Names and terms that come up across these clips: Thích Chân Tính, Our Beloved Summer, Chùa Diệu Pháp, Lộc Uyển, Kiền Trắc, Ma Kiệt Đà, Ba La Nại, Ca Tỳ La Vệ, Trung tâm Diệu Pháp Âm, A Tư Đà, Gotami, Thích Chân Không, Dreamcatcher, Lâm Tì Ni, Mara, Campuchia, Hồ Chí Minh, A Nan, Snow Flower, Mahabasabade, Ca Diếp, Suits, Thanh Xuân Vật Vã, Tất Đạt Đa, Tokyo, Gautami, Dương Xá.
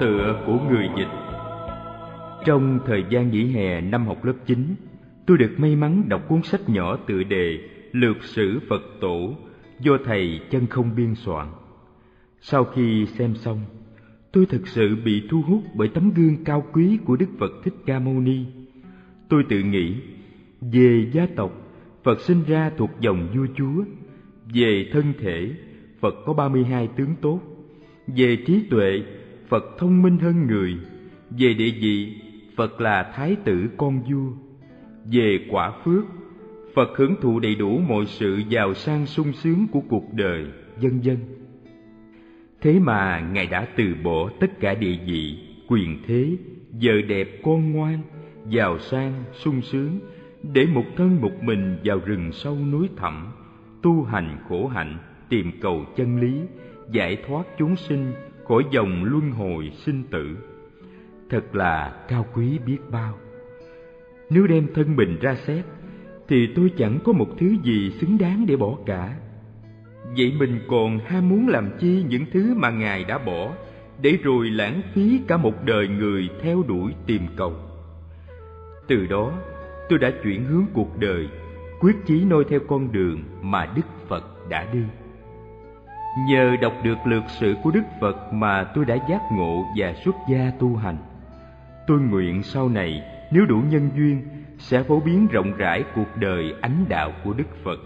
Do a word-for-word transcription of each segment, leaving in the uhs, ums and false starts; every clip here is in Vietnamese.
tựa của người dịch. Trong thời gian nghỉ hè năm học lớp chín, tôi được may mắn đọc cuốn sách nhỏ tựa đề Lược sử Phật Tổ do thầy Chân Không biên soạn. Sau khi xem xong, tôi thật sự bị thu hút bởi tấm gương cao quý của Đức Phật Thích Ca Mâu Ni. Tôi tự nghĩ về gia tộc, Phật sinh ra thuộc dòng vua chúa; về thân thể, Phật có ba mươi hai tướng tốt; về trí tuệ, Phật thông minh hơn người; về địa vị, Phật là thái tử con vua; về quả phước, Phật hưởng thụ đầy đủ mọi sự giàu sang sung sướng của cuộc đời, vân vân. Thế mà Ngài đã từ bỏ tất cả địa vị, quyền thế, vợ đẹp con ngoan, giàu sang sung sướng để một thân một mình vào rừng sâu núi thẳm, tu hành khổ hạnh, tìm cầu chân lý, giải thoát chúng sinh khỏi dòng luân hồi sinh tử. Thật là cao quý biết bao. Nếu đem thân mình ra xét, thì tôi chẳng có một thứ gì xứng đáng để bỏ cả. Vậy mình còn ham muốn làm chi những thứ mà Ngài đã bỏ, để rồi lãng phí cả một đời người theo đuổi tìm cầu. Từ đó, tôi đã chuyển hướng cuộc đời, quyết chí noi theo con đường mà Đức Phật đã đi. Nhờ đọc được lược sử của Đức Phật mà tôi đã giác ngộ và xuất gia tu hành. Tôi nguyện sau này, nếu đủ nhân duyên, sẽ phổ biến rộng rãi cuộc đời ánh đạo của Đức Phật.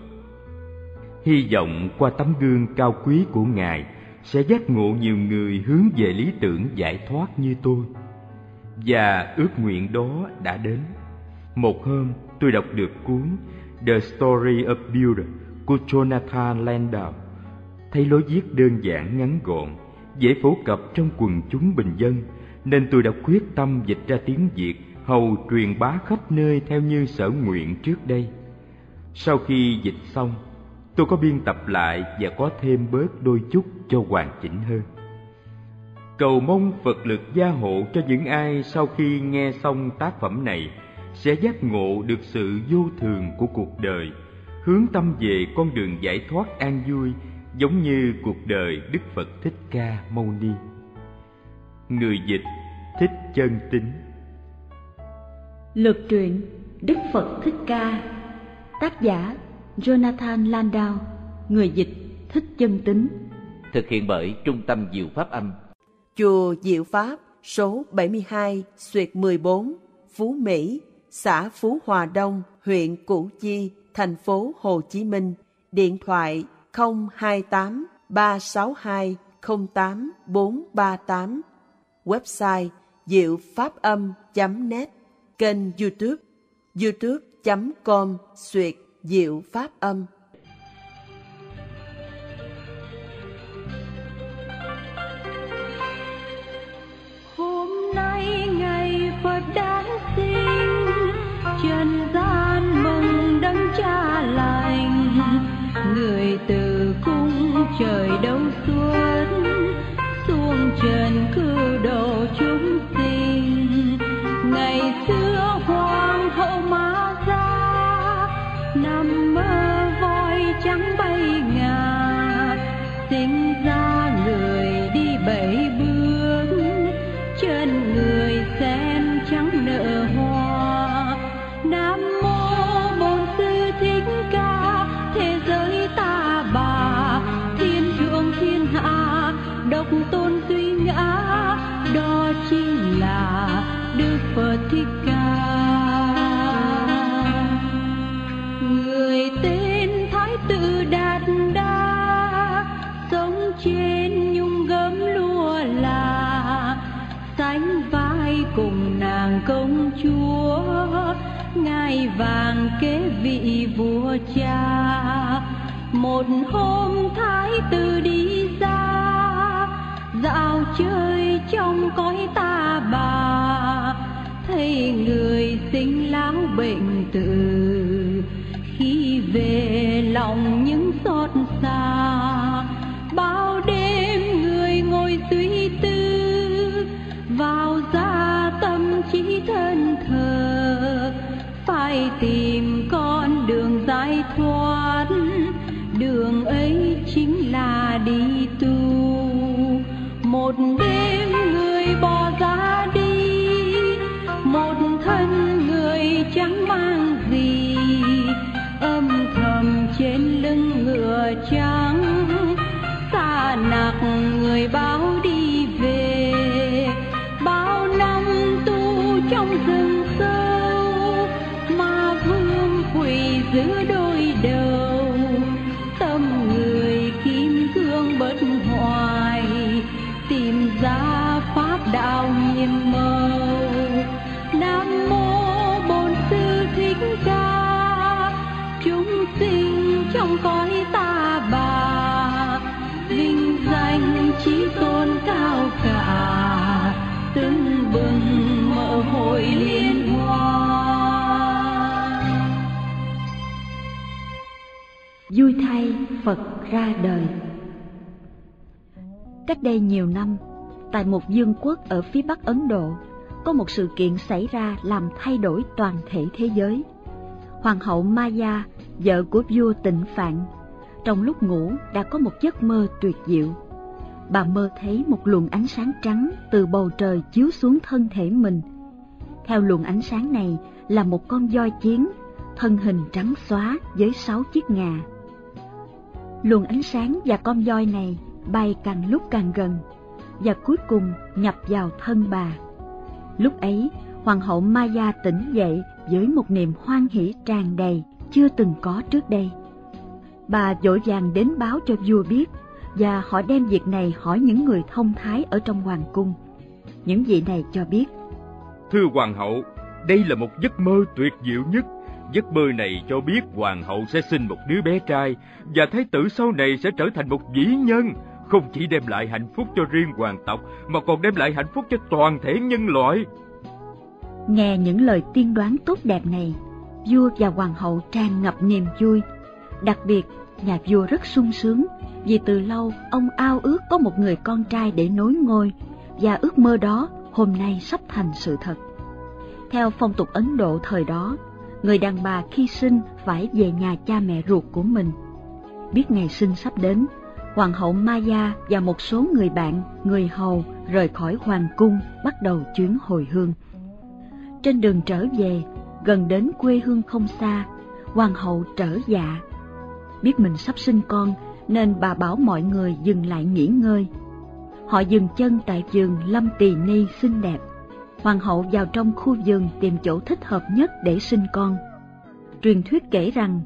Hy vọng qua tấm gương cao quý của Ngài sẽ giác ngộ nhiều người hướng về lý tưởng giải thoát như tôi. Và ước nguyện đó đã đến. Một hôm, tôi đọc được cuốn The Story of Buddha của Jonathan Landau. Thấy lối viết đơn giản ngắn gọn, dễ phổ cập trong quần chúng bình dân, nên tôi đã quyết tâm dịch ra tiếng Việt, hầu truyền bá khắp nơi theo như sở nguyện trước đây. Sau khi dịch xong, tôi có biên tập lại và có thêm bớt đôi chút cho hoàn chỉnh hơn. Cầu mong Phật lực gia hộ cho những ai sau khi nghe xong tác phẩm này sẽ giác ngộ được sự vô thường của cuộc đời, hướng tâm về con đường giải thoát an vui, giống như cuộc đời Đức Phật Thích Ca Mâu Ni. Người dịch Thích Chân Tính. Lược truyện Đức Phật Thích Ca. Tác giả Jonathan Landau. Người dịch Thích Chân Tính. Thực hiện bởi Trung tâm Diệu Pháp Âm. Chùa Diệu Pháp số bảy mươi hai xuyệt mười bốn, Phú Mỹ, xã Phú Hòa Đông, huyện Củ Chi, thành phố Hồ Chí Minh. Điện thoại không hai tám ba sáu hai không tám bốn ba tám. Website diệu pháp âm.net. Kênh YouTube youtube chấm com xuyệt diệu pháp âm. Hôm nay ngày Phật đã sinh, trần gian mừng đấng cha lành, người từ cung trời đông xuân xuống trần cứu độ chúng sinh. Ngày xưa hoàng hậu Mara nằm mơ voi trắng bay ngà, sinh ra người đi bảy bước, trên người sen trắng nở hoa. Nam mô Bổn Sư Thích Ca, thế giới ta bà, thiên thượng thiên hạ, độc tôn duy ngã, đó chính là Đức Phật Thích Ca. Người tên Thái Tử Đạt Đa, sống trên nhung gấm lụa là, sánh vai cùng nàng công chúa, ngai vàng kế vị vua cha. Một hôm Thái Tử đi ra, dạo chơi trong cõi ta bà, thấy người sinh lão bệnh tử, khi về lòng những xót xa. Bao đêm người ngồi suy tư, vào ra tâm trí thân thờ, phải tìm con đường giải thoát, đường ấy chính là đi tu. Một đêm người bỏ ra đi, một thân người chẳng mang gì, âm thầm trên lưng ngựa trắng. Sa Nặc người báo đi về, bao năm tu trong rừng sâu, ma vương quỷ giữ đôi đầu, tâm người kim cương bất hoại, tìm ra pháp đạo nhiệm màu. Nam mô Bổn Sư Thích Ca, chúng sinh trong cõi Ta Bà, vinh danh Chí Tôn cao cả, tưng bừng mở hội liên hoa. Vui thay Phật ra đời. Cách đây nhiều năm, tại một vương quốc ở phía bắc Ấn Độ, có một sự kiện xảy ra làm thay đổi toàn thể thế giới. Hoàng hậu Maya, vợ của vua Tịnh Phạn, trong lúc ngủ đã có một giấc mơ tuyệt diệu. Bà mơ thấy một luồng ánh sáng trắng từ bầu trời chiếu xuống thân thể mình. Theo luồng ánh sáng này là một con voi chiến, thân hình trắng xóa với sáu chiếc ngà. Luồng ánh sáng và con voi này bay càng lúc càng gần và cuối cùng nhập vào thân bà. Lúc ấy, hoàng hậu Maya tỉnh dậy với một niềm hoan hỷ tràn đầy chưa từng có trước đây. Bà vội vàng đến báo cho vua biết, và họ đem việc này hỏi những người thông thái ở trong hoàng cung. Những vị này cho biết: Thưa hoàng hậu, đây là một giấc mơ tuyệt diệu nhất. Giấc mơ này cho biết hoàng hậu sẽ sinh một đứa bé trai, và thái tử sau này sẽ trở thành một vĩ nhân, không chỉ đem lại hạnh phúc cho riêng hoàng tộc mà còn đem lại hạnh phúc cho toàn thể nhân loại. Nghe những lời tiên đoán tốt đẹp này, vua và hoàng hậu tràn ngập niềm vui. Đặc biệt, nhà vua rất sung sướng vì từ lâu ông ao ước có một người con trai để nối ngôi, và ước mơ đó hôm nay sắp thành sự thật. Theo phong tục Ấn Độ thời đó, người đàn bà khi sinh phải về nhà cha mẹ ruột của mình. Biết ngày sinh sắp đến, hoàng hậu Maya và một số người bạn, người hầu rời khỏi hoàng cung, bắt đầu chuyến hồi hương. Trên đường trở về, gần đến quê hương không xa, hoàng hậu trở dạ. Biết mình sắp sinh con, nên bà bảo mọi người dừng lại nghỉ ngơi. Họ dừng chân tại vườn Lâm Tì Ni xinh đẹp. Hoàng hậu vào trong khu vườn tìm chỗ thích hợp nhất để sinh con. Truyền thuyết kể rằng,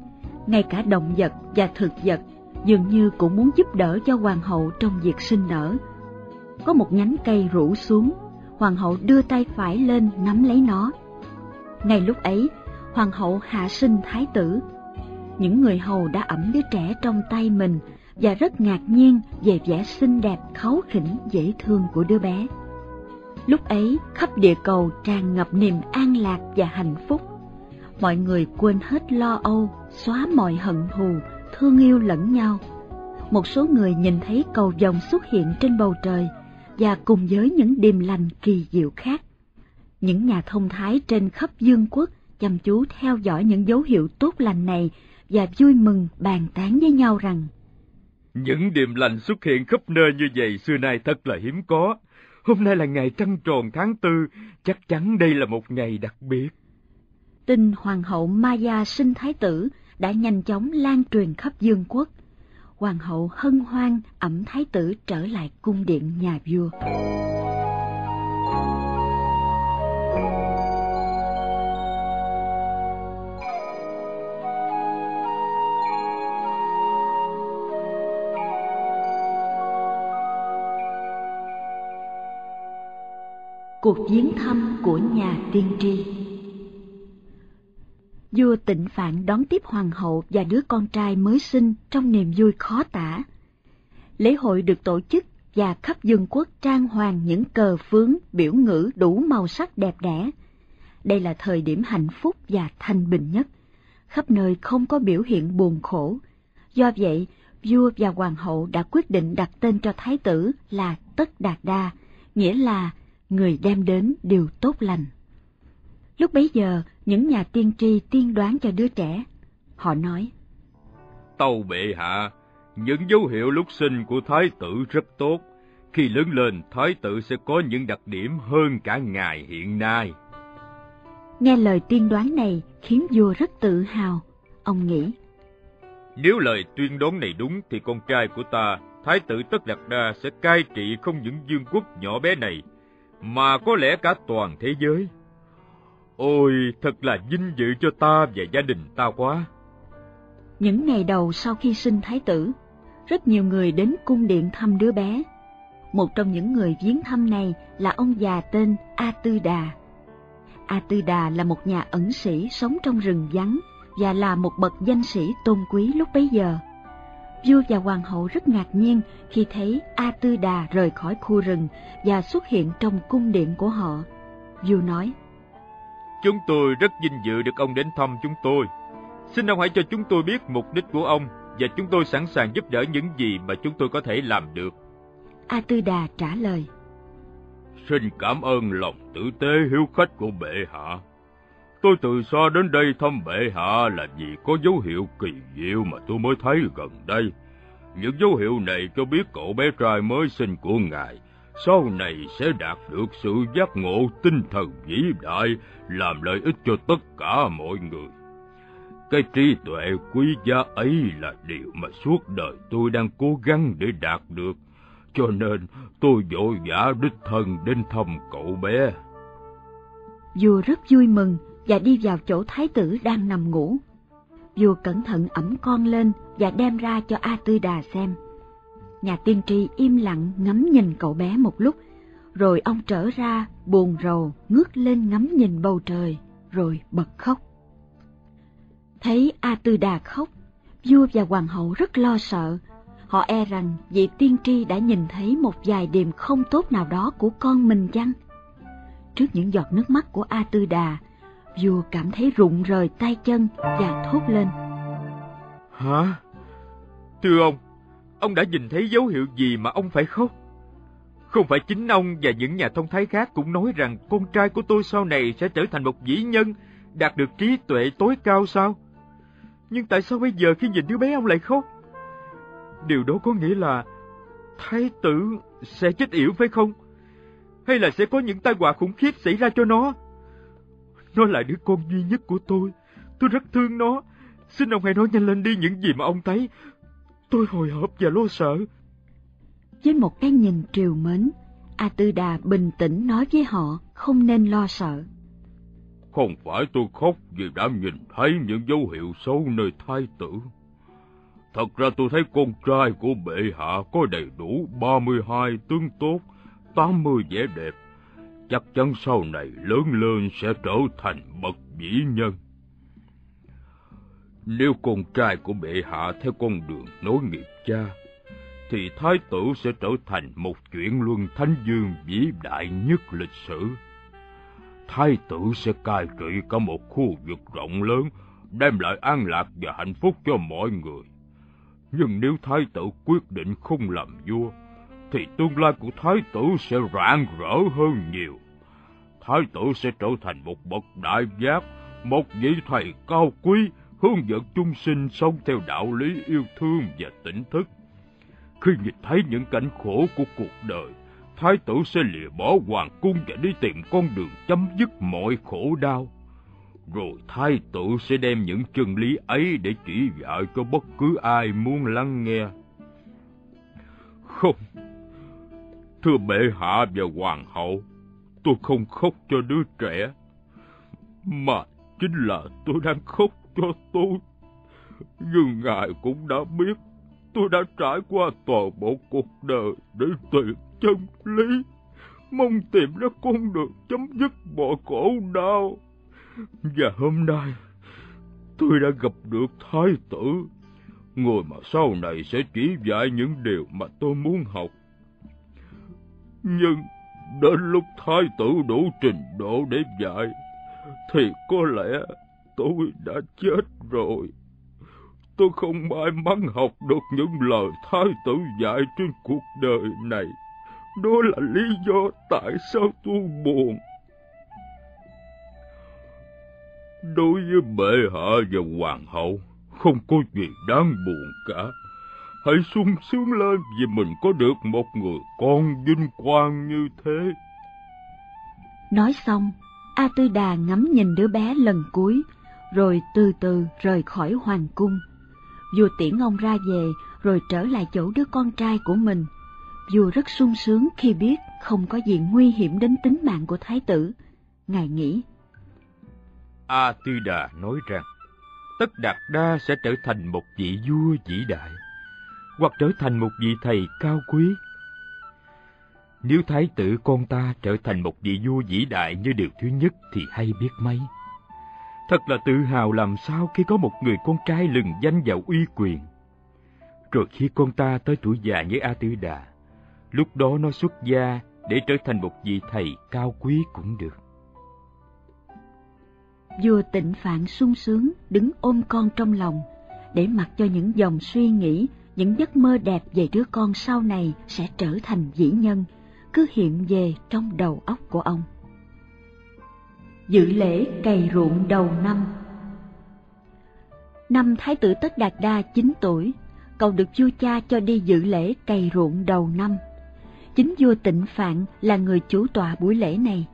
ngay cả động vật và thực vật dường như cũng muốn giúp đỡ cho hoàng hậu trong việc sinh nở. Có một nhánh cây rủ xuống, hoàng hậu đưa tay phải lên nắm lấy nó. Ngay lúc ấy, hoàng hậu hạ sinh thái tử. Những người hầu đã ẵm đứa trẻ trong tay mình và rất ngạc nhiên về vẻ xinh đẹp, kháu khỉnh, dễ thương của đứa bé. Lúc ấy, khắp địa cầu tràn ngập niềm an lạc và hạnh phúc. Mọi người quên hết lo âu, xóa mọi hận thù, thương yêu lẫn nhau. Một số người nhìn thấy cầu vồng xuất hiện trên bầu trời, và cùng với những điềm lành kỳ diệu khác. Những nhà thông thái trên khắp vương quốc chăm chú theo dõi những dấu hiệu tốt lành này và vui mừng bàn tán với nhau rằng: Những điềm lành xuất hiện khắp nơi như vậy xưa nay thật là hiếm có. Hôm nay là ngày trăng tròn tháng tư, chắc chắn đây là một ngày đặc biệt. Tin hoàng hậu Maya sinh thái tử đã nhanh chóng lan truyền khắp vương quốc. Hoàng hậu hân hoan ẵm thái tử trở lại cung điện nhà vua. Cuộc viếng thăm của nhà tiên tri. Vua Tịnh Phạn đón tiếp hoàng hậu và đứa con trai mới sinh trong niềm vui khó tả. Lễ hội được tổ chức và khắp vương quốc trang hoàng những cờ phướng biểu ngữ đủ màu sắc đẹp đẽ. Đây là thời điểm hạnh phúc và thanh bình nhất. Khắp nơi không có biểu hiện buồn khổ. Do vậy, vua và hoàng hậu đã quyết định đặt tên cho thái tử là Tất Đạt Đa, nghĩa là người đem đến điều tốt lành. Lúc bấy giờ, những nhà tiên tri tiên đoán cho đứa trẻ. Họ nói: Tâu bệ hạ, những dấu hiệu lúc sinh của thái tử rất tốt. khi lớn lên thái tử sẽ có những đặc điểm hơn cả ngài hiện nay. Nghe lời tiên đoán này khiến vua rất tự hào. Ông nghĩ, nếu lời tuyên đoán này đúng thì con trai của ta, thái tử Tất Đạt Đa, sẽ cai trị không những vương quốc nhỏ bé này mà có lẽ cả toàn thế giới. Ôi, thật là vinh dự cho ta và gia đình ta quá. Những ngày đầu sau khi sinh thái tử, rất nhiều người đến cung điện thăm đứa bé. Một trong những người viếng thăm này là ông già tên A Tư Đà. A Tư Đà là một nhà ẩn sĩ sống trong rừng vắng và là một bậc danh sĩ tôn quý lúc bấy giờ. Vua và hoàng hậu rất ngạc nhiên khi thấy A Tư Đà rời khỏi khu rừng và xuất hiện trong cung điện của họ. Vua nói, chúng tôi rất vinh dự được ông đến thăm chúng tôi. Xin ông hãy cho chúng tôi biết mục đích của ông và chúng tôi sẵn sàng giúp đỡ những gì mà chúng tôi có thể làm được. A Tư Đà trả lời, xin cảm ơn lòng tử tế hiếu khách của bệ hạ. Tôi từ xa đến đây thăm bệ hạ là vì có dấu hiệu kỳ diệu mà tôi mới thấy gần đây. Những dấu hiệu này cho biết cậu bé trai mới sinh của ngài sau này sẽ đạt được sự giác ngộ tinh thần vĩ đại, làm lợi ích cho tất cả mọi người. Cái trí tuệ quý giá ấy là điều mà suốt đời tôi đang cố gắng để đạt được, cho nên tôi vội vã đích thân đến thăm cậu bé. Vua rất vui mừng và đi vào chỗ thái tử đang nằm ngủ. Vua cẩn thận ẵm con lên và đem ra cho A Tư Đà xem. Nhà tiên tri im lặng ngắm nhìn cậu bé một lúc, rồi ông trở ra buồn rầu, ngước lên ngắm nhìn bầu trời, rồi bật khóc. Thấy A Tư Đà khóc, vua và hoàng hậu rất lo sợ. Họ e rằng vị tiên tri đã nhìn thấy một vài điểm không tốt nào đó của con mình chăng? Trước những giọt nước mắt của A Tư Đà, vua cảm thấy rụng rời tay chân và thốt lên, hả? Thưa ông, ông đã nhìn thấy dấu hiệu gì mà ông phải khóc? Không phải chính ông và những nhà thông thái khác cũng nói rằng con trai của tôi sau này sẽ trở thành một vĩ nhân, đạt được trí tuệ tối cao sao? Nhưng tại sao bây giờ khi nhìn đứa bé ông lại khóc? Điều đó có nghĩa là thái tử sẽ chết yểu phải không? Hay là sẽ có những tai họa khủng khiếp xảy ra cho nó? Nó là đứa con duy nhất của tôi. Tôi rất thương nó. Xin ông hãy nói nhanh lên đi những gì mà ông thấy. Tôi hồi hộp và lo sợ. Với một cái nhìn trìu mến, A Tư Đà bình tĩnh nói với họ không nên lo sợ. Không phải tôi khóc vì đã nhìn thấy những dấu hiệu xấu nơi thái tử. Thật ra tôi thấy con trai của bệ hạ có đầy đủ ba mươi hai tướng tốt, tám mươi vẻ đẹp. Chắc chắn sau này lớn lên sẽ trở thành bậc vĩ nhân. Nếu con trai của bệ hạ theo con đường nối nghiệp cha, thì thái tử sẽ trở thành một chuyển luân thánh vương vĩ đại nhất lịch sử. Thái tử sẽ cai trị cả một khu vực rộng lớn, đem lại an lạc và hạnh phúc cho mọi người. Nhưng nếu thái tử quyết định không làm vua, thì tương lai của thái tử sẽ rạng rỡ hơn nhiều. Thái tử sẽ trở thành một bậc đại giác, một vị thầy cao quý, hướng dẫn chúng sinh sống theo đạo lý yêu thương và tỉnh thức. Khi nhìn thấy những cảnh khổ của cuộc đời, thái tử sẽ lìa bỏ hoàng cung và đi tìm con đường chấm dứt mọi khổ đau. Rồi thái tử sẽ đem những chân lý ấy để chỉ dạy cho bất cứ ai muốn lắng nghe. Không, thưa bệ hạ và hoàng hậu, tôi không khóc cho đứa trẻ, mà chính là tôi đang khóc cho tôi. Nhưng ngài cũng đã biết tôi đã trải qua toàn bộ cuộc đời để tìm chân lý, mong tìm ra con đường chấm dứt mọi khổ đau. Và hôm nay tôi đã gặp được thái tử, người mà sau này sẽ chỉ dạy những điều mà tôi muốn học. Nhưng đến lúc thái tử đủ trình độ để dạy thì có lẽ tôi đã chết rồi. Tôi không may mắn học được những lời thái tử dạy trên cuộc đời này. Đó là lý do tại sao tôi buồn. Đối với bệ hạ và hoàng hậu, không có gì đáng buồn cả. hãy sung sướng lên vì mình có được một người con vinh quang như thế. Nói xong, A Tư Đà ngắm nhìn đứa bé lần cuối, rồi từ từ rời khỏi hoàng cung. Vua tiễn ông ra về, rồi trở lại chỗ đứa con trai của mình. Vua rất sung sướng khi biết không có gì nguy hiểm đến tính mạng của thái tử. Ngài nghĩ, A Tư Đà nói rằng, Tất Đạt Đa sẽ trở thành một vị vua vĩ đại, hoặc trở thành một vị thầy cao quý. Nếu thái tử con ta trở thành một vị vua vĩ đại như điều thứ nhất thì hay biết mấy. Thật là tự hào làm sao khi có một người con trai lừng danh và uy quyền. Rồi khi con ta tới tuổi già như A Tư Đà, lúc đó nó xuất gia để trở thành một vị thầy cao quý cũng được. Vua Tịnh Phạn sung sướng đứng ôm con trong lòng, để mặc cho những dòng suy nghĩ, những giấc mơ đẹp về đứa con sau này sẽ trở thành vĩ nhân, cứ hiện về trong đầu óc của ông. Dự lễ cày ruộng đầu năm. Năm thái tử Tất Đạt Đa chín tuổi, cậu được vua cha cho đi dự lễ cày ruộng đầu năm. Chính vua Tịnh Phạn là người chủ tọa buổi lễ này.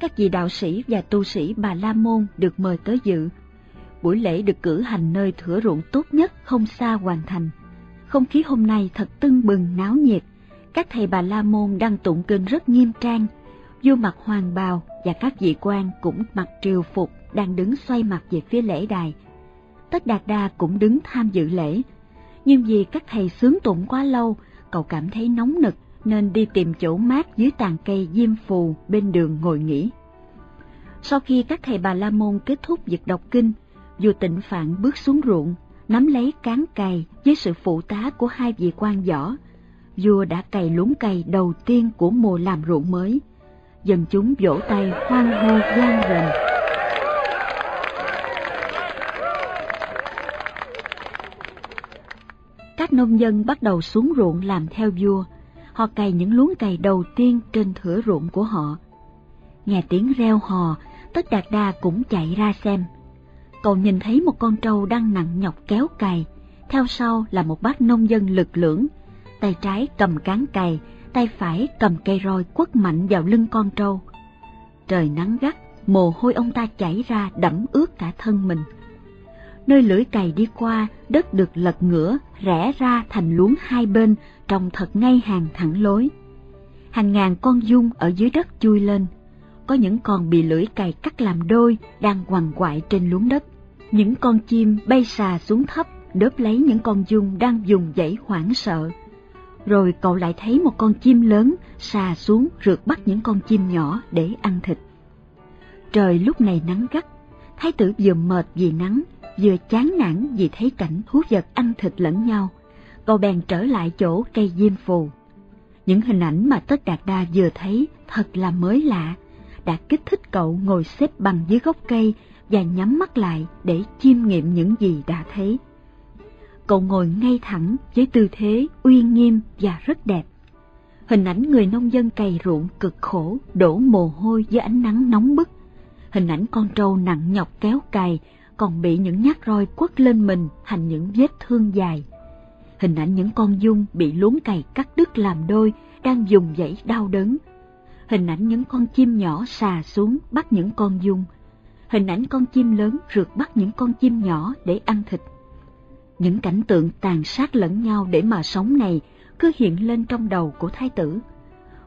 Các vị đạo sĩ và tu sĩ Bà La Môn được mời tới dự. Buổi lễ được cử hành nơi thửa ruộng tốt nhất không xa hoàng thành. Không khí hôm nay thật tưng bừng náo nhiệt. Các thầy Bà La Môn đang tụng kinh rất nghiêm trang. Vua mặc hoàng bào và các vị quan cũng mặc triều phục đang đứng xoay mặt về phía lễ đài. Tất Đạt Đa cũng đứng tham dự lễ. Nhưng vì các thầy sướng tụng quá lâu, cậu cảm thấy nóng nực nên đi tìm chỗ mát dưới tàn cây diêm phù bên đường ngồi nghỉ. Sau khi các thầy Bà La Môn kết thúc việc đọc kinh, vua Tịnh Phạn bước xuống ruộng, nắm lấy cán cày với sự phụ tá của hai vị quan võ. Vua đã cày luống cày đầu tiên của mùa làm ruộng mới. Dân chúng vỗ tay hoan hô vang rền. Các nông dân bắt đầu xuống ruộng làm theo vua. Họ cày những luống cày đầu tiên trên thửa ruộng của họ. Nghe tiếng reo hò, Tất Đạt Đa cũng chạy ra xem. Cậu nhìn thấy một con trâu đang nặng nhọc kéo cày, theo sau là một bác nông dân lực lưỡng, tay trái cầm cán cày, tay phải cầm cây roi quất mạnh vào lưng con trâu. Trời nắng gắt, mồ hôi ông ta chảy ra đẫm ướt cả thân mình. Nơi lưỡi cày đi qua, đất được lật ngửa, rẽ ra thành luống hai bên, trồng thật ngay hàng thẳng lối. Hàng ngàn con giun ở dưới đất chui lên, có những con bị lưỡi cày cắt làm đôi đang quằn quại trên luống đất. Những con chim bay xà xuống thấp, đớp lấy những con giun đang dùng dãy hoảng sợ. Rồi cậu lại thấy một con chim lớn xà xuống rượt bắt những con chim nhỏ để ăn thịt. Trời lúc này nắng gắt, thái tử vừa mệt vì nắng, vừa chán nản vì thấy cảnh thú vật ăn thịt lẫn nhau. Cậu bèn trở lại chỗ cây diêm phù. Những hình ảnh mà Tất Đạt Đa vừa thấy thật là mới lạ, đã kích thích cậu ngồi xếp bằng dưới gốc cây và nhắm mắt lại để chiêm nghiệm những gì đã thấy. Cậu ngồi ngay thẳng với tư thế uy nghiêm và rất đẹp. Hình ảnh người nông dân cày ruộng cực khổ, đổ mồ hôi dưới ánh nắng nóng bức. Hình ảnh con trâu nặng nhọc kéo cày, còn bị những nhát roi quất lên mình thành những vết thương dài. Hình ảnh những con giun bị luống cày cắt đứt làm đôi, đang dùng dãy đau đớn. Hình ảnh những con chim nhỏ xà xuống bắt những con giun. Hình ảnh con chim lớn rượt bắt những con chim nhỏ để ăn thịt. Những cảnh tượng tàn sát lẫn nhau để mà sống này cứ hiện lên trong đầu của thái tử.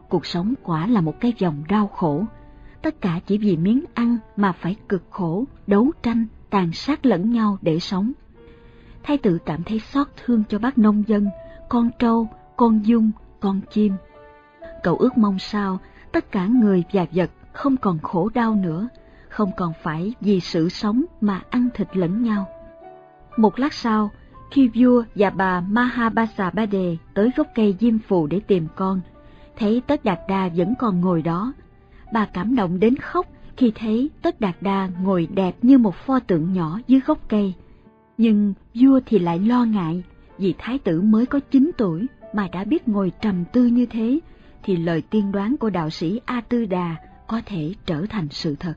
Cuộc sống quả là một cái vòng đau khổ. Tất cả chỉ vì miếng ăn mà phải cực khổ, đấu tranh, tàn sát lẫn nhau để sống. Thái tử cảm thấy xót thương cho bác nông dân, con trâu, con giun, con chim. Cậu ước mong sao tất cả người và vật không còn khổ đau nữa, không còn phải vì sự sống mà ăn thịt lẫn nhau. Một lát sau, khi vua và bà Mahabasabade tới gốc cây diêm phù để tìm con, thấy Tất Đạt Đa vẫn còn ngồi đó. Bà cảm động đến khóc khi thấy Tất Đạt Đa ngồi đẹp như một pho tượng nhỏ dưới gốc cây. Nhưng vua thì lại lo ngại, vì thái tử mới có chín tuổi mà đã biết ngồi trầm tư như thế, thì lời tiên đoán của đạo sĩ A Tư Đà có thể trở thành sự thật.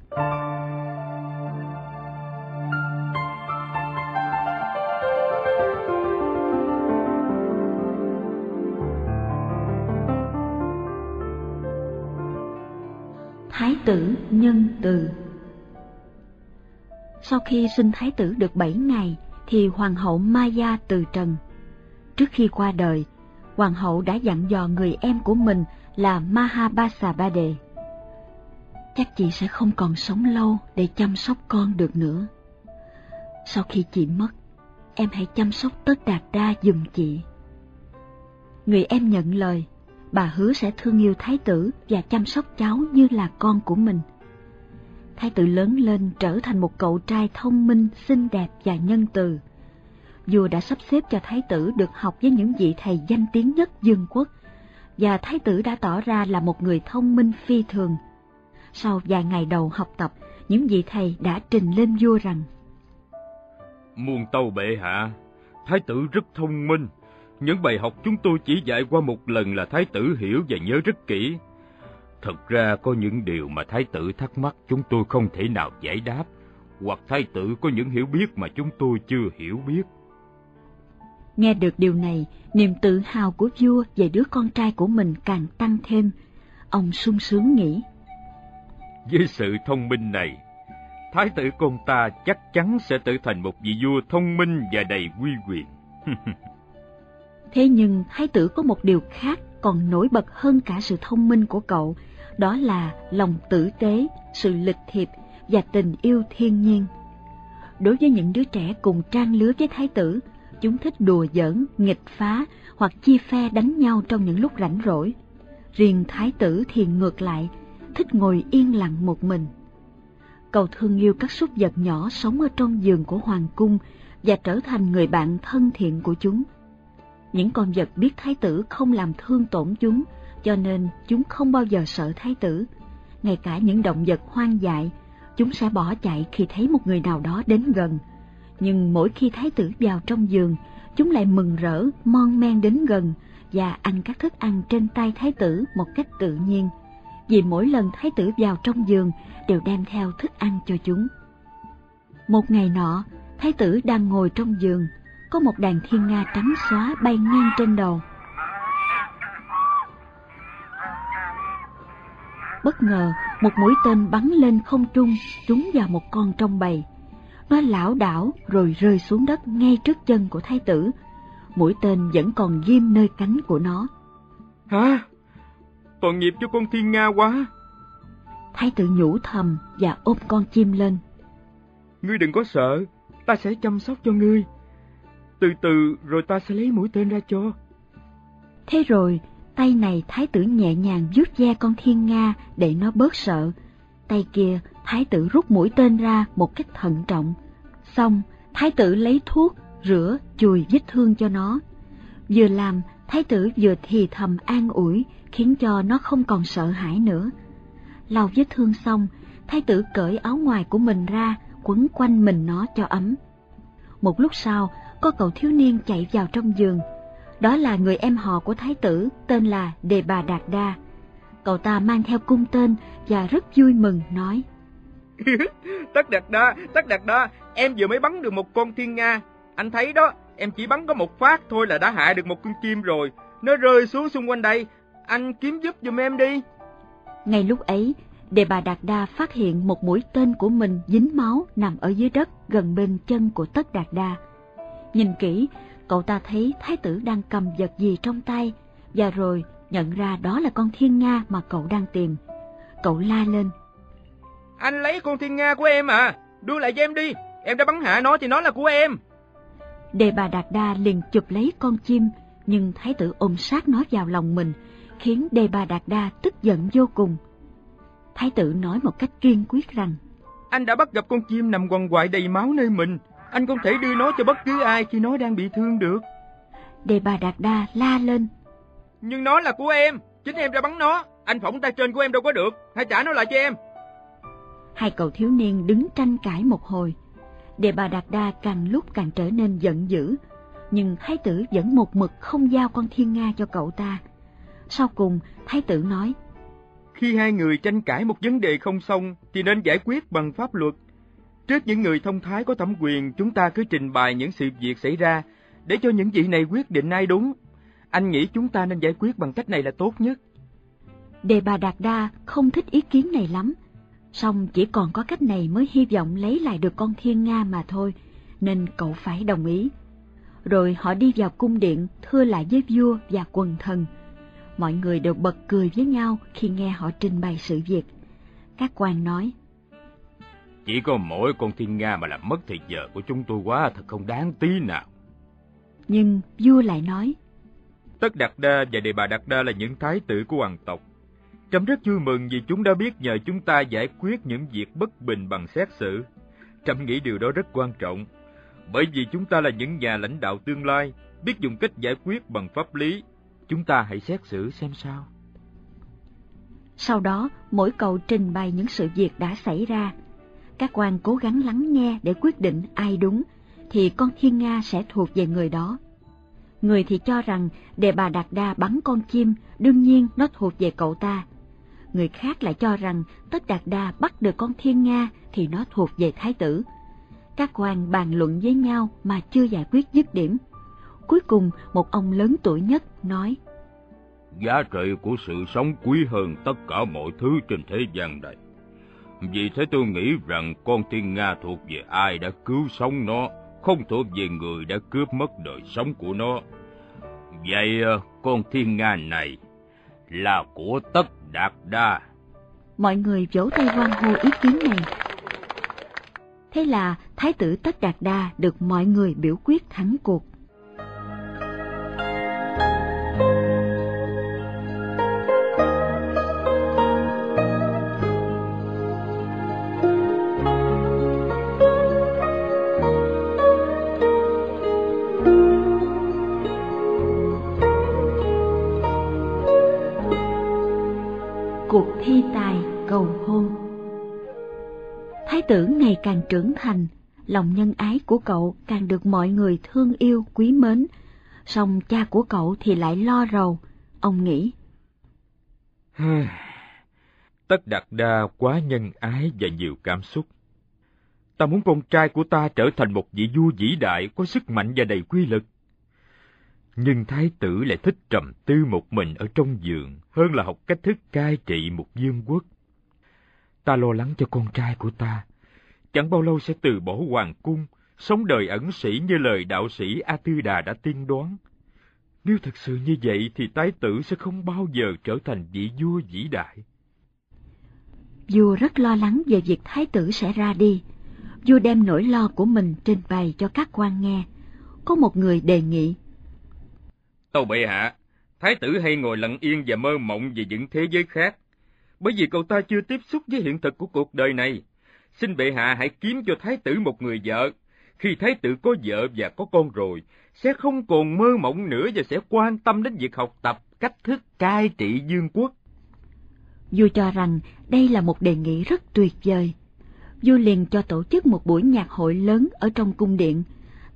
Thái tử nhân từ. Sau khi sinh thái tử được bảy ngày thì hoàng hậu Maya từ trần. Trước khi qua đời, hoàng hậu đã dặn dò người em của mình là Mahabasabade: chắc chị sẽ không còn sống lâu để chăm sóc con được nữa. Sau khi chị mất, em hãy chăm sóc Tất Đạt Đa giùm chị. Người em nhận lời, bà hứa sẽ thương yêu thái tử và chăm sóc cháu như là con của mình. Thái tử lớn lên trở thành một cậu trai thông minh, xinh đẹp và nhân từ. Vua đã sắp xếp cho thái tử được học với những vị thầy danh tiếng nhất vương quốc, và thái tử đã tỏ ra là một người thông minh phi thường. Sau vài ngày đầu học tập, những vị thầy đã trình lên vua rằng: muôn tâu bệ hạ, thái tử rất thông minh. Những bài học chúng tôi chỉ dạy qua một lần là thái tử hiểu và nhớ rất kỹ. Thật ra có những điều mà thái tử thắc mắc chúng tôi không thể nào giải đáp, hoặc thái tử có những hiểu biết mà chúng tôi chưa hiểu biết. Nghe được điều này, niềm tự hào của vua về đứa con trai của mình càng tăng thêm. Ông sung sướng nghĩ: với sự thông minh này, thái tử con ta chắc chắn sẽ trở thành một vị vua thông minh và đầy uy quyền. Thế nhưng thái tử có một điều khác còn nổi bật hơn cả sự thông minh của cậu, đó là lòng tử tế, sự lịch thiệp và tình yêu thiên nhiên. Đối với những đứa trẻ cùng trang lứa với thái tử, chúng thích đùa giỡn, nghịch phá hoặc chia phe đánh nhau trong những lúc rảnh rỗi. Riêng thái tử thì ngược lại, thích ngồi yên lặng một mình. Cậu thương yêu các súc vật nhỏ sống ở trong vườn của hoàng cung và trở thành người bạn thân thiện của chúng. Những con vật biết thái tử không làm thương tổn chúng, cho nên chúng không bao giờ sợ thái tử. Ngay cả những động vật hoang dại, chúng sẽ bỏ chạy khi thấy một người nào đó đến gần. Nhưng mỗi khi thái tử vào trong vườn, chúng lại mừng rỡ, mon men đến gần và ăn các thức ăn trên tay thái tử một cách tự nhiên, vì mỗi lần thái tử vào trong vườn đều đem theo thức ăn cho chúng. Một ngày nọ, thái tử đang ngồi trong vườn, có một đàn thiên nga trắng xóa bay ngang trên đầu. Bất ngờ, một mũi tên bắn lên không trung, trúng vào một con trong bầy. Nó lảo đảo rồi rơi xuống đất ngay trước chân của thái tử. Mũi tên vẫn còn ghim nơi cánh của nó. Hả? Tội nghiệp cho con thiên nga quá! Thái tử nhủ thầm và ôm con chim lên. Ngươi đừng có sợ, ta sẽ chăm sóc cho ngươi. Từ từ rồi ta sẽ lấy mũi tên ra cho. Thế rồi, tay này thái tử nhẹ nhàng vuốt ve con thiên nga để nó bớt sợ. Tay kia, thái tử rút mũi tên ra một cách thận trọng. Xong, thái tử lấy thuốc, rửa, chùi vết thương cho nó. Vừa làm, thái tử vừa thì thầm an ủi, khiến cho nó không còn sợ hãi nữa. Lau vết thương xong, thái tử cởi áo ngoài của mình ra, quấn quanh mình nó cho ấm. Một lúc sau, có cậu thiếu niên chạy vào trong vườn. Đó là người em họ của thái tử, tên là Đề Bà Đạt Đa. Cậu ta mang theo cung tên và rất vui mừng nói: Tất Đạt Đa, Tất Đạt Đa, em vừa mới bắn được một con thiên nga. Anh thấy đó, em chỉ bắn có một phát thôi là đã hạ được một con chim rồi. Nó rơi xuống xung quanh đây, anh kiếm giúp giùm em đi. Ngay lúc ấy, Đề Bà Đạt Đa phát hiện một mũi tên của mình dính máu nằm ở dưới đất gần bên chân của Tất Đạt Đa. Nhìn kỹ, cậu ta thấy thái tử đang cầm vật gì trong tay, và rồi nhận ra đó là con thiên nga mà cậu đang tìm. Cậu la lên: Anh lấy con thiên nga của em à, đưa lại cho em đi, em đã bắn hạ nó thì nó là của em. Đề Bà Đạt Đa liền chụp lấy con chim, nhưng thái tử ôm sát nó vào lòng mình, khiến Đề Bà Đạt Đa tức giận vô cùng. Thái tử nói một cách kiên quyết rằng: Anh đã bắt gặp con chim nằm quằn quại đầy máu nơi mình. Anh không thể đưa nó cho bất cứ ai khi nó đang bị thương được. Đề Bà Đạt Đa la lên: Nhưng nó là của em, chính em đã bắn nó. Anh phỏng tay trên của em đâu có được, hãy trả nó lại cho em. Hai cậu thiếu niên đứng tranh cãi một hồi. Đề Bà Đạt Đa càng lúc càng trở nên giận dữ, nhưng thái tử vẫn một mực không giao con thiên nga cho cậu ta. Sau cùng, thái tử nói: Khi hai người tranh cãi một vấn đề không xong thì nên giải quyết bằng pháp luật. Trước những người thông thái có thẩm quyền, chúng ta cứ trình bày những sự việc xảy ra để cho những vị này quyết định ai đúng. Anh nghĩ chúng ta nên giải quyết bằng cách này là tốt nhất. Đề Bà Đạt Đa không thích ý kiến này lắm, song chỉ còn có cách này mới hy vọng lấy lại được con thiên nga mà thôi, nên cậu phải đồng ý. Rồi họ đi vào cung điện thưa lại với vua và quần thần. Mọi người đều bật cười với nhau khi nghe họ trình bày sự việc. Các quan nói: Chỉ có mỗi con thiên nga mà làm mất thì giờ của chúng tôi quá, thật không đáng tí nào. Nhưng vua lại nói: Tất Đạt Đa và Đề Bà Đạt Đa là những thái tử của hoàng tộc. Trẫm rất vui mừng vì chúng đã biết nhờ chúng ta giải quyết những việc bất bình bằng xét xử. Trẫm nghĩ điều đó rất quan trọng, bởi vì chúng ta là những nhà lãnh đạo tương lai, biết dùng cách giải quyết bằng pháp lý. Chúng ta hãy xét xử xem sao. Sau đó, mỗi cậu trình bày những sự việc đã xảy ra. Các quan cố gắng lắng nghe để quyết định ai đúng, thì con thiên nga sẽ thuộc về người đó. Người thì cho rằng Đề Bà Đạt Đa bắn con chim, đương nhiên nó thuộc về cậu ta. Người khác lại cho rằng Tất Đạt Đa bắt được con thiên nga thì nó thuộc về thái tử. Các quan bàn luận với nhau mà chưa giải quyết dứt điểm. Cuối cùng, một ông lớn tuổi nhất nói: Giá trị của sự sống quý hơn tất cả mọi thứ trên thế gian này. Vì thế tôi nghĩ rằng con thiên nga thuộc về ai đã cứu sống nó, không thuộc về người đã cướp mất đời sống của nó. Vậy con thiên nga này là của Tất Đạt Đa. Mọi người vỗ tay hoan hô ý kiến này. Thế là thái tử Tất Đạt Đa được mọi người biểu quyết thắng cuộc. Cuộc thi tài cầu hôn. Thái tử ngày càng trưởng thành, lòng nhân ái của cậu càng được mọi người thương yêu quý mến, song cha của cậu thì lại lo rầu. Ông nghĩ: Tất Đạt Đa quá nhân ái và nhiều cảm xúc. Ta muốn con trai của ta trở thành một vị vua vĩ đại, có sức mạnh và đầy quy lực. Nhưng thái tử lại thích trầm tư một mình ở trong giường hơn là học cách thức cai trị một vương quốc. Ta lo lắng cho con trai của ta, chẳng bao lâu sẽ từ bỏ hoàng cung, sống đời ẩn sĩ như lời đạo sĩ A Tư Đà đã tiên đoán. Nếu thật sự như vậy thì thái tử sẽ không bao giờ trở thành vị vua vĩ đại. Vua rất lo lắng về việc thái tử sẽ ra đi. Vua đem nỗi lo của mình trình bày cho các quan nghe. Có một người đề nghị: Tâu bệ hạ, thái tử hay ngồi lặng yên và mơ mộng về những thế giới khác, bởi vì cậu ta chưa tiếp xúc với hiện thực của cuộc đời này. Xin bệ hạ hãy kiếm cho thái tử một người vợ. Khi thái tử có vợ và có con rồi, sẽ không còn mơ mộng nữa và sẽ quan tâm đến việc học tập cách thức cai trị vương quốc. Vua cho rằng đây là một đề nghị rất tuyệt vời. Vua liền cho tổ chức một buổi nhạc hội lớn ở trong cung điện.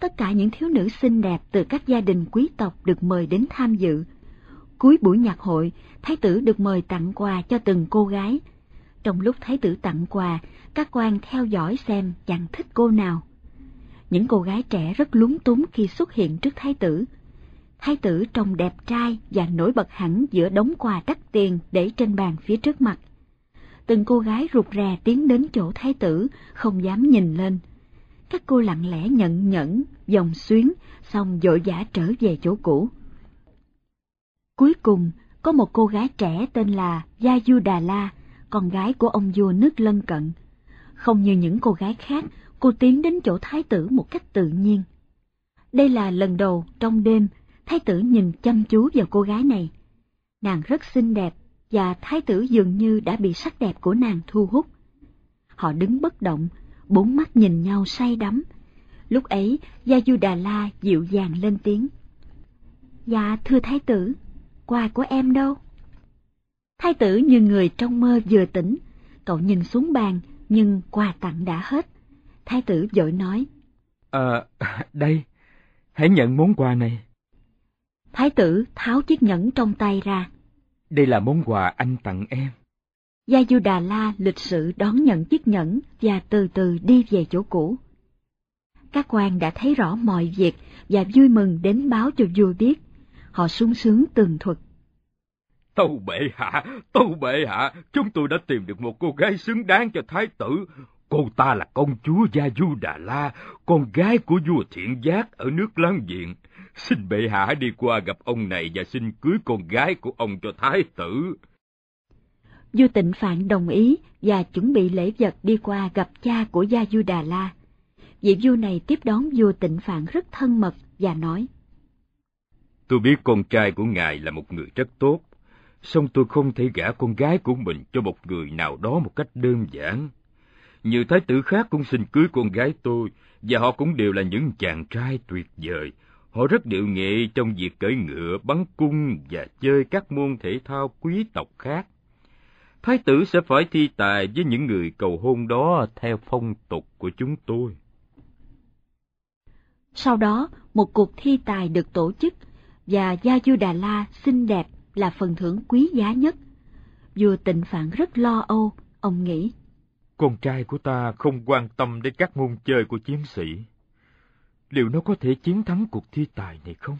Tất cả những thiếu nữ xinh đẹp từ các gia đình quý tộc được mời đến tham dự. Cuối buổi nhạc hội, thái tử được mời tặng quà cho từng cô gái. Trong lúc thái tử tặng quà, các quan theo dõi xem chàng thích cô nào. Những cô gái trẻ rất lúng túng khi xuất hiện trước thái tử. Thái tử trông đẹp trai và nổi bật hẳn giữa đống quà đắt tiền để trên bàn phía trước mặt. Từng cô gái rụt rè tiến đến chỗ thái tử, không dám nhìn lên. Các cô lặng lẽ nhận nhẫn, vòng xuyến, xong vội vã trở về chỗ cũ. Cuối cùng, có một cô gái trẻ tên là Gia Du Đà La, con gái của ông vua nước lân cận. Không như những cô gái khác, cô tiến đến chỗ thái tử một cách tự nhiên. Đây là lần đầu trong đêm, thái tử nhìn chăm chú vào cô gái này. Nàng rất xinh đẹp, và thái tử dường như đã bị sắc đẹp của nàng thu hút. Họ đứng bất động, bốn mắt nhìn nhau say đắm. Lúc ấy, Gia Du Đà La dịu dàng lên tiếng: Dạ thưa thái tử, quà của em đâu? Thái tử như người trong mơ vừa tỉnh, cậu nhìn xuống bàn, nhưng quà tặng đã hết. Thái tử vội nói: Ờ, à, đây, hãy nhận món quà này. Thái tử tháo chiếc nhẫn trong tay ra. Đây là món quà anh tặng em. Gia Du Đà La lịch sự đón nhận chiếc nhẫn và từ từ đi về chỗ cũ. Các quan đã thấy rõ mọi việc và vui mừng đến báo cho vua biết. Họ sung sướng tường thuật: Tâu bệ hạ, tâu bệ hạ, chúng tôi đã tìm được một cô gái xứng đáng cho thái tử. Cô ta là công chúa Gia Du Đà La, con gái của vua Thiện Giác ở nước láng giềng. Xin bệ hạ đi qua gặp ông này và xin cưới con gái của ông cho thái tử. Vua Tịnh Phạn đồng ý và chuẩn bị lễ vật đi qua gặp cha của Gia Du Đà La. Vị vua này tiếp đón vua Tịnh Phạn rất thân mật và nói: Tôi biết con trai của ngài là một người rất tốt, song tôi không thể gả con gái của mình cho một người nào đó một cách đơn giản. Nhiều thái tử khác cũng xin cưới con gái tôi, và họ cũng đều là những chàng trai tuyệt vời. Họ rất điệu nghệ trong việc cưỡi ngựa, bắn cung và chơi các môn thể thao quý tộc khác. Thái tử sẽ phải thi tài với những người cầu hôn đó theo phong tục của chúng tôi. Sau đó, một cuộc thi tài được tổ chức, và Gia Du Đà La xinh đẹp là phần thưởng quý giá nhất. Vua Tịnh Phạn rất lo âu, ông nghĩ: Con trai của ta không quan tâm đến các môn chơi của chiến sĩ. Liệu nó có thể chiến thắng cuộc thi tài này không?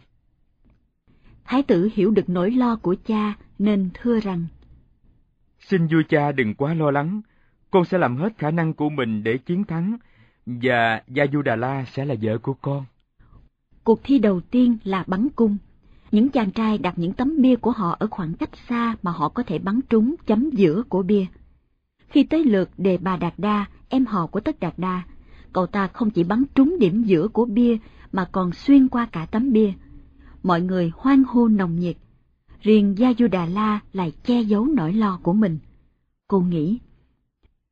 Thái tử hiểu được nỗi lo của cha nên thưa rằng: Xin vua cha đừng quá lo lắng, con sẽ làm hết khả năng của mình để chiến thắng, và Gia Du Đà La sẽ là vợ của con. Cuộc thi đầu tiên là bắn cung. Những chàng trai đặt những tấm bia của họ ở khoảng cách xa mà họ có thể bắn trúng chấm giữa của bia. Khi tới lượt Đề Bà Đạt Đa, em họ của Tất Đạt Đa, cậu ta không chỉ bắn trúng điểm giữa của bia mà còn xuyên qua cả tấm bia. Mọi người hoan hô nồng nhiệt. Riêng Gia Du Đà La lại che giấu nỗi lo của mình. Cô nghĩ: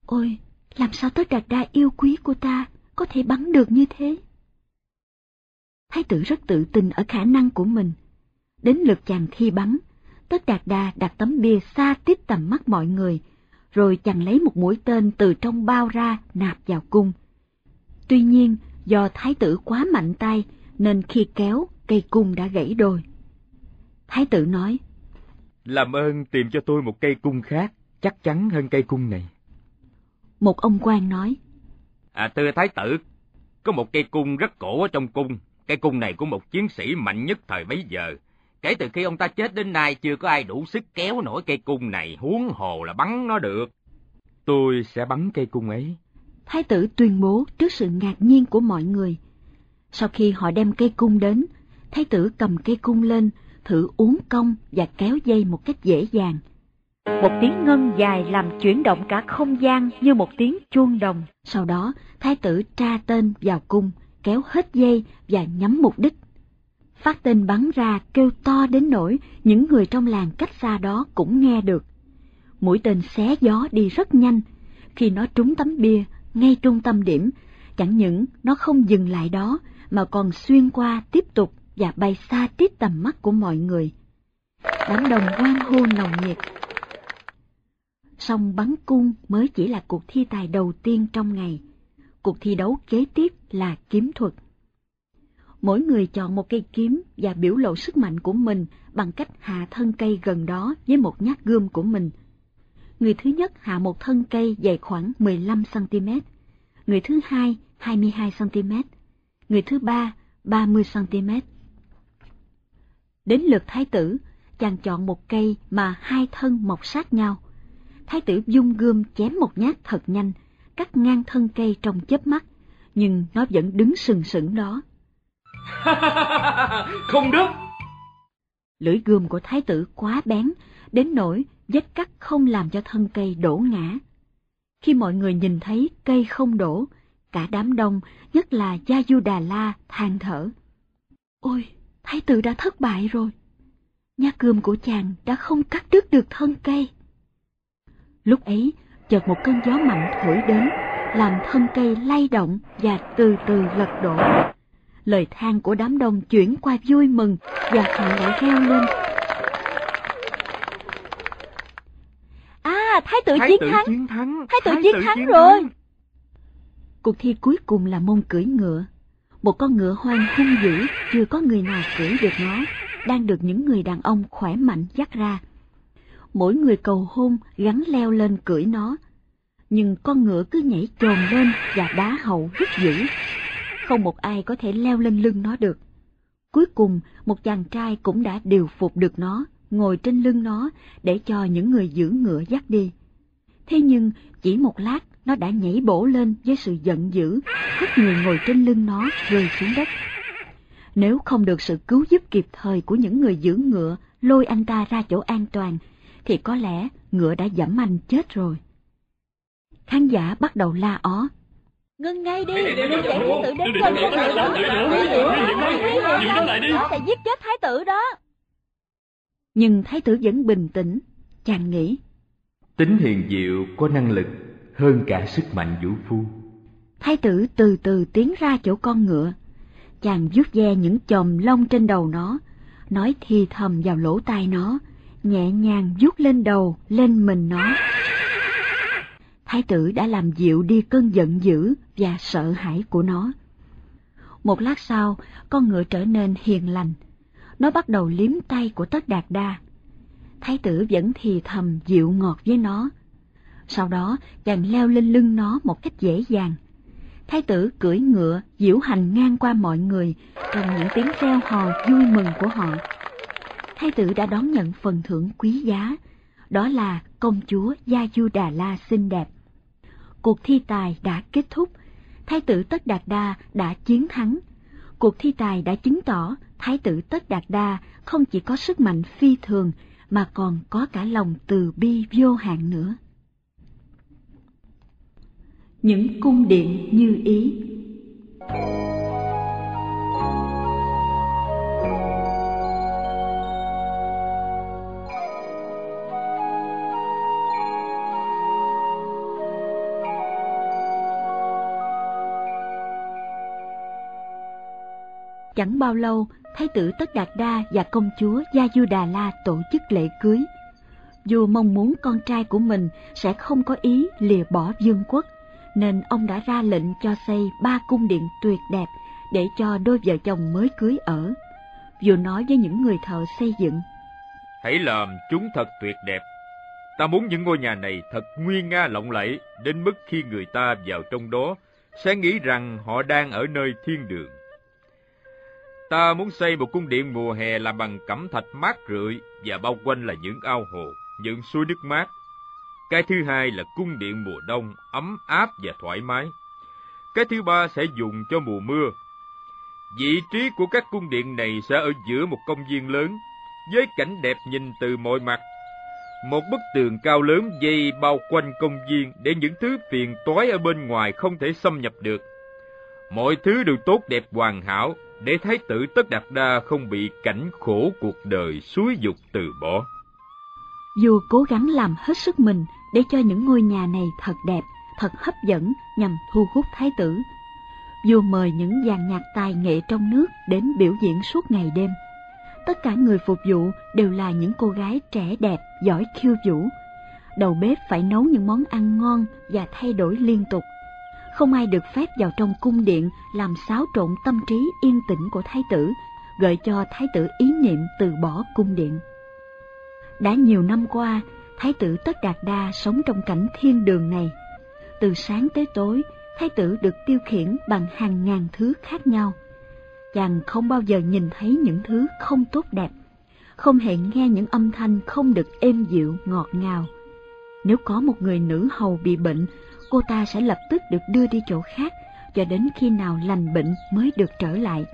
Ôi, làm sao Tất Đạt Đa yêu quý của ta có thể bắn được như thế? Thái tử rất tự tin ở khả năng của mình. Đến lượt chàng thi bắn, Tất Đạt Đa đặt tấm bia xa tít tầm mắt mọi người, rồi chàng lấy một mũi tên từ trong bao ra nạp vào cung. Tuy nhiên, do thái tử quá mạnh tay nên khi kéo, cây cung đã gãy đôi. Thái tử nói: Làm ơn tìm cho tôi một cây cung khác, chắc chắn hơn cây cung này. Một ông quan nói: À, thưa thái tử, có một cây cung rất cổ ở trong cung. Cây cung này của một chiến sĩ mạnh nhất thời bấy giờ. Kể từ khi ông ta chết đến nay chưa có ai đủ sức kéo nổi cây cung này, huống hồ là bắn nó được. Tôi sẽ bắn cây cung ấy. Thái tử tuyên bố trước sự ngạc nhiên của mọi người. Sau khi họ đem cây cung đến, thái tử cầm cây cung lên, thử uốn cong và kéo dây một cách dễ dàng. Một tiếng ngân dài làm chuyển động cả không gian như một tiếng chuông đồng. Sau đó, thái tử tra tên vào cung, kéo hết dây và nhắm mục đích. Phát tên bắn ra kêu to đến nỗi những người trong làng cách xa đó cũng nghe được. Mũi tên xé gió đi rất nhanh. Khi nó trúng tấm bia ngay trung tâm điểm, chẳng những nó không dừng lại đó mà còn xuyên qua tiếp tục và bay xa tít tầm mắt của mọi người. Đám đồng hoan hô nồng nhiệt. Song bắn cung mới chỉ là cuộc thi tài đầu tiên trong ngày. Cuộc thi đấu kế tiếp là kiếm thuật. Mỗi người chọn một cây kiếm và biểu lộ sức mạnh của mình bằng cách hạ thân cây gần đó với một nhát gươm của mình. Người thứ nhất hạ một thân cây dày khoảng mười lăm xăng-ti-mét, người thứ hai hai mươi hai xăng-ti-mét, người thứ ba ba mươi xăng-ti-mét. Đến lượt thái tử, chàng chọn một cây mà hai thân mọc sát nhau. Thái tử vung gươm chém một nhát thật nhanh, cắt ngang thân cây trong chớp mắt, nhưng nó vẫn đứng sừng sững đó. Không được! Lưỡi gươm của thái tử quá bén, đến nỗi vết cắt không làm cho thân cây đổ ngã. Khi mọi người nhìn thấy cây không đổ, cả đám đông, nhất là Gia Du Đà La, than thở: Ôi, thái tử đã thất bại rồi. Nhát gươm của chàng đã không cắt đứt được thân cây. Lúc ấy, chợt một cơn gió mạnh thổi đến, làm thân cây lay động và từ từ lật đổ. Lời than của đám đông chuyển qua vui mừng và họ lại reo lên: À, thái tử chiến thắng! Thái tử chiến thắng rồi! Cuộc thi cuối cùng là môn cưỡi ngựa. Một con ngựa hoang hung dữ, chưa có người nào cưỡi được nó, đang được những người đàn ông khỏe mạnh dắt ra. Mỗi người cầu hôn gắn leo lên cưỡi nó, nhưng con ngựa cứ nhảy chồm lên và đá hậu rất dữ. Không một ai có thể leo lên lưng nó được. Cuối cùng, một chàng trai cũng đã điều phục được nó ngồi trên lưng nó để cho những người giữ ngựa dắt đi. Thế nhưng chỉ một lát nó đã nhảy bổ lên với sự giận dữ, hất người ngồi trên lưng nó rơi xuống đất. Nếu không được sự cứu giúp kịp thời của những người giữ ngựa lôi anh ta ra chỗ an toàn, thì có lẽ ngựa đã giẫm anh chết rồi. Khán giả bắt đầu la ó. Ngưng ngay đi, đừng để thái tử đến gần thái tử đó, nó sẽ giết chết thái tử đó. Nhưng thái tử vẫn bình tĩnh, chàng nghĩ. Tính hiền diệu có năng lực hơn cả sức mạnh vũ phu. Thái tử từ từ tiến ra chỗ con ngựa, chàng vuốt ve những chòm lông trên đầu nó, nói thì thầm vào lỗ tai nó, nhẹ nhàng vuốt lên đầu, lên mình nó. Thái tử đã làm dịu đi cơn giận dữ và sợ hãi của nó. Một lát sau, con ngựa trở nên hiền lành. Nó bắt đầu liếm tay của Tất Đạt Đa. Thái tử vẫn thì thầm dịu ngọt với nó. Sau đó, chàng leo lên lưng nó một cách dễ dàng. Thái tử cưỡi ngựa, diễu hành ngang qua mọi người trong những tiếng reo hò vui mừng của họ. Thái tử đã đón nhận phần thưởng quý giá, đó là công chúa Gia Du Đà La xinh đẹp. Cuộc thi tài đã kết thúc, thái tử Tất Đạt Đa đã chiến thắng. Cuộc thi tài đã chứng tỏ thái tử Tất Đạt Đa không chỉ có sức mạnh phi thường mà còn có cả lòng từ bi vô hạn nữa. Những cung điện như ý. Chẳng bao lâu, thái tử Tất Đạt Đa và công chúa Gia Du Đà La tổ chức lễ cưới. Vua mong muốn con trai của mình sẽ không có ý lìa bỏ vương quốc, nên ông đã ra lệnh cho xây ba cung điện tuyệt đẹp để cho đôi vợ chồng mới cưới ở. Vua nói với những người thợ xây dựng: Hãy làm chúng thật tuyệt đẹp. Ta muốn những ngôi nhà này thật nguy nga lộng lẫy, đến mức khi người ta vào trong đó sẽ nghĩ rằng họ đang ở nơi thiên đường. Ta muốn xây một cung điện mùa hè làm bằng cẩm thạch mát rượi và bao quanh là những ao hồ, những suối nước mát. Cái thứ hai là cung điện mùa đông ấm áp và thoải mái. Cái thứ ba sẽ dùng cho mùa mưa. Vị trí của các cung điện này sẽ ở giữa một công viên lớn, với cảnh đẹp nhìn từ mọi mặt. Một bức tường cao lớn dây bao quanh công viên để những thứ phiền toái ở bên ngoài không thể xâm nhập được. Mọi thứ đều tốt đẹp hoàn hảo, để thái tử Tất Đạt Đa không bị cảnh khổ cuộc đời xúi giục từ bỏ. Vua cố gắng làm hết sức mình để cho những ngôi nhà này thật đẹp, thật hấp dẫn nhằm thu hút thái tử. Vua mời những dàn nhạc tài nghệ trong nước đến biểu diễn suốt ngày đêm. Tất cả người phục vụ đều là những cô gái trẻ đẹp, giỏi khiêu vũ. Đầu bếp phải nấu những món ăn ngon và thay đổi liên tục. Không ai được phép vào trong cung điện làm xáo trộn tâm trí yên tĩnh của thái tử, gợi cho thái tử ý niệm từ bỏ cung điện. Đã nhiều năm qua, thái tử Tất Đạt Đa sống trong cảnh thiên đường này. Từ sáng tới tối, thái tử được tiêu khiển bằng hàng ngàn thứ khác nhau. Chàng không bao giờ nhìn thấy những thứ không tốt đẹp, không hề nghe những âm thanh không được êm dịu ngọt ngào. Nếu có một người nữ hầu bị bệnh, cô ta sẽ lập tức được đưa đi chỗ khác, cho đến khi nào lành bệnh mới được trở lại.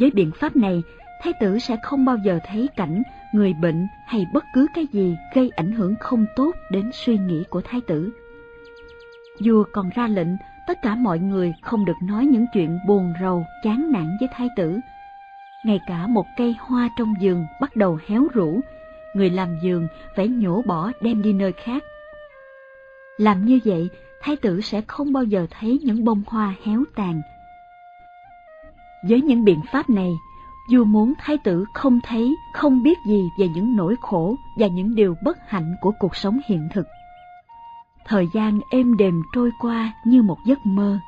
Với biện pháp này, thái tử sẽ không bao giờ thấy cảnh người bệnh hay bất cứ cái gì gây ảnh hưởng không tốt đến suy nghĩ của thái tử. Vua còn ra lệnh tất cả mọi người không được nói những chuyện buồn rầu, chán nản với thái tử. Ngay cả một cây hoa trong vườn bắt đầu héo rũ, người làm vườn phải nhổ bỏ đem đi nơi khác. Làm như vậy, thái tử sẽ không bao giờ thấy những bông hoa héo tàn. Với những biện pháp này, vua muốn thái tử không thấy, không biết gì về những nỗi khổ và những điều bất hạnh của cuộc sống hiện thực. Thời gian êm đềm trôi qua như một giấc mơ.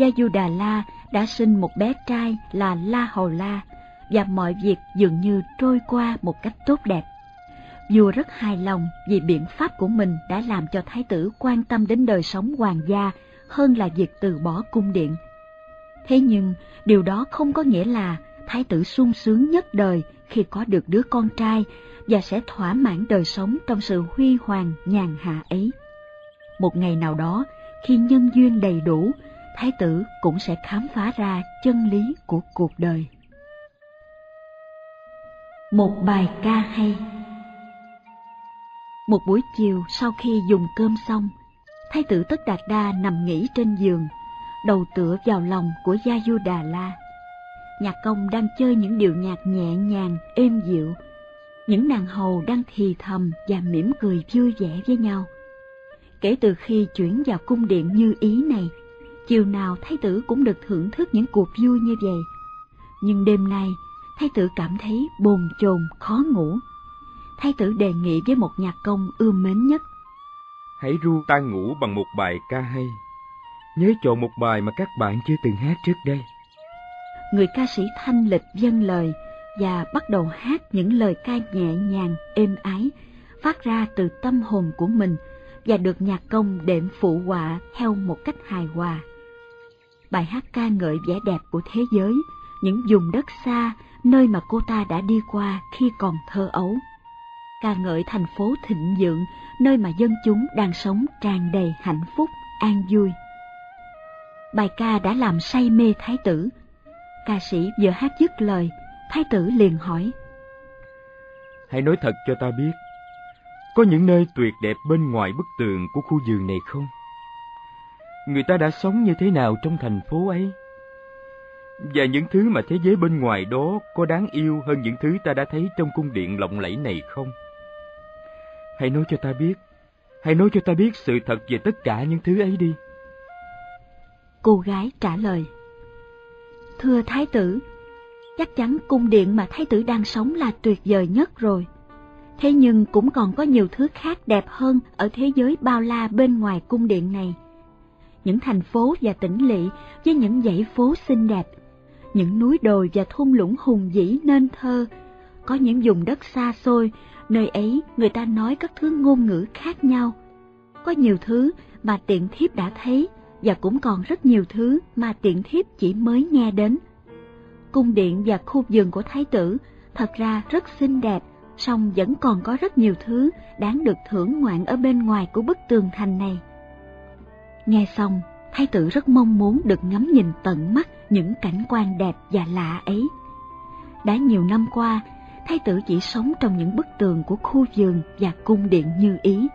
Gia Du Đà La đã sinh một bé trai là La Hầu La, và mọi việc dường như trôi qua một cách tốt đẹp. Vua rất hài lòng vì biện pháp của mình đã làm cho thái tử quan tâm đến đời sống hoàng gia hơn là việc từ bỏ cung điện. Thế nhưng, điều đó không có nghĩa là thái tử sung sướng nhất đời khi có được đứa con trai và sẽ thỏa mãn đời sống trong sự huy hoàng nhàn hạ ấy. Một ngày nào đó, khi nhân duyên đầy đủ, thái tử cũng sẽ khám phá ra chân lý của cuộc đời. Một bài ca hay. Một buổi chiều sau khi dùng cơm xong, thái tử Tất Đạt Đa nằm nghỉ trên giường, đầu tựa vào lòng của Gia Du Đà La. Nhạc công đang chơi những điệu nhạc nhẹ nhàng, êm dịu. Những nàng hầu đang thì thầm và mỉm cười vui vẻ với nhau. Kể từ khi chuyển vào cung điện Như Ý này, chiều nào thái tử cũng được thưởng thức những cuộc vui như vậy. Nhưng đêm nay, thái tử cảm thấy bồn chồn, khó ngủ. Thái tử đề nghị với một nhạc công ưa mến nhất: hãy ru ta ngủ bằng một bài ca hay. Nhớ chọn một bài mà các bạn chưa từng hát trước đây. Người ca sĩ thanh lịch vâng lời và bắt đầu hát những lời ca nhẹ nhàng, êm ái, phát ra từ tâm hồn của mình và được nhạc công đệm phụ họa theo một cách hài hòa. Bài hát ca ngợi vẻ đẹp của thế giới, những vùng đất xa, nơi mà cô ta đã đi qua khi còn thơ ấu. Ca ngợi thành phố thịnh vượng, nơi mà dân chúng đang sống tràn đầy hạnh phúc, an vui. Bài ca đã làm say mê thái tử. Ca sĩ vừa hát dứt lời, thái tử liền hỏi: hãy nói thật cho ta biết, có những nơi tuyệt đẹp bên ngoài bức tường của khu vườn này không? Người ta đã sống như thế nào trong thành phố ấy? Và những thứ mà thế giới bên ngoài đó có đáng yêu hơn những thứ ta đã thấy trong cung điện lộng lẫy này không? Hãy nói cho ta biết, hãy nói cho ta biết sự thật về tất cả những thứ ấy đi. Cô gái trả lời: thưa thái tử, chắc chắn cung điện mà thái tử đang sống là tuyệt vời nhất rồi. Thế nhưng cũng còn có nhiều thứ khác đẹp hơn ở thế giới bao la bên ngoài cung điện này. Những thành phố và tỉnh lỵ với những dãy phố xinh đẹp, những núi đồi và thung lũng hùng vĩ nên thơ, có những vùng đất xa xôi, nơi ấy người ta nói các thứ ngôn ngữ khác nhau. Có nhiều thứ mà tiện thiếp đã thấy và cũng còn rất nhiều thứ mà tiện thiếp chỉ mới nghe đến. Cung điện và khu vườn của thái tử thật ra rất xinh đẹp, song vẫn còn có rất nhiều thứ đáng được thưởng ngoạn ở bên ngoài của bức tường thành này. Nghe xong, thái tử rất mong muốn được ngắm nhìn tận mắt những cảnh quan đẹp và lạ ấy. Đã nhiều năm qua, thái tử chỉ sống trong những bức tường của khu vườn và cung điện Như Ý,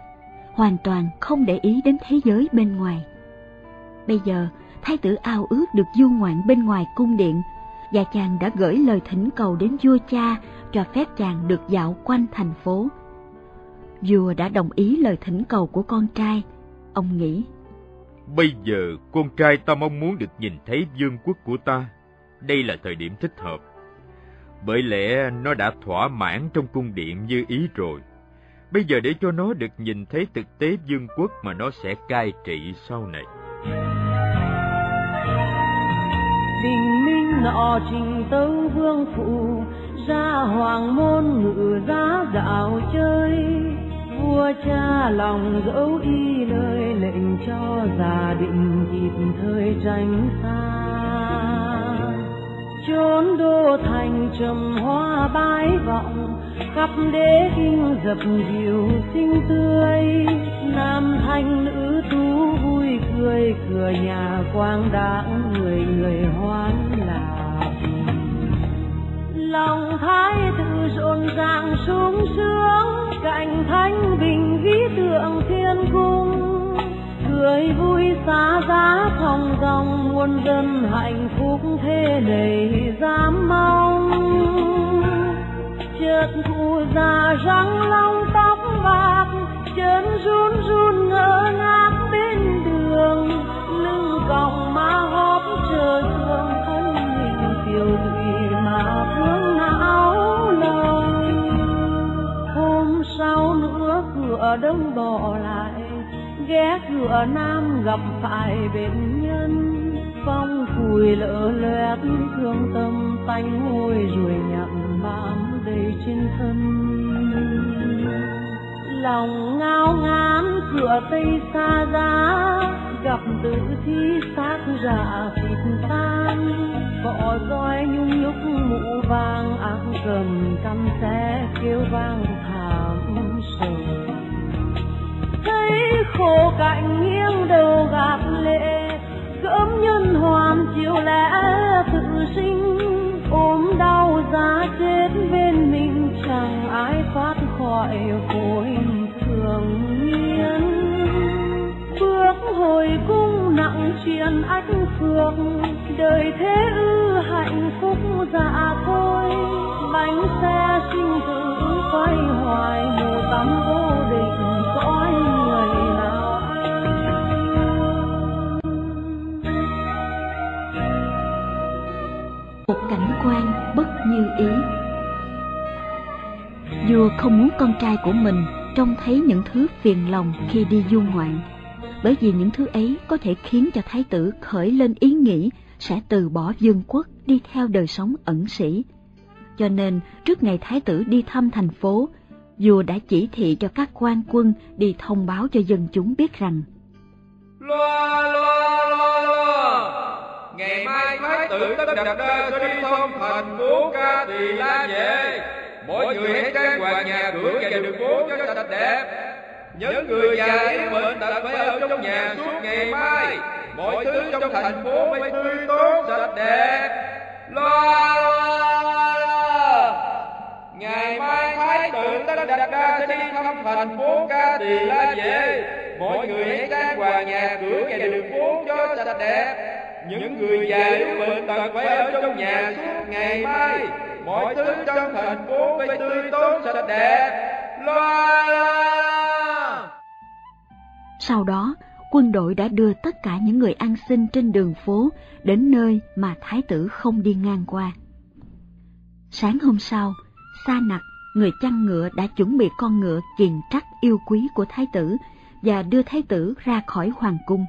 hoàn toàn không để ý đến thế giới bên ngoài. Bây giờ, thái tử ao ước được du ngoạn bên ngoài cung điện, và chàng đã gửi lời thỉnh cầu đến vua cha cho phép chàng được dạo quanh thành phố. Vua đã đồng ý lời thỉnh cầu của con trai. Ông nghĩ: bây giờ con trai ta mong muốn được nhìn thấy vương quốc của ta, đây là thời điểm thích hợp. Bởi lẽ nó đã thỏa mãn trong cung điện Như Ý rồi, bây giờ để cho nó được nhìn thấy thực tế vương quốc mà nó sẽ cai trị sau này. Bình minh nọ trình tấu vương phụ, ra hoàng môn ngự giá dạo chơi. Vua cha lòng dẫu y lời, lệnh cho gia định kịp thời tránh xa. Chốn đô thành trầm hoa bái vọng, khắp đế kinh dập dìu xinh tươi. Nam thanh nữ tú vui cười, cửa nhà quang đãng người người hoan lạc. Lòng thái tử rộn ràng sung sướng, cạnh thánh bình vĩ tượng thiên cung. Cười vui xá giá thong dong, muôn dân hạnh phúc thế đầy dám mong. Chợt cụ già răng long tóc bạc, chân run run ngỡ ngác bên đường. Lưng còng má hóp trời thương, thân mình tiêu tụy mà thương não lòng. Hôm sau nữa cửa đông bỏ lại, ghé cửa nam gặp phải bệnh nhân. Phong phùi lỡ loét thương tâm, tanh hôi ruồi nhặng bám đầy trên thân. Lòng ngao ngán cửa tây xa giá, gặp tử thi xác rã thịt tan. Cỏ roi nhung nhúc mũ vàng áo gầm căm xé kêu vang thảm sầu. Thấy khổ cạnh nghiêng đầu gạt lệ, gớm nhân hoàn chiều lẽ tự sinh, ôm đau giá chết bên mình chẳng ai thoát khỏi khối thường nhiên. Bước hồi cung nặng chuyện ách phước, đời thế ư hạnh phúc dạ thôi. Bánh xe sinh tử quay hoài mù tắm vô định cõi người nào anh. Một cảnh quan bất như ý. Vua không muốn con trai của mình trông thấy những thứ phiền lòng khi đi du ngoạn, bởi vì những thứ ấy có thể khiến cho thái tử khởi lên ý nghĩ sẽ từ bỏ vương quốc đi theo đời sống ẩn sĩ. Cho nên, trước ngày thái tử đi thăm thành phố, vua đã chỉ thị cho các quan quân đi thông báo cho dân chúng biết rằng: Loa, loa, loa, loa. Ngày mai thái tử Tất Đạt Đa sẽ đi thăm thành phố Ca Tỳ La Vệ. Mỗi người hãy trang hoàng nhà cửa và đường phố cho sạch đẹp. Những người già yếu bệnh tật phải ở trong nhà suốt ngày mai. Mọi thứ trong thành phố phải tươi tốt sạch đẹp. Loa, loa, loa, loa. Ngày mai thái tử Tất Đạt Đa sẽ đi thăm thành phố Ca Tỳ La Vệ. Mọi người hãy trang hoàng nhà cửa và đường phố cho sạch đẹp. Những người già yếu bệnh tật phải ở trong nhà suốt ngày mai. Mọi thứ trong thành phố phải tươi tốt sạch đẹp. Loa, loa. Sau đó, quân đội đã đưa tất cả những người ăn xin trên đường phố đến nơi mà thái tử không đi ngang qua. Sáng hôm sau, Sa Nặc, người chăn ngựa đã chuẩn bị con ngựa Kiền Trắc yêu quý của thái tử và đưa thái tử ra khỏi hoàng cung.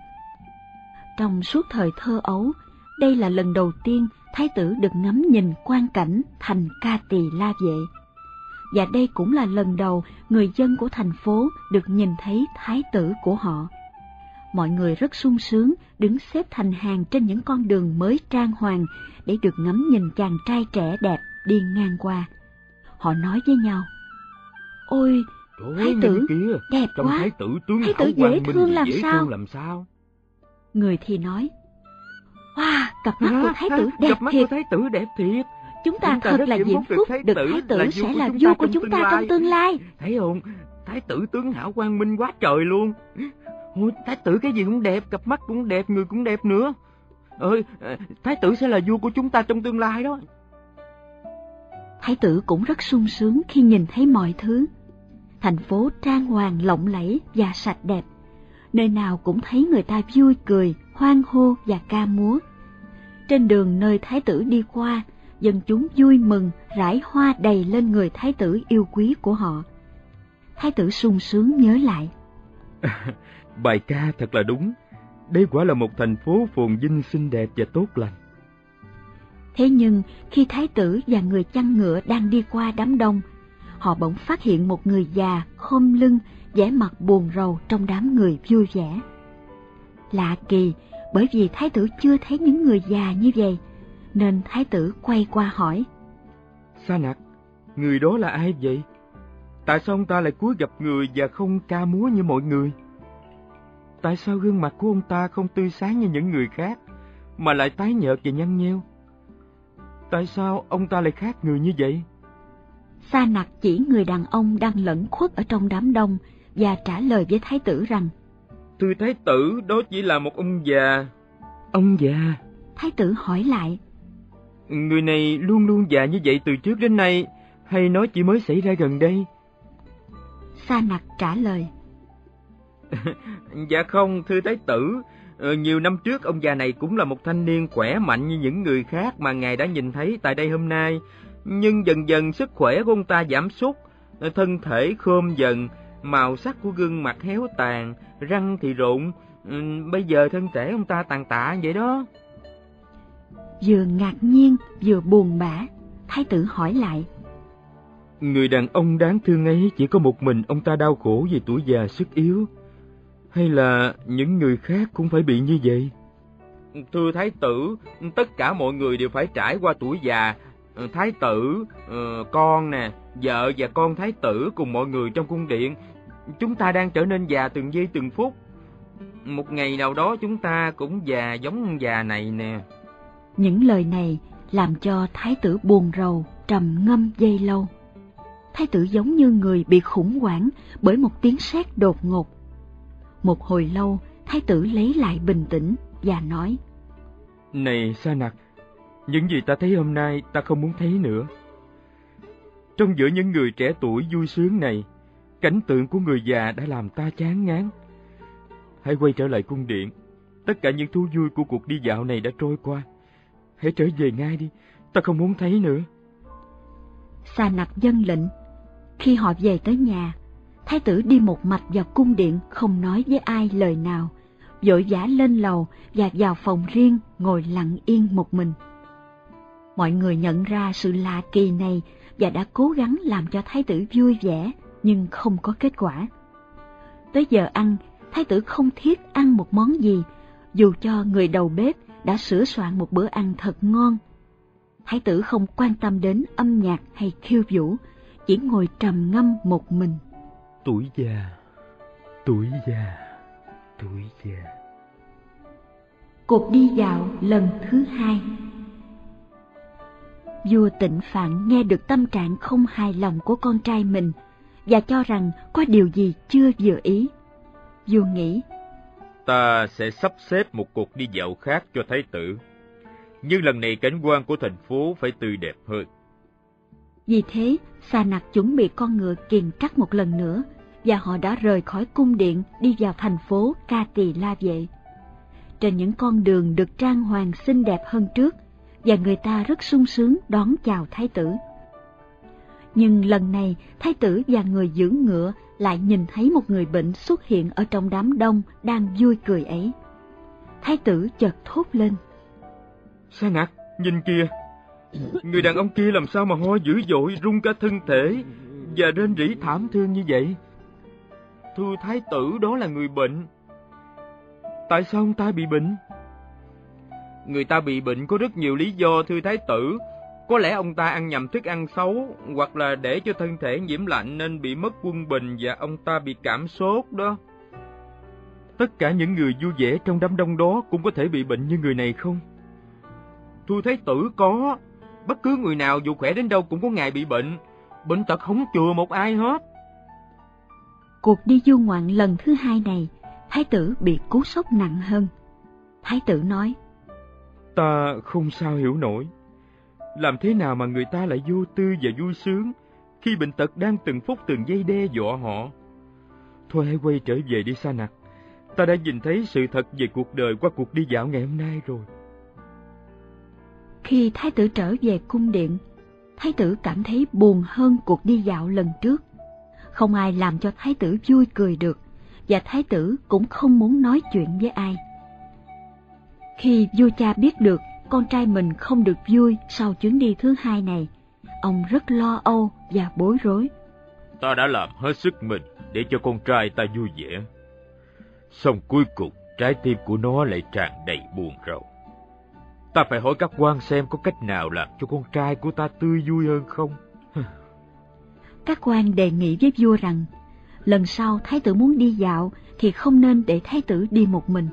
Trong suốt thời thơ ấu, đây là lần đầu tiên thái tử được ngắm nhìn quang cảnh thành Ca Tỳ La Vệ. Và đây cũng là lần đầu người dân của thành phố được nhìn thấy thái tử của họ. Mọi người rất sung sướng đứng xếp thành hàng trên những con đường mới trang hoàng để được ngắm nhìn chàng trai trẻ đẹp đi ngang qua. Họ nói với nhau: Ôi, thái tử đẹp quá, thái tử, thái tử dễ thương làm sao? sao? Người thì nói: Wow, cặp mắt của thái tử đẹp thiệt. Chúng ta, chúng ta thật là diễm phúc được thái tử, thái tử sẽ là vua của chúng ta trong, trong tương lai. Thấy không, thái tử tướng hảo quang minh quá trời luôn. Ôi, thái tử cái gì cũng đẹp, cặp mắt cũng đẹp, người cũng đẹp nữa. Ơi, thái tử sẽ là vua của chúng ta trong tương lai đó. Thái tử cũng rất sung sướng khi nhìn thấy mọi thứ. Thành phố trang hoàng lộng lẫy và sạch đẹp. Nơi nào cũng thấy người ta vui cười, hoan hô và ca múa. Trên đường nơi thái tử đi qua, dân chúng vui mừng rải hoa đầy lên người thái tử yêu quý của họ. Thái tử sung sướng nhớ lại: à, bài ca thật là đúng. Đây quả là một thành phố phồn vinh xinh đẹp và tốt lành. Thế nhưng khi thái tử và người chăn ngựa đang đi qua đám đông, họ bỗng phát hiện một người già khom lưng, vẻ mặt buồn rầu trong đám người vui vẻ. Lạ kỳ, bởi vì thái tử chưa thấy những người già như vậy, nên thái tử quay qua hỏi: Sa Nặc, người đó là ai vậy? Tại sao ông ta lại cúi gập người và không ca múa như mọi người? Tại sao gương mặt của ông ta không tươi sáng như những người khác, mà lại tái nhợt và nhăn nheo? Tại sao ông ta lại khác người như vậy? Sa Nặc chỉ người đàn ông đang lẩn khuất ở trong đám đông và trả lời với thái tử rằng: Thưa thái tử, đó chỉ là một ông già. Ông già? Thái tử hỏi lại: Người này luôn luôn già như vậy từ trước đến nay, hay nó chỉ mới xảy ra gần đây? Sa Nặc trả lời: Dạ không, thưa thái tử, nhiều năm trước ông già này cũng là một thanh niên khỏe mạnh như những người khác mà ngài đã nhìn thấy tại đây hôm nay. Nhưng dần dần sức khỏe của ông ta giảm sút, thân thể khom dần, màu sắc của gương mặt héo tàn, răng thì rụng. Bây giờ thân thể ông ta tàn tạ vậy đó. Vừa ngạc nhiên, vừa buồn bã, thái tử hỏi lại: Người đàn ông đáng thương ấy chỉ có một mình ông ta đau khổ vì tuổi già sức yếu, hay là những người khác cũng phải bị như vậy? Thưa thái tử, tất cả mọi người đều phải trải qua tuổi già, thái tử, con nè, vợ và con thái tử cùng mọi người trong cung điện. Chúng ta đang trở nên già từng giây từng phút. Một ngày nào đó chúng ta cũng già giống già này nè. Những lời này làm cho thái tử buồn rầu, trầm ngâm giây lâu. Thái tử giống như người bị khủng hoảng bởi một tiếng sét đột ngột. Một hồi lâu, thái tử lấy lại bình tĩnh và nói: Này Sa Nặc, những gì ta thấy hôm nay ta không muốn thấy nữa. Trong giữa những người trẻ tuổi vui sướng này, cảnh tượng của người già đã làm ta chán ngán. Hãy quay trở lại cung điện. Tất cả những thú vui của cuộc đi dạo này đã trôi qua. Hãy trở về ngay đi, ta không muốn thấy nữa. Sa Nặc dân lệnh. Khi họ về tới nhà, thái tử đi một mạch vào cung điện, không nói với ai lời nào, vội vã lên lầu và vào phòng riêng ngồi lặng yên một mình. Mọi người nhận ra sự lạ kỳ này và đã cố gắng làm cho thái tử vui vẻ, nhưng không có kết quả. Tới giờ ăn, thái tử không thiết ăn một món gì, dù cho người đầu bếp đã sửa soạn một bữa ăn thật ngon. Thái tử không quan tâm đến âm nhạc hay khiêu vũ, chỉ ngồi trầm ngâm một mình. Tuổi già, tuổi già, tuổi già. Cuộc đi dạo lần thứ hai. Vua Tịnh Phạn nghe được tâm trạng không hài lòng của con trai mình và cho rằng có điều gì chưa vừa ý. Vua nghĩ: Ta sẽ sắp xếp một cuộc đi dạo khác cho thái tử, nhưng lần này cảnh quan của thành phố phải tươi đẹp hơn. Vì thế, Sa Nặc chuẩn bị con ngựa Kiền Trắc một lần nữa, và họ đã rời khỏi cung điện đi vào thành phố Ca Tỳ La Vệ. Trên những con đường được trang hoàng xinh đẹp hơn trước, và người ta rất sung sướng đón chào thái tử. Nhưng lần này, thái tử và người dưỡng ngựa lại nhìn thấy một người bệnh xuất hiện ở trong đám đông đang vui cười ấy. Thái tử chợt thốt lên: Sa Nặc, nhìn kìa! Người đàn ông kia làm sao mà ho dữ dội, run cả thân thể và rên rỉ thảm thương như vậy? Thưa thái tử, đó là người bệnh. Tại sao ông ta bị bệnh? Người ta bị bệnh có rất nhiều lý do, thưa thái tử. Có lẽ ông ta ăn nhầm thức ăn xấu, hoặc là để cho thân thể nhiễm lạnh nên bị mất quân bình, và ông ta bị cảm sốt đó. Tất cả những người vui vẻ trong đám đông đó cũng có thể bị bệnh như người này không? Thưa thái tử, có. Bất cứ người nào dù khỏe đến đâu cũng có ngày bị bệnh. Bệnh tật không chừa một ai hết. Cuộc đi du ngoạn lần thứ hai này, thái tử bị cú sốc nặng hơn. Thái tử nói: Ta không sao hiểu nổi. Làm thế nào mà người ta lại vô tư và vui sướng khi bệnh tật đang từng phút từng giây đe dọa họ? Thôi hãy quay trở về đi Sa Nặc. Ta đã nhìn thấy sự thật về cuộc đời qua cuộc đi dạo ngày hôm nay rồi. Khi thái tử trở về cung điện, thái tử cảm thấy buồn hơn cuộc đi dạo lần trước. Không ai làm cho thái tử vui cười được, và thái tử cũng không muốn nói chuyện với ai. Khi vua cha biết được con trai mình không được vui sau chuyến đi thứ hai này, ông rất lo âu và bối rối. Ta đã làm hết sức mình để cho con trai ta vui vẻ, song cuối cùng trái tim của nó lại tràn đầy buồn rầu. Ta phải hỏi các quan xem có cách nào làm cho con trai của ta tươi vui hơn không. Các quan đề nghị với vua rằng lần sau thái tử muốn đi dạo thì không nên để thái tử đi một mình.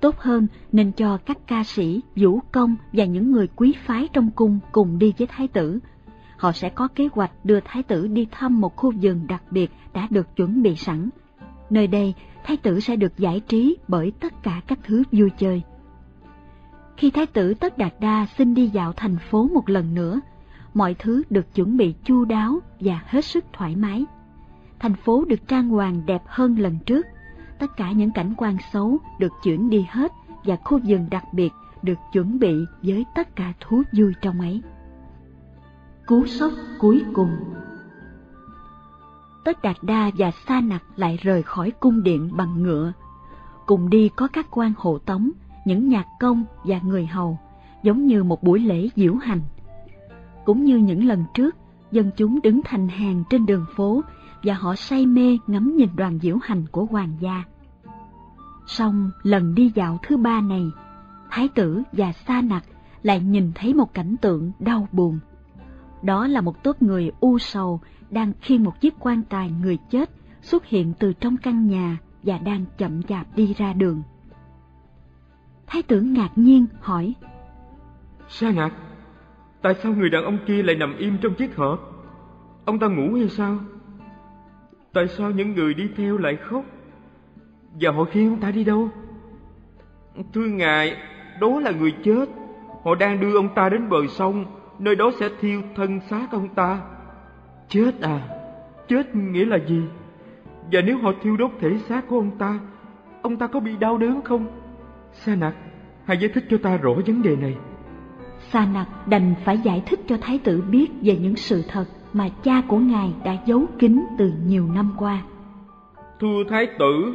Tốt hơn nên cho các ca sĩ, vũ công và những người quý phái trong cung cùng đi với thái tử. Họ sẽ có kế hoạch đưa thái tử đi thăm một khu vườn đặc biệt đã được chuẩn bị sẵn. Nơi đây, thái tử sẽ được giải trí bởi tất cả các thứ vui chơi. Khi thái tử Tất Đạt Đa xin đi dạo thành phố một lần nữa, mọi thứ được chuẩn bị chu đáo và hết sức thoải mái. Thành phố được trang hoàng đẹp hơn lần trước. Tất cả những cảnh quan xấu được chuyển đi hết, và khu vườn đặc biệt được chuẩn bị với tất cả thú vui trong ấy. Cú sốc cuối cùng. Tất Đạt Đa và Sa Nặc lại rời khỏi cung điện bằng ngựa. Cùng đi có các quan hộ tống, những nhạc công và người hầu, giống như một buổi lễ diễu hành. Cũng như những lần trước, dân chúng đứng thành hàng trên đường phố, và họ say mê ngắm nhìn đoàn diễu hành của hoàng gia. Song lần đi dạo thứ ba này, thái tử và Sa Nặc lại nhìn thấy một cảnh tượng đau buồn. Đó là một tốp người u sầu đang khiêng một chiếc quan tài người chết xuất hiện từ trong căn nhà và đang chậm chạp đi ra đường. Thái tử ngạc nhiên hỏi: Sa Nặc, tại sao người đàn ông kia lại nằm im trong chiếc hộp? Ông ta ngủ hay sao? Tại sao những người đi theo lại khóc? Và họ khiêng ông ta đi đâu? Thưa ngài, đó là người chết. Họ đang đưa ông ta đến bờ sông, nơi đó sẽ thiêu thân xác ông ta. Chết à? Chết nghĩa là gì? Và nếu họ thiêu đốt thể xác của ông ta, ông ta có bị đau đớn không? Sa Nặc, hãy giải thích cho ta rõ vấn đề này. Sa Nặc đành phải giải thích cho thái tử biết về những sự thật mà cha của ngài đã giấu kín từ nhiều năm qua. Thưa thái tử,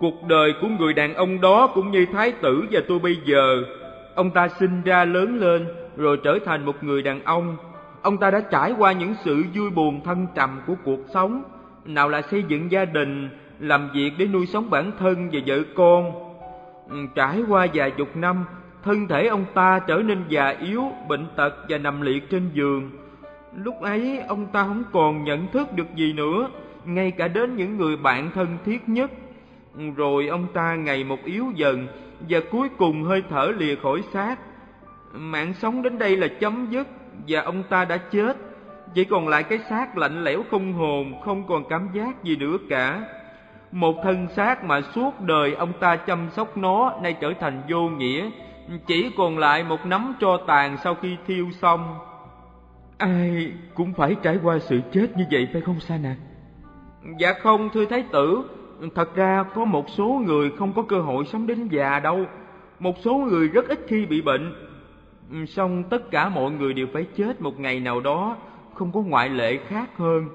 cuộc đời của người đàn ông đó cũng như thái tử và tôi bây giờ. Ông ta sinh ra lớn lên rồi trở thành một người đàn ông. Ông ta đã trải qua những sự vui buồn thăng trầm của cuộc sống, nào là xây dựng gia đình, làm việc để nuôi sống bản thân và vợ con. Trải qua vài chục năm, thân thể ông ta trở nên già yếu, bệnh tật và nằm liệt trên giường. Lúc ấy ông ta không còn nhận thức được gì nữa, ngay cả đến những người bạn thân thiết nhất. Rồi ông ta ngày một yếu dần, và cuối cùng hơi thở lìa khỏi xác. Mạng sống đến đây là chấm dứt, và ông ta đã chết. Chỉ còn lại cái xác lạnh lẽo không hồn, không còn cảm giác gì nữa cả. Một thân xác mà suốt đời ông ta chăm sóc nó nay trở thành vô nghĩa, chỉ còn lại một nắm tro tàn sau khi thiêu xong. Ai cũng phải trải qua sự chết như vậy phải không Sa Nặc? Dạ không thưa thái tử, thật ra có một số người không có cơ hội sống đến già đâu. Một số người rất ít khi bị bệnh. Song tất cả mọi người đều phải chết một ngày nào đó, không có ngoại lệ khác hơn.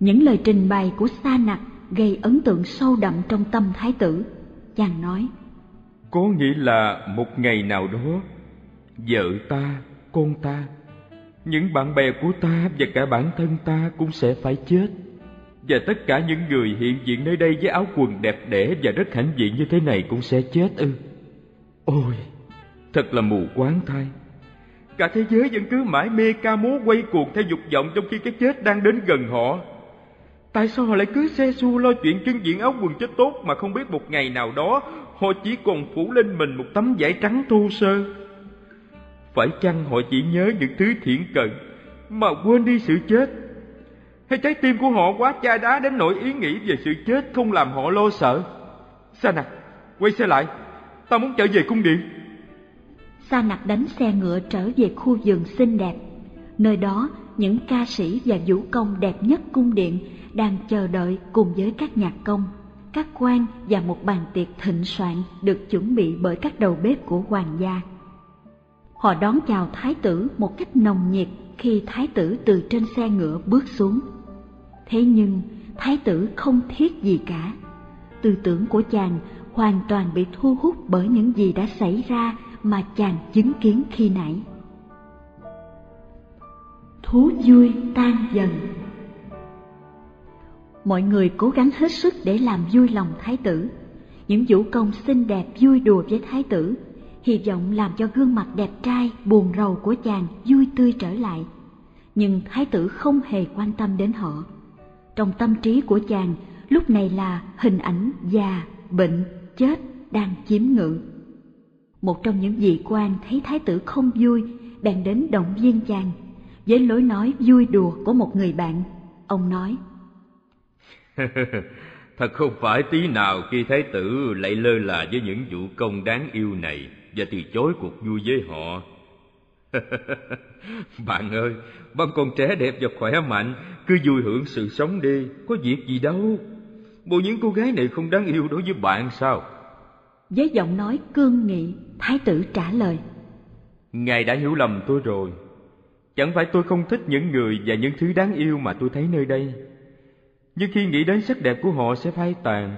Những lời trình bày của Sa Nặc gây ấn tượng sâu đậm trong tâm thái tử. Chàng nói: Có nghĩa là một ngày nào đó, vợ ta, con ta, những bạn bè của ta và cả bản thân ta cũng sẽ phải chết. Và tất cả những người hiện diện nơi đây với áo quần đẹp đẽ và rất hãnh diện như thế này cũng sẽ chết ư? Ôi, thật là mù quáng thay. Cả thế giới vẫn cứ mãi mê ca múa quay cuồng theo dục vọng, trong khi cái chết đang đến gần họ. Tại sao họ lại cứ se su lo chuyện trưng diện áo quần chết tốt, mà không biết một ngày nào đó họ chỉ còn phủ lên mình một tấm vải trắng thô sơ? Phải chăng họ chỉ nhớ những thứ thiển cận mà quên đi sự chết? Hay trái tim của họ quá chai đá đến nỗi ý nghĩ về sự chết không làm họ lo sợ? Sa Nặc, quay xe lại, ta muốn trở về cung điện. Sa Nặc đánh xe ngựa trở về khu vườn xinh đẹp. Nơi đó, những ca sĩ và vũ công đẹp nhất cung điện đang chờ đợi cùng với các nhạc công, các quan và một bàn tiệc thịnh soạn được chuẩn bị bởi các đầu bếp của hoàng gia. Họ đón chào thái tử một cách nồng nhiệt khi thái tử từ trên xe ngựa bước xuống. Thế nhưng, thái tử không thiết gì cả. Tư tưởng của chàng hoàn toàn bị thu hút bởi những gì đã xảy ra mà chàng chứng kiến khi nãy. Thú vui tan dần. Mọi người cố gắng hết sức để làm vui lòng thái tử. Những vũ công xinh đẹp vui đùa với thái tử, hy vọng làm cho gương mặt đẹp trai buồn rầu của chàng vui tươi trở lại. Nhưng thái tử không hề quan tâm đến họ. Trong tâm trí của chàng lúc này là hình ảnh già, bệnh, chết đang chiếm ngự. Một trong những vị quan thấy thái tử không vui bèn đến động viên chàng. Với lối nói vui đùa của một người bạn, ông nói: Thật không phải tí nào khi thái tử lại lơ là với những vũ công đáng yêu này và từ chối cuộc vui với họ. Bạn ơi, bạn còn trẻ đẹp và khỏe mạnh, cứ vui hưởng sự sống đi, có việc gì đâu. Bộ những cô gái này không đáng yêu đối với bạn sao? Với giọng nói cương nghị, thái tử trả lời: Ngài đã hiểu lầm tôi rồi. Chẳng phải tôi không thích những người và những thứ đáng yêu mà tôi thấy nơi đây. Nhưng khi nghĩ đến sắc đẹp của họ sẽ phai tàn,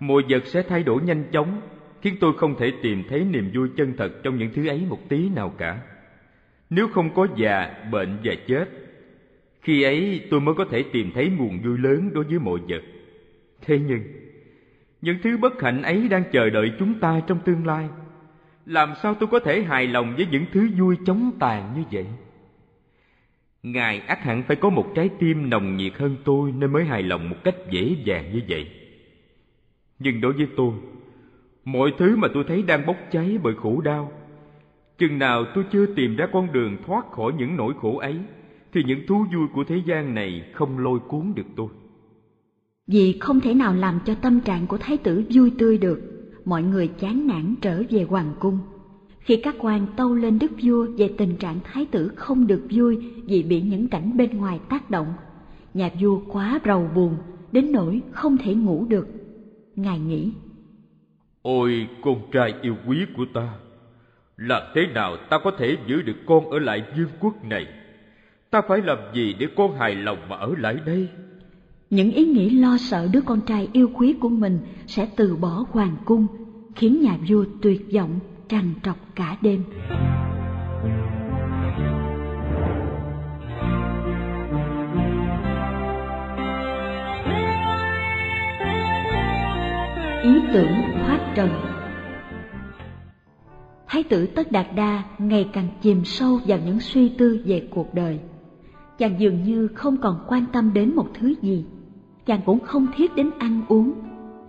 mọi vật sẽ thay đổi nhanh chóng, khiến tôi không thể tìm thấy niềm vui chân thật trong những thứ ấy một tí nào cả. Nếu không có già, bệnh và chết, khi ấy tôi mới có thể tìm thấy nguồn vui lớn đối với mọi vật. Thế nhưng, những thứ bất hạnh ấy đang chờ đợi chúng ta trong tương lai. Làm sao tôi có thể hài lòng với những thứ vui chóng tàn như vậy? Ngài ắt hẳn phải có một trái tim nồng nhiệt hơn tôi nên mới hài lòng một cách dễ dàng như vậy. Nhưng đối với tôi, mọi thứ mà tôi thấy đang bốc cháy bởi khổ đau, chừng nào tôi chưa tìm ra con đường thoát khỏi những nỗi khổ ấy, thì những thú vui của thế gian này không lôi cuốn được tôi. Vì không thể nào làm cho tâm trạng của thái tử vui tươi được, mọi người chán nản trở về hoàng cung. Khi các quan tâu lên đức vua về tình trạng thái tử không được vui vì bị những cảnh bên ngoài tác động, nhà vua quá rầu buồn đến nỗi không thể ngủ được. Ngài nghĩ: Ôi con trai yêu quý của ta, làm thế nào ta có thể giữ được con ở lại vương quốc này? Ta phải làm gì để con hài lòng mà ở lại đây? Những ý nghĩ lo sợ đứa con trai yêu quý của mình sẽ từ bỏ hoàng cung khiến nhà vua tuyệt vọng trằn trọc cả đêm. Ý tưởng thoát trần. Thái tử Tất Đạt Đa ngày càng chìm sâu vào những suy tư về cuộc đời. Chàng dường như không còn quan tâm đến một thứ gì. Chàng cũng không thiết đến ăn uống.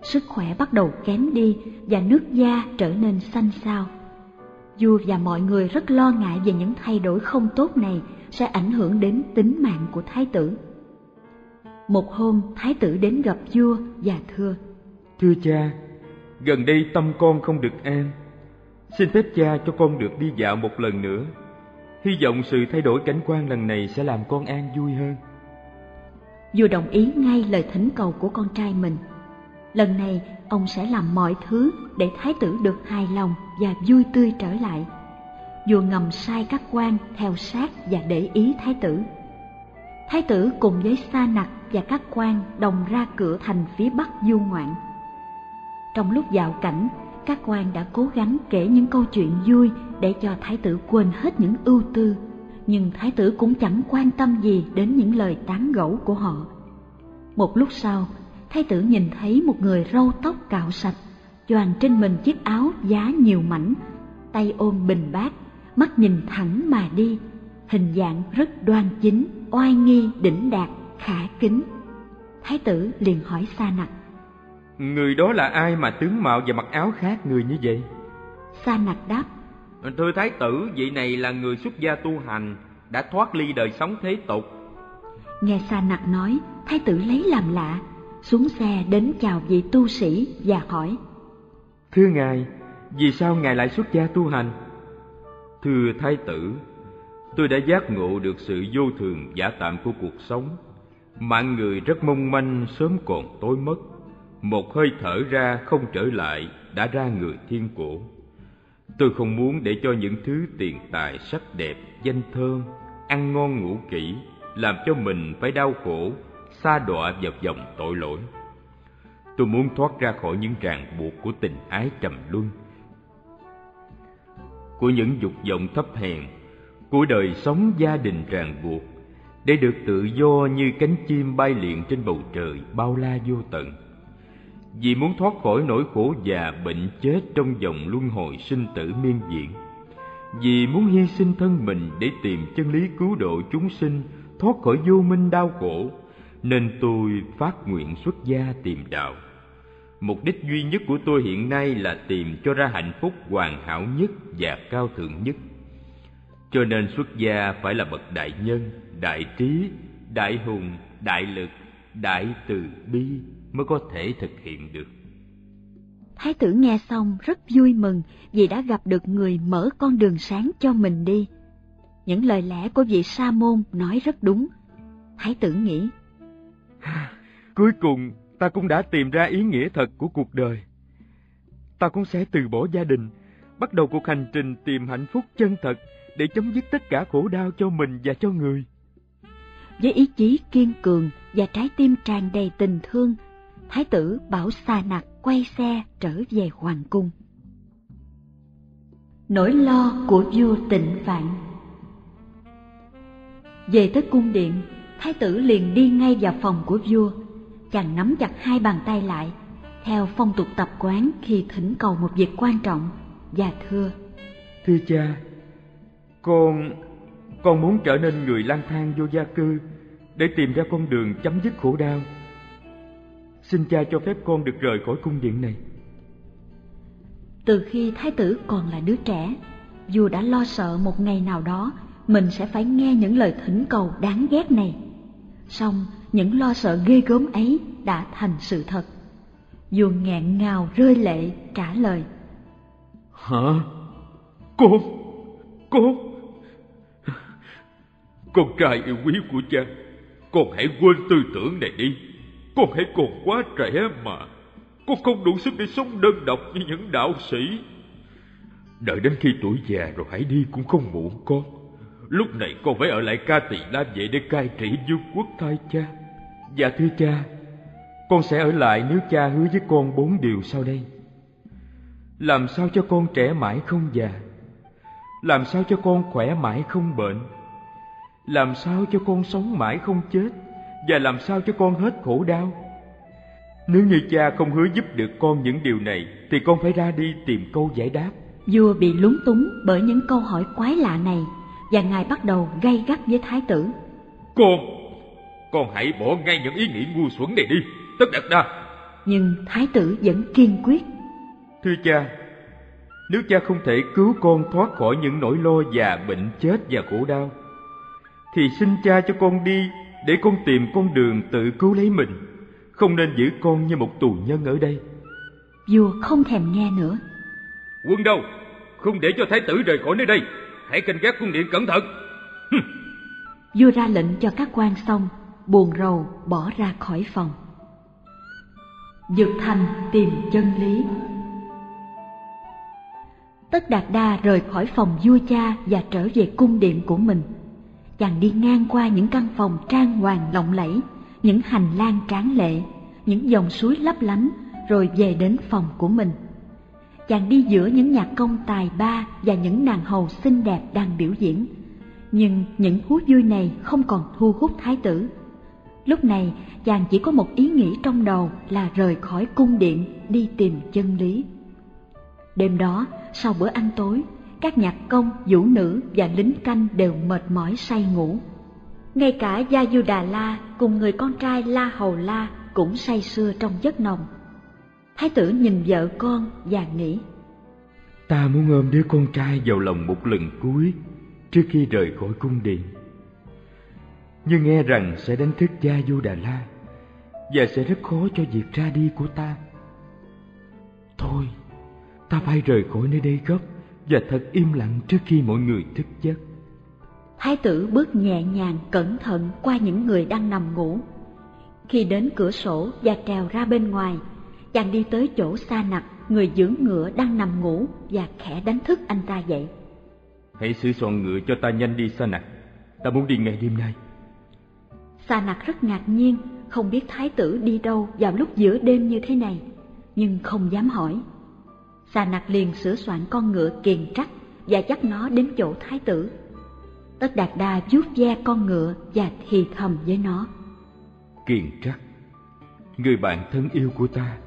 Sức khỏe bắt đầu kém đi và nước da trở nên xanh xao. Vua và mọi người rất lo ngại về những thay đổi không tốt này sẽ ảnh hưởng đến tính mạng của thái tử. Một hôm, thái tử đến gặp vua và thưa: Thưa cha, gần đây tâm con không được an. Xin phép cha cho con được đi dạo một lần nữa. Hy vọng sự thay đổi cảnh quan lần này sẽ làm con an vui hơn. Vua đồng ý ngay lời thỉnh cầu của con trai mình. Lần này, ông sẽ làm mọi thứ để thái tử được hài lòng và vui tươi trở lại. Vua ngầm sai các quan theo sát và để ý thái tử. Thái tử cùng với Sa Nặc và các quan đồng ra cửa thành phía bắc du ngoạn. Trong lúc dạo cảnh, các quan đã cố gắng kể những câu chuyện vui để cho thái tử quên hết những ưu tư, nhưng thái tử cũng chẳng quan tâm gì đến những lời tán gẫu của họ. Một lúc sau, thái tử nhìn thấy một người râu tóc cạo sạch, choàng trên mình chiếc áo vá nhiều mảnh, tay ôm bình bát, mắt nhìn thẳng mà đi, hình dạng rất đoan chính, oai nghi, đỉnh đạt, khả kính. Thái tử liền hỏi Sa Nặc: Người đó là ai mà tướng mạo và mặc áo khác người như vậy? Sa Nặc đáp: Thưa thái tử, vị này là người xuất gia tu hành, đã thoát ly đời sống thế tục. Nghe Sa Nặc nói, thái tử lấy làm lạ, xuống xe đến chào vị tu sĩ và hỏi: Thưa ngài, vì sao ngài lại xuất gia tu hành? Thưa thái tử, tôi đã giác ngộ được sự vô thường giả tạm của cuộc sống. Mạng người rất mong manh, sớm còn tối mất. Một hơi thở ra không trở lại, đã ra người thiên cổ. Tôi không muốn để cho những thứ tiền tài, sắc đẹp, danh thơm, ăn ngon ngủ kỹ làm cho mình phải đau khổ, sa đọa vào vòng tội lỗi. Tôi muốn thoát ra khỏi những ràng buộc của tình ái trầm luân, của những dục vọng thấp hèn, của đời sống gia đình ràng buộc, để được tự do như cánh chim bay liệng trên bầu trời bao la vô tận. Vì muốn thoát khỏi nỗi khổ già bệnh chết trong vòng luân hồi sinh tử miên diện, vì muốn hy sinh thân mình để tìm chân lý cứu độ chúng sinh thoát khỏi vô minh đau khổ, nên tôi phát nguyện xuất gia tìm đạo. Mục đích duy nhất của tôi hiện nay là tìm cho ra hạnh phúc hoàn hảo nhất và cao thượng nhất. Cho nên xuất gia phải là bậc đại nhân, đại trí, đại hùng, đại lực, đại từ bi mới có thể thực hiện được. Thái tử nghe xong rất vui mừng vì đã gặp được người mở con đường sáng cho mình đi. Những lời lẽ của vị sa môn nói rất đúng. Thái tử nghĩ: Cuối cùng ta cũng đã tìm ra ý nghĩa thật của cuộc đời. Ta cũng sẽ từ bỏ gia đình, bắt đầu cuộc hành trình tìm hạnh phúc chân thật để chấm dứt tất cả khổ đau cho mình và cho người. Với ý chí kiên cường và trái tim tràn đầy tình thương, thái tử bảo Sa Nặc quay xe trở về hoàng cung. Nỗi lo của vua Tịnh Phạn. Về tới cung điện, thái tử liền đi ngay vào phòng của vua. Chàng nắm chặt hai bàn tay lại, theo phong tục tập quán khi thỉnh cầu một việc quan trọng, và thưa: Thưa cha, con Con muốn trở nên người lang thang vô gia cư để tìm ra con đường chấm dứt khổ đau. Xin cha cho phép con được rời khỏi cung điện này. Từ khi thái tử còn là đứa trẻ, vua đã lo sợ một ngày nào đó mình sẽ phải nghe những lời thỉnh cầu đáng ghét này. Song những lo sợ ghê gớm ấy đã thành sự thật. Vua nghẹn ngào rơi lệ trả lời: Hả? Con, con, con trai yêu quý của cha, con hãy quên tư tưởng này đi. Con hãy còn quá trẻ mà, con không đủ sức để sống đơn độc như những đạo sĩ. Đợi đến khi tuổi già rồi hãy đi cũng không muộn con. Lúc này con phải ở lại Ca Tỳ La Vệ để cai trị vương quốc thay cha. Dạ thưa cha, con sẽ ở lại nếu cha hứa với con bốn điều sau đây. Làm sao cho con trẻ mãi không già, làm sao cho con khỏe mãi không bệnh, làm sao cho con sống mãi không chết, và làm sao cho con hết khổ đau. Nếu như cha không hứa giúp được con những điều này thì con phải ra đi tìm câu giải đáp. Vua bị lúng túng bởi những câu hỏi quái lạ này, và ngài bắt đầu gay gắt với thái tử: Con, con hãy bỏ ngay những ý nghĩ ngu xuẩn này đi, Tất Đạt Đa. Nhưng thái tử vẫn kiên quyết: Thưa cha, nếu cha không thể cứu con thoát khỏi những nỗi lo già bệnh chết và khổ đau, thì xin cha cho con đi để con tìm con đường tự cứu lấy mình, không nên giữ con như một tù nhân ở đây. Vua không thèm nghe nữa. Quân đâu, không để cho thái tử rời khỏi nơi đây, hãy canh gác cung điện cẩn thận. Vua ra lệnh cho các quan xong, buồn rầu bỏ ra khỏi phòng. Dược Thành tìm chân lý. Tất Đạt Đa rời khỏi phòng vua cha và trở về cung điện của mình. Chàng đi ngang qua những căn phòng trang hoàng lộng lẫy, những hành lang tráng lệ, những dòng suối lấp lánh, rồi về đến phòng của mình. Chàng đi giữa những nhạc công tài ba và những nàng hầu xinh đẹp đang biểu diễn. Nhưng những thú vui này không còn thu hút thái tử. Lúc này chàng chỉ có một ý nghĩ trong đầu là rời khỏi cung điện đi tìm chân lý. Đêm đó, sau bữa ăn tối, các nhạc công, vũ nữ và lính canh đều mệt mỏi say ngủ. Ngay cả Gia Du Đà La cùng người con trai La Hầu La cũng say sưa trong giấc nồng. Thái tử nhìn vợ con và nghĩ: Ta muốn ôm đứa con trai vào lòng một lần cuối trước khi rời khỏi cung điện. Nhưng nghe rằng sẽ đánh thức Gia Du Đà La và sẽ rất khó cho việc ra đi của ta. Thôi, ta phải rời khỏi nơi đây gấp và thật im lặng trước khi mọi người thức giấc. Thái tử bước nhẹ nhàng cẩn thận qua những người đang nằm ngủ. Khi đến cửa sổ và trèo ra bên ngoài, chàng đi tới chỗ Sa Nặc, người dưỡng ngựa đang nằm ngủ, và khẽ đánh thức anh ta dậy. Hãy sửa soạn ngựa cho ta nhanh đi Sa Nặc, ta muốn đi ngay đêm nay. Sa Nặc rất ngạc nhiên, không biết thái tử đi đâu vào lúc giữa đêm như thế này, nhưng không dám hỏi. Sa Nặc liền sửa soạn con ngựa Kiền Trắc và dắt nó đến chỗ thái tử. Tất Đạt Đa vuốt ve con ngựa và thì thầm với nó: Kiền Trắc, người bạn thân yêu của ta,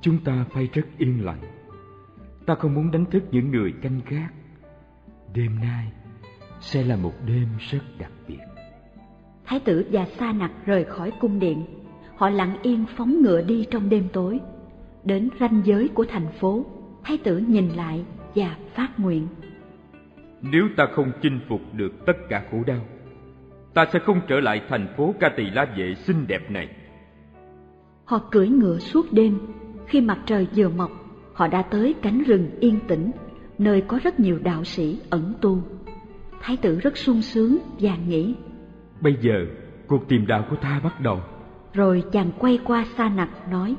chúng ta phải rất yên lặng. Ta không muốn đánh thức những người canh gác. Đêm nay sẽ là một đêm rất đặc biệt. Thái tử và Sa Nặc rời khỏi cung điện. Họ lặng yên phóng ngựa đi trong đêm tối. Đến ranh giới của thành phố, thái tử nhìn lại và phát nguyện: Nếu ta không chinh phục được tất cả khổ đau, ta sẽ không trở lại thành phố Ca Tỳ La Vệ xinh đẹp này. Họ cưỡi ngựa suốt đêm. Khi mặt trời vừa mọc, họ đã tới cánh rừng yên tĩnh, nơi có rất nhiều đạo sĩ ẩn tu. Thái tử rất sung sướng và nghĩ: Bây giờ cuộc tìm đạo của ta bắt đầu. Rồi chàng quay qua Sa Nặc nói: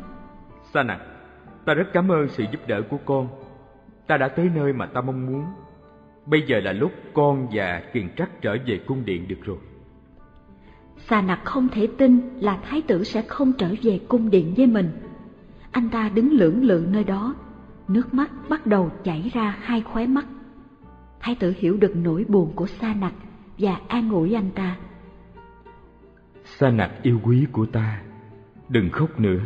Sa Nặc, ta rất cảm ơn sự giúp đỡ của con. Ta đã tới nơi mà ta mong muốn. Bây giờ là lúc con và Kiền Trắc trở về cung điện được rồi. Sa Nặc không thể tin là thái tử sẽ không trở về cung điện với mình. Anh ta đứng lưỡng lự nơi đó, nước mắt bắt đầu chảy ra hai khóe mắt. Thái tử hiểu được nỗi buồn của Sa Nặc và an ủi anh ta: Sa Nặc yêu quý của ta, đừng khóc nữa.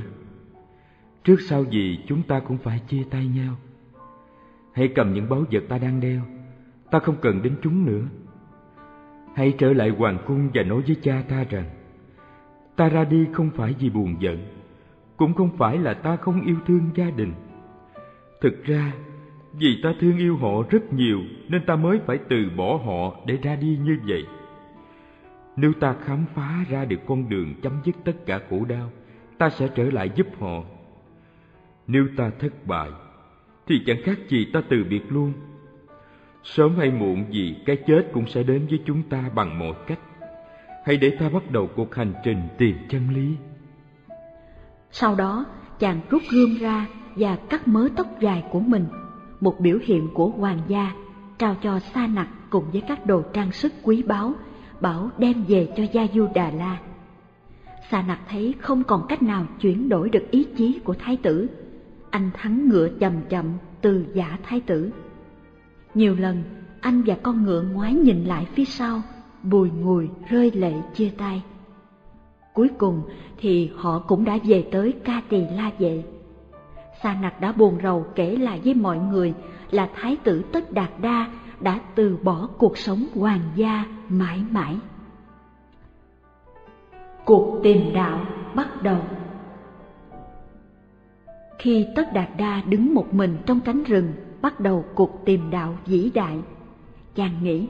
Trước sau gì chúng ta cũng phải chia tay nhau. Hãy cầm những báu vật ta đang đeo, ta không cần đến chúng nữa. hãy trở lại hoàng cung và nói với cha ta rằng ta ra đi không phải vì buồn giận, cũng không phải là ta không yêu thương gia đình. Thực ra, vì ta thương yêu họ rất nhiều nên ta mới phải từ bỏ họ để ra đi như vậy. Nếu ta khám phá ra được con đường chấm dứt tất cả khổ đau, ta sẽ trở lại giúp họ. Nếu ta thất bại, thì chẳng khác gì ta từ biệt luôn. Sớm hay muộn gì cái chết cũng sẽ đến với chúng ta bằng mọi cách. Hãy để ta bắt đầu cuộc hành trình tìm chân lý. Sau đó, chàng rút gươm ra và cắt mớ tóc dài của mình, một biểu hiện của hoàng gia, trao cho Sa Nặc cùng với các đồ trang sức quý báu, bảo đem về cho Gia Du Đà La. Sa Nặc thấy không còn cách nào chuyển đổi được ý chí của thái tử. Anh thắng ngựa chậm chậm từ giả thái tử. Nhiều lần, anh và con ngựa ngoái nhìn lại phía sau, bùi ngùi rơi lệ chia tay. Cuối cùng thì họ cũng đã về tới Ca Tỳ La Vệ. Sa Nặc đã buồn rầu kể lại với mọi người là thái tử Tất Đạt Đa đã từ bỏ cuộc sống hoàng gia mãi mãi. Cuộc tìm đạo bắt đầu. Khi Tất Đạt Đa đứng một mình trong cánh rừng, bắt đầu cuộc tìm đạo vĩ đại, chàng nghĩ: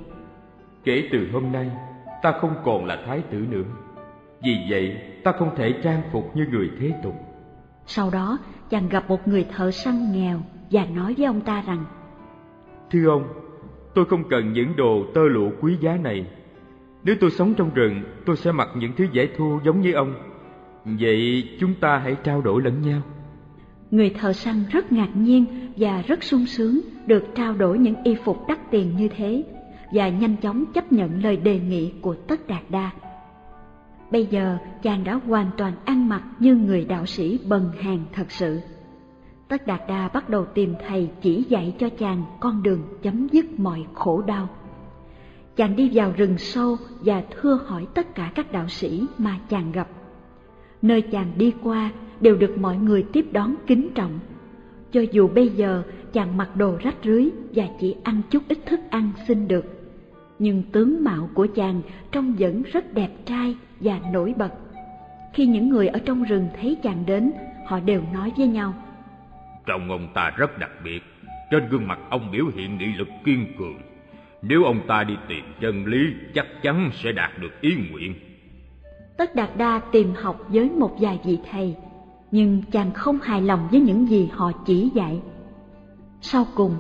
kể từ hôm nay, ta không còn là thái tử nữa. Vì vậy, ta không thể trang phục như người thế tục. Sau đó, chàng gặp một người thợ săn nghèo và nói với ông ta rằng: thưa ông, tôi không cần những đồ tơ lụa quý giá này. Nếu tôi sống trong rừng, tôi sẽ mặc những thứ dễ thu giống như ông. Vậy chúng ta hãy trao đổi lẫn nhau. Người thợ săn rất ngạc nhiên và rất sung sướng được trao đổi những y phục đắt tiền như thế, và nhanh chóng chấp nhận lời đề nghị của Tất Đạt Đa. Bây giờ chàng đã hoàn toàn ăn mặc như người đạo sĩ bần hàn thật sự. Tất Đạt Đa bắt đầu tìm thầy chỉ dạy cho chàng con đường chấm dứt mọi khổ đau. Chàng đi vào rừng sâu và thưa hỏi tất cả các đạo sĩ mà chàng gặp. Nơi chàng đi qua đều được mọi người tiếp đón kính trọng. Cho dù bây giờ chàng mặc đồ rách rưới và chỉ ăn chút ít thức ăn xin được, nhưng tướng mạo của chàng trông vẫn rất đẹp trai và nổi bật. Khi những người ở trong rừng thấy chàng đến, họ đều nói với nhau: trông ông ta rất đặc biệt, trên gương mặt ông biểu hiện nghị lực kiên cường. Nếu ông ta đi tìm chân lý, chắc chắn sẽ đạt được ý nguyện. Tất Đạt Đa tìm học với một vài vị thầy, nhưng chàng không hài lòng với những gì họ chỉ dạy. Sau cùng,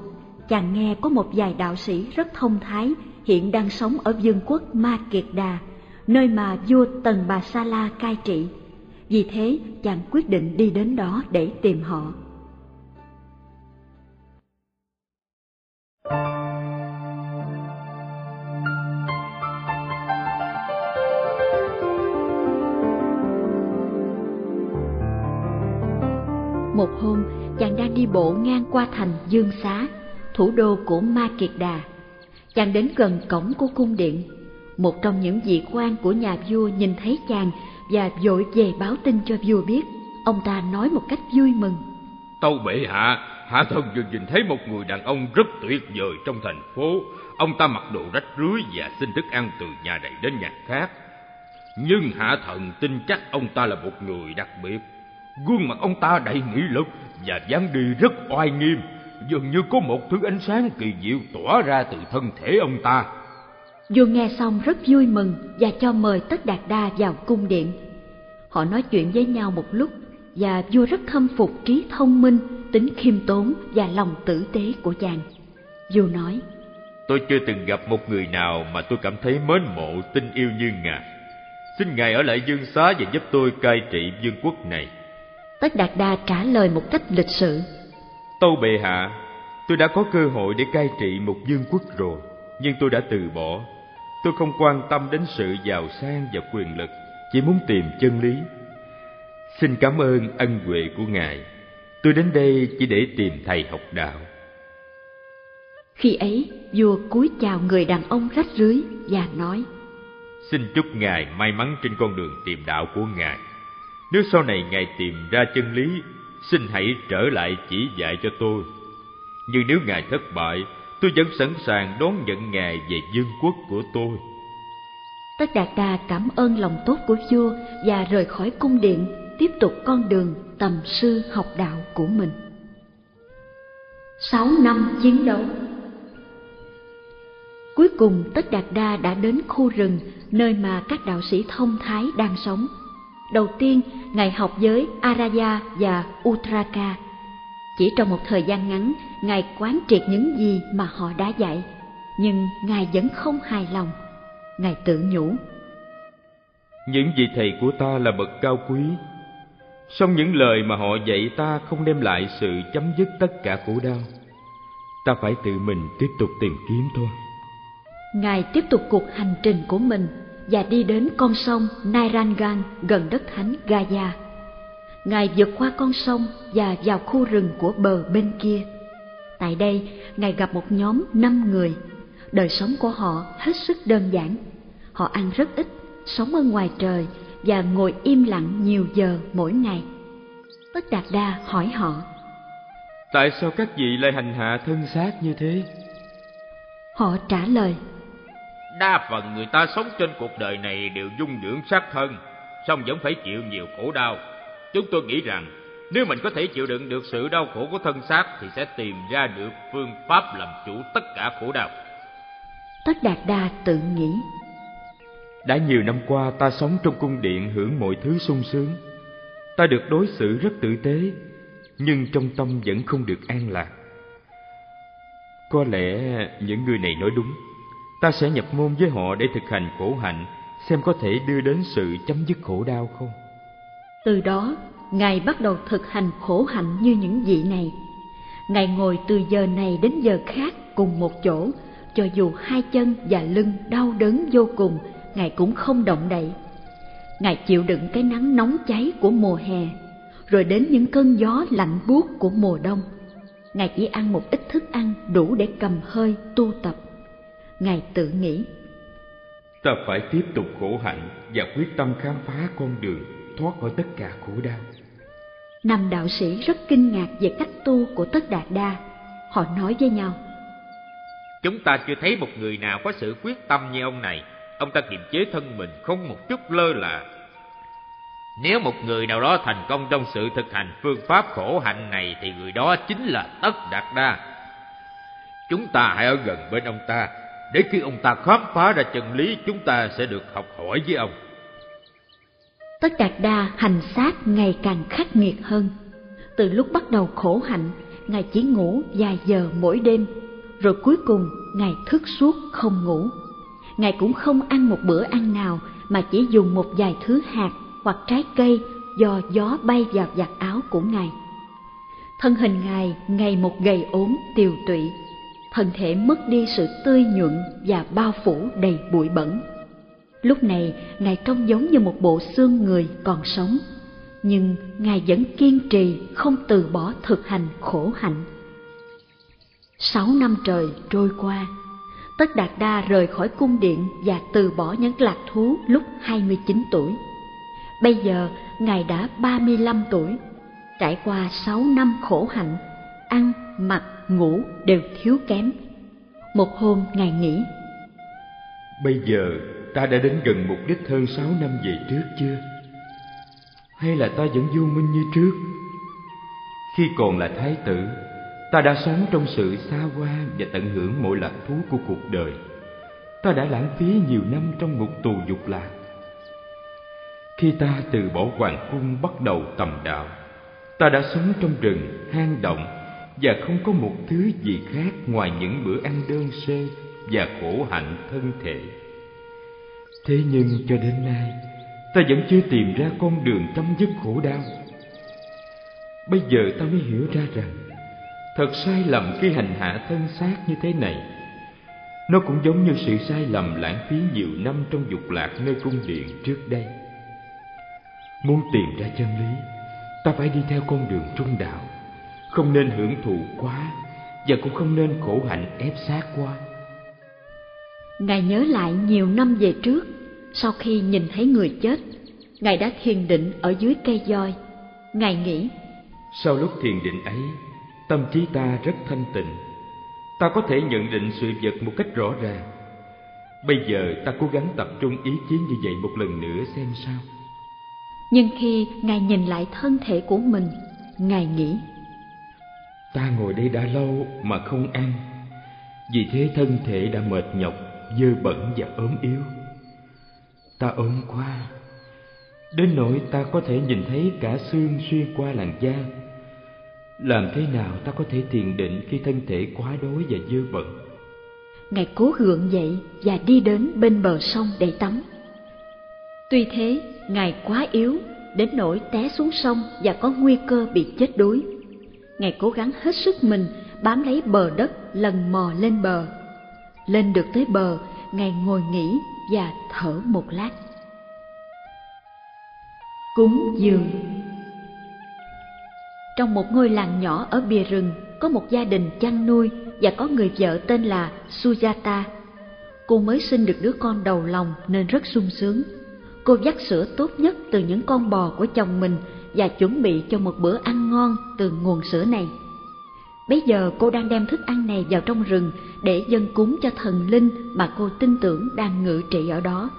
chàng nghe có một vài đạo sĩ rất thông thái hiện đang sống ở vương quốc Ma Kiệt Đà, nơi mà vua Tần Bà Sa La cai trị. Vì thế, chàng quyết định đi đến đó để tìm họ. Một hôm, chàng đang đi bộ ngang qua thành Dương Xá, thủ đô của Ma Kiệt Đà. Chàng đến gần cổng của cung điện. Một trong những vị quan của nhà vua nhìn thấy chàng và vội về báo tin cho vua biết. Ông ta nói một cách vui mừng: tâu bệ hạ, hạ thần vừa nhìn thấy một người đàn ông rất tuyệt vời trong thành phố. Ông ta mặc đồ rách rưới và xin thức ăn từ nhà này đến nhà khác. Nhưng hạ thần tin chắc ông ta là một người đặc biệt. Gương mặt ông ta đầy nghị lực và dáng đi rất oai nghiêm, dường như có một thứ ánh sáng kỳ diệu tỏa ra từ thân thể ông ta. Vua nghe xong rất vui mừng và cho mời Tất Đạt Đa vào cung điện. Họ nói chuyện với nhau một lúc và vua rất khâm phục trí thông minh, tính khiêm tốn và lòng tử tế của chàng. Vua nói: tôi chưa từng gặp một người nào mà tôi cảm thấy mến mộ, tin yêu như ngài. Xin ngài ở lại Dương Xá và giúp tôi cai trị vương quốc này. Tất Đạt Đa trả lời một cách lịch sự: tâu bệ hạ, tôi đã có cơ hội để cai trị một vương quốc rồi, nhưng tôi đã từ bỏ. Tôi không quan tâm đến sự giàu sang và quyền lực, chỉ muốn tìm chân lý. Xin cảm ơn ân huệ của ngài. Tôi đến đây chỉ để tìm thầy học đạo. Khi ấy, vua cúi chào người đàn ông rách rưới và nói: xin chúc ngài may mắn trên con đường tìm đạo của ngài. Nếu sau này ngài tìm ra chân lý, xin hãy trở lại chỉ dạy cho tôi. Nhưng nếu ngài thất bại, tôi vẫn sẵn sàng đón nhận ngài về vương quốc của tôi. Tất Đạt Đa cảm ơn lòng tốt của vua và rời khỏi cung điện, tiếp tục con đường tầm sư học đạo của mình. Sáu năm chiến đấu. Cuối cùng Tất Đạt Đa đã đến khu rừng nơi mà các đạo sĩ thông thái đang sống. Đầu tiên, Ngài học với Araya và Udraka. Chỉ trong một thời gian ngắn, Ngài quán triệt những gì mà họ đã dạy, nhưng Ngài vẫn không hài lòng. Ngài tự nhủ: những vị thầy của ta là bậc cao quý, song những lời mà họ dạy ta không đem lại sự chấm dứt tất cả khổ đau. Ta phải tự mình tiếp tục tìm kiếm thôi. Ngài tiếp tục cuộc hành trình của mình và đi đến con sông Nairangan gần đất thánh Gaya. Ngài vượt qua con sông và vào khu rừng của bờ bên kia. Tại đây, Ngài gặp một nhóm năm người. Đời sống của họ hết sức đơn giản. Họ ăn rất ít, sống ở ngoài trời và ngồi im lặng nhiều giờ mỗi ngày. Tất Đạt Đa hỏi họ: tại sao các vị lại hành hạ thân xác như thế? Họ trả lời: đa phần người ta sống trên cuộc đời này đều dung dưỡng xác thân, song vẫn phải chịu nhiều khổ đau. Chúng tôi nghĩ rằng nếu mình có thể chịu đựng được sự đau khổ của thân xác thì sẽ tìm ra được phương pháp làm chủ tất cả khổ đau. Tất Đạt Đa tự nghĩ: đã nhiều năm qua ta sống trong cung điện hưởng mọi thứ sung sướng, ta được đối xử rất tử tế, nhưng trong tâm vẫn không được an lạc. Có lẽ những người này nói đúng, ta sẽ nhập môn với họ để thực hành khổ hạnh, xem có thể đưa đến sự chấm dứt khổ đau không. Từ đó, Ngài bắt đầu thực hành khổ hạnh như những vị này. Ngài ngồi từ giờ này đến giờ khác cùng một chỗ, cho dù hai chân và lưng đau đớn vô cùng, Ngài cũng không động đậy. Ngài chịu đựng cái nắng nóng cháy của mùa hè, rồi đến những cơn gió lạnh buốt của mùa đông. Ngài chỉ ăn một ít thức ăn đủ để cầm hơi tu tập. Ngài tự nghĩ: ta phải tiếp tục khổ hạnh và quyết tâm khám phá con đường thoát khỏi tất cả khổ đau. Năm đạo sĩ rất kinh ngạc về cách tu của Tất Đạt Đa. Họ nói với nhau: chúng ta chưa thấy một người nào có sự quyết tâm như ông này. Ông ta kiềm chế thân mình không một chút lơ là. Nếu một người nào đó thành công trong sự thực hành phương pháp khổ hạnh này thì người đó chính là Tất Đạt Đa. Chúng ta hãy ở gần bên ông ta, để khi ông ta khám phá ra chân lý, chúng ta sẽ được học hỏi với ông. Tất Đạt Đa hành xác ngày càng khắc nghiệt hơn. Từ lúc bắt đầu khổ hạnh, Ngài chỉ ngủ vài giờ mỗi đêm, rồi cuối cùng Ngài thức suốt không ngủ. Ngài cũng không ăn một bữa ăn nào, mà chỉ dùng một vài thứ hạt hoặc trái cây do gió bay vào vạt áo của Ngài. Thân hình Ngài ngày một gầy ốm tiều tụy, thân thể mất đi sự tươi nhuận và bao phủ đầy bụi bẩn. Lúc này Ngài trông giống như một bộ xương người còn sống, nhưng Ngài vẫn kiên trì không từ bỏ thực hành khổ hạnh. Sáu năm trời trôi qua, Tất Đạt Đa rời khỏi cung điện và từ bỏ những lạc thú lúc hai mươi chín tuổi. Bây giờ Ngài đã ba mươi lăm tuổi, trải qua sáu năm khổ hạnh, ăn, mặc, ngủ đều thiếu kém. Một hôm Ngài nghĩ: bây giờ ta đã đến gần mục đích hơn sáu năm về trước chưa? Hay là ta vẫn vô minh như trước? Khi còn là thái tử, ta đã sống trong sự xa hoa và tận hưởng mọi lạc thú của cuộc đời. Ta đã lãng phí nhiều năm trong ngục tù dục lạc. Khi ta từ bỏ hoàng cung bắt đầu tầm đạo, ta đã sống trong rừng, hang động và không có một thứ gì khác ngoài những bữa ăn đơn sơ và khổ hạnh thân thể. Thế nhưng cho đến nay, ta vẫn chưa tìm ra con đường chấm dứt khổ đau. Bây giờ ta mới hiểu ra rằng thật sai lầm khi hành hạ thân xác như thế này. Nó cũng giống như sự sai lầm lãng phí nhiều năm trong dục lạc nơi cung điện trước đây. Muốn tìm ra chân lý, ta phải đi theo con đường trung đạo, không nên hưởng thụ quá và cũng không nên khổ hạnh ép xác quá. Ngài nhớ lại nhiều năm về trước, sau khi nhìn thấy người chết, Ngài đã thiền định ở dưới cây voi. Ngài nghĩ: sau lúc thiền định ấy, tâm trí ta rất thanh tịnh, ta có thể nhận định sự vật một cách rõ ràng. Bây giờ ta cố gắng tập trung ý chí như vậy một lần nữa xem sao. Nhưng khi Ngài nhìn lại thân thể của mình, Ngài nghĩ: ta ngồi đây đã lâu mà không ăn, vì thế thân thể đã mệt nhọc, dơ bẩn và ốm yếu. Ta ốm quá, đến nỗi ta có thể nhìn thấy cả xương xuyên qua làn da. Làm thế nào ta có thể thiền định khi thân thể quá đói và dơ bẩn? Ngài cố gượng dậy và đi đến bên bờ sông để tắm. Tuy thế, Ngài quá yếu, đến nỗi té xuống sông và có nguy cơ bị chết đuối. Ngài cố gắng hết sức mình bám lấy bờ đất lần mò lên bờ. Lên được tới bờ, Ngài ngồi nghỉ và thở một lát. Cúng dường. Trong một ngôi làng nhỏ ở bìa rừng, có một gia đình chăn nuôi và có người vợ tên là Sujata. Cô mới sinh được đứa con đầu lòng nên rất sung sướng. Cô vắt sữa tốt nhất từ những con bò của chồng mình và chuẩn bị cho một bữa ăn ngon từ nguồn sữa này. Bây giờ cô đang đem thức ăn này vào trong rừng để dâng cúng cho thần linh mà cô tin tưởng đang ngự trị ở đó.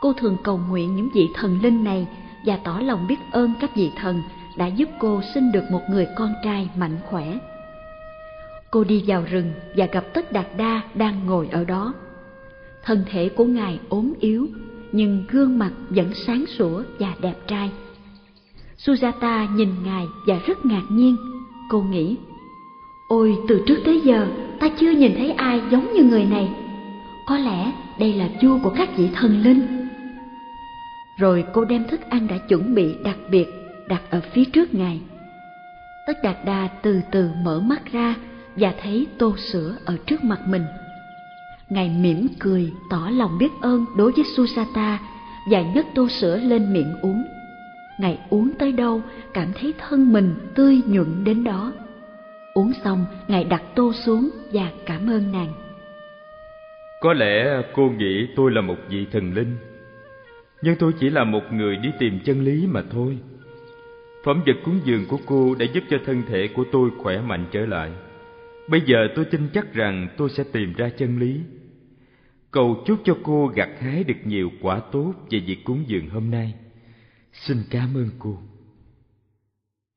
Cô thường cầu nguyện những vị thần linh này và tỏ lòng biết ơn các vị thần đã giúp cô sinh được một người con trai mạnh khỏe. Cô đi vào rừng và gặp Tất Đạt Đa đang ngồi ở đó. Thân thể của Ngài ốm yếu, nhưng gương mặt vẫn sáng sủa và đẹp trai. Sujata nhìn Ngài và rất ngạc nhiên. Cô nghĩ: ôi, từ trước tới giờ ta chưa nhìn thấy ai giống như người này. Có lẽ đây là vua của các vị thần linh. Rồi cô đem thức ăn đã chuẩn bị đặc biệt đặt ở phía trước Ngài. Tất Đạt Đa từ từ mở mắt ra và thấy tô sữa ở trước mặt mình. Ngài mỉm cười tỏ lòng biết ơn đối với Sujata và nhấc tô sữa lên miệng uống. Ngài uống tới đâu cảm thấy thân mình tươi nhuận đến đó. Uống xong, Ngài đặt tô xuống và cảm ơn nàng. Có lẽ cô nghĩ tôi là một vị thần linh, nhưng tôi chỉ là một người đi tìm chân lý mà thôi. Phẩm vật cúng dường của cô đã giúp cho thân thể của tôi khỏe mạnh trở lại. Bây giờ tôi tin chắc rằng tôi sẽ tìm ra chân lý. Cầu chúc cho cô gặt hái được nhiều quả tốt về việc cúng dường hôm nay. Xin cảm ơn cô.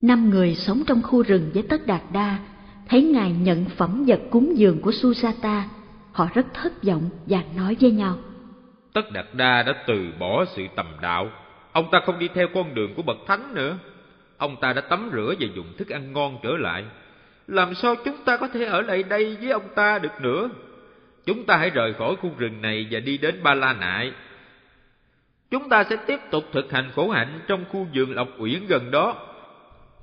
Năm người sống trong khu rừng với Tất Đạt Đa thấy Ngài nhận phẩm vật cúng dường của Sujata, họ rất thất vọng và nói với nhau: Tất Đạt Đa đã từ bỏ sự tầm đạo. Ông ta không đi theo con đường của bậc thánh nữa. Ông ta đã tắm rửa và dùng thức ăn ngon trở lại. Làm sao chúng ta có thể ở lại đây với ông ta được nữa? Chúng ta hãy rời khỏi khu rừng này và đi đến Ba La Nại. Chúng ta sẽ tiếp tục thực hành khổ hạnh trong khu vườn Lộc Uyển gần đó.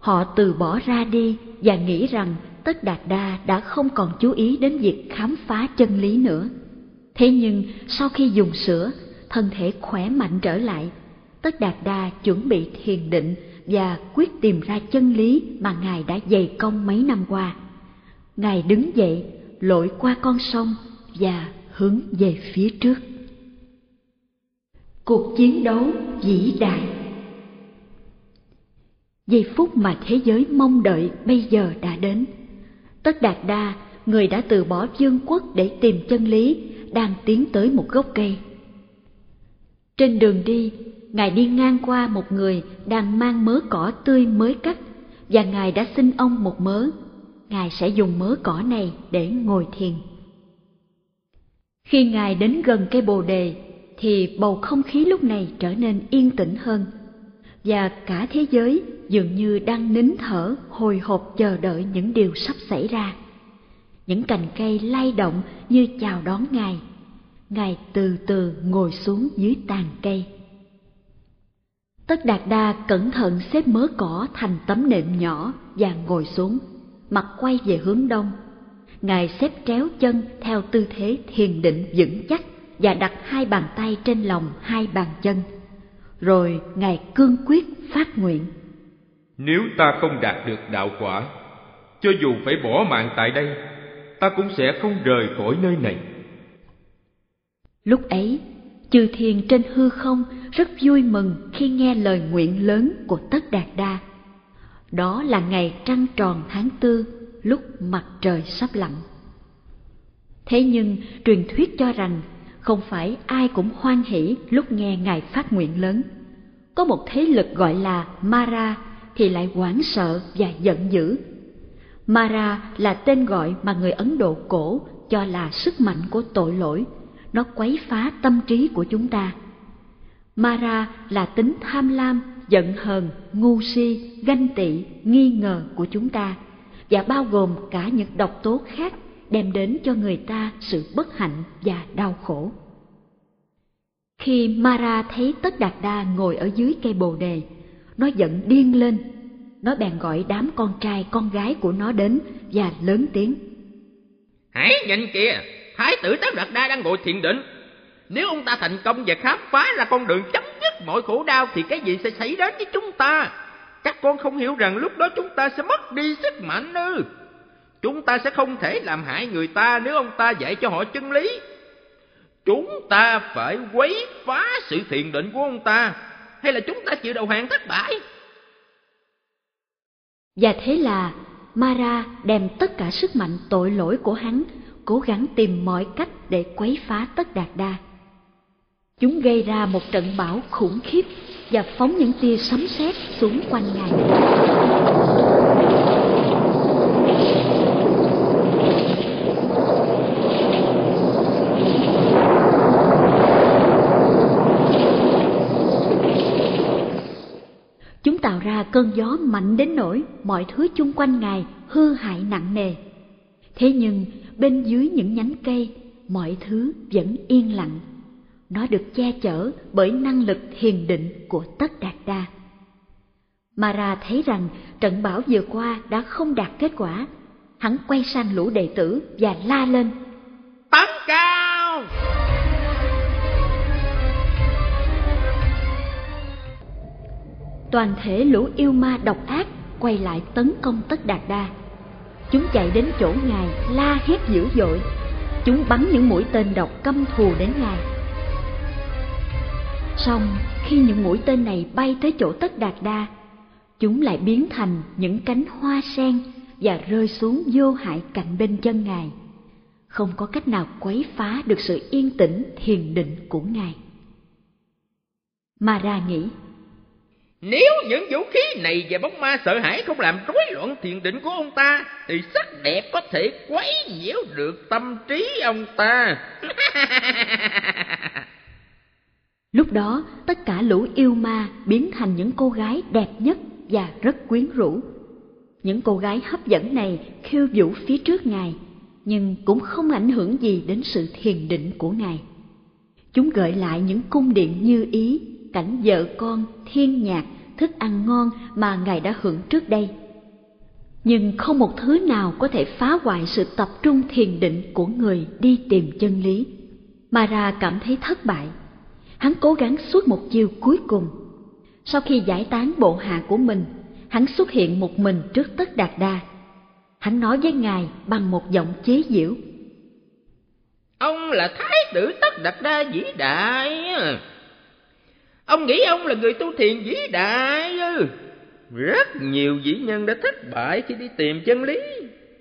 Họ từ bỏ ra đi và nghĩ rằng Tất Đạt Đa đã không còn chú ý đến việc khám phá chân lý nữa. Thế nhưng sau khi dùng sữa, thân thể khỏe mạnh trở lại. Tất Đạt Đa chuẩn bị thiền định và quyết tìm ra chân lý mà Ngài đã dày công mấy năm qua. Ngài đứng dậy, lội qua con sông và hướng về phía trước. Cuộc chiến đấu vĩ đại. Giây phút mà thế giới mong đợi bây giờ đã đến. Tất Đạt Đa, người đã từ bỏ vương quốc để tìm chân lý, đang tiến tới một gốc cây. Trên đường đi, Ngài đi ngang qua một người đang mang mớ cỏ tươi mới cắt, và Ngài đã xin ông một mớ. Ngài sẽ dùng mớ cỏ này để ngồi thiền. Khi Ngài đến gần cây bồ đề, thì bầu không khí lúc này trở nên yên tĩnh hơn, và cả thế giới dường như đang nín thở hồi hộp chờ đợi những điều sắp xảy ra. Những cành cây lay động như chào đón Ngài. Ngài từ từ ngồi xuống dưới tàn cây. Tất Đạt Đa cẩn thận xếp mớ cỏ thành tấm nệm nhỏ và ngồi xuống, mặt quay về hướng đông. Ngài xếp tréo chân theo tư thế thiền định vững chắc và đặt hai bàn tay trên lòng hai bàn chân. Rồi Ngài cương quyết phát nguyện: nếu ta không đạt được đạo quả, cho dù phải bỏ mạng tại đây, ta cũng sẽ không rời khỏi nơi này. Lúc ấy, chư thiên trên hư không rất vui mừng khi nghe lời nguyện lớn của Tất Đạt Đa. Đó là ngày trăng tròn tháng tư, lúc mặt trời sắp lặn. Thế nhưng truyền thuyết cho rằng không phải ai cũng hoan hỷ lúc nghe Ngài phát nguyện lớn. Có một thế lực gọi là Mara thì lại hoảng sợ và giận dữ. Mara là tên gọi mà người Ấn Độ cổ cho là sức mạnh của tội lỗi, nó quấy phá tâm trí của chúng ta. Mara là tính tham lam, giận hờn, ngu si, ganh tị, nghi ngờ của chúng ta, và bao gồm cả những độc tố khác đem đến cho người ta sự bất hạnh và đau khổ. Khi Mara thấy Tất Đạt Đa ngồi ở dưới cây bồ đề, nó giận điên lên. Nó bèn gọi đám con trai con gái của nó đến và lớn tiếng: Hãy nhìn kìa, Thái tử Tất Đạt Đa đang ngồi thiền định. Nếu ông ta thành công và khám phá ra con đường chấm dứt mọi khổ đau thì cái gì sẽ xảy đến với chúng ta? Các con không hiểu rằng lúc đó chúng ta sẽ mất đi sức mạnh ư? Chúng ta sẽ không thể làm hại người ta nếu ông ta dạy cho họ chân lý. Chúng ta phải quấy phá sự thiền định của ông ta, hay là chúng ta chịu đầu hàng thất bại. Và thế là Mara đem tất cả sức mạnh tội lỗi của hắn cố gắng tìm mọi cách để quấy phá Tất Đạt Đa. Chúng gây ra một trận bão khủng khiếp và phóng những tia sấm sét xuống quanh Ngài. Chúng tạo ra cơn gió mạnh đến nỗi mọi thứ chung quanh Ngài hư hại nặng nề. Thế nhưng bên dưới những nhánh cây, mọi thứ vẫn yên lặng. Nó được che chở bởi năng lực thiền định của Tất Đạt Đa. Mara thấy rằng trận bão vừa qua đã không đạt kết quả. Hắn quay sang lũ đệ tử và la lên: Tấn cao! Toàn thể lũ yêu ma độc ác quay lại tấn công Tất Đạt Đa. Chúng chạy đến chỗ Ngài la hét dữ dội. Chúng bắn những mũi tên độc căm thù đến Ngài. Song khi những mũi tên này bay tới chỗ Tất Đạt Đa, chúng lại biến thành những cánh hoa sen và rơi xuống vô hại cạnh bên chân Ngài. Không có cách nào quấy phá được sự yên tĩnh thiền định của Ngài. Mara nghĩ: Nếu những vũ khí này và bóng ma sợ hãi không làm rối loạn thiền định của ông ta, thì sắc đẹp có thể quấy nhiễu được tâm trí ông ta. Lúc đó, tất cả lũ yêu ma biến thành những cô gái đẹp nhất và rất quyến rũ. Những cô gái hấp dẫn này khiêu vũ phía trước Ngài, nhưng cũng không ảnh hưởng gì đến sự thiền định của Ngài. Chúng gợi lại những cung điện như ý, cảnh vợ con, thiên nhạc, thức ăn ngon mà Ngài đã hưởng trước đây. Nhưng không một thứ nào có thể phá hoại sự tập trung thiền định của người đi tìm chân lý. Mara cảm thấy thất bại. Hắn cố gắng suốt một chiều cuối cùng. Sau khi giải tán bộ hạ của mình, hắn xuất hiện một mình trước Tất Đạt Đa. Hắn nói với Ngài bằng một giọng chế giễu: Ông là Thái tử Tất Đạt Đa vĩ đại. Ông nghĩ ông là người tu thiền vĩ đại. Rất nhiều vĩ nhân đã thất bại khi đi tìm chân lý,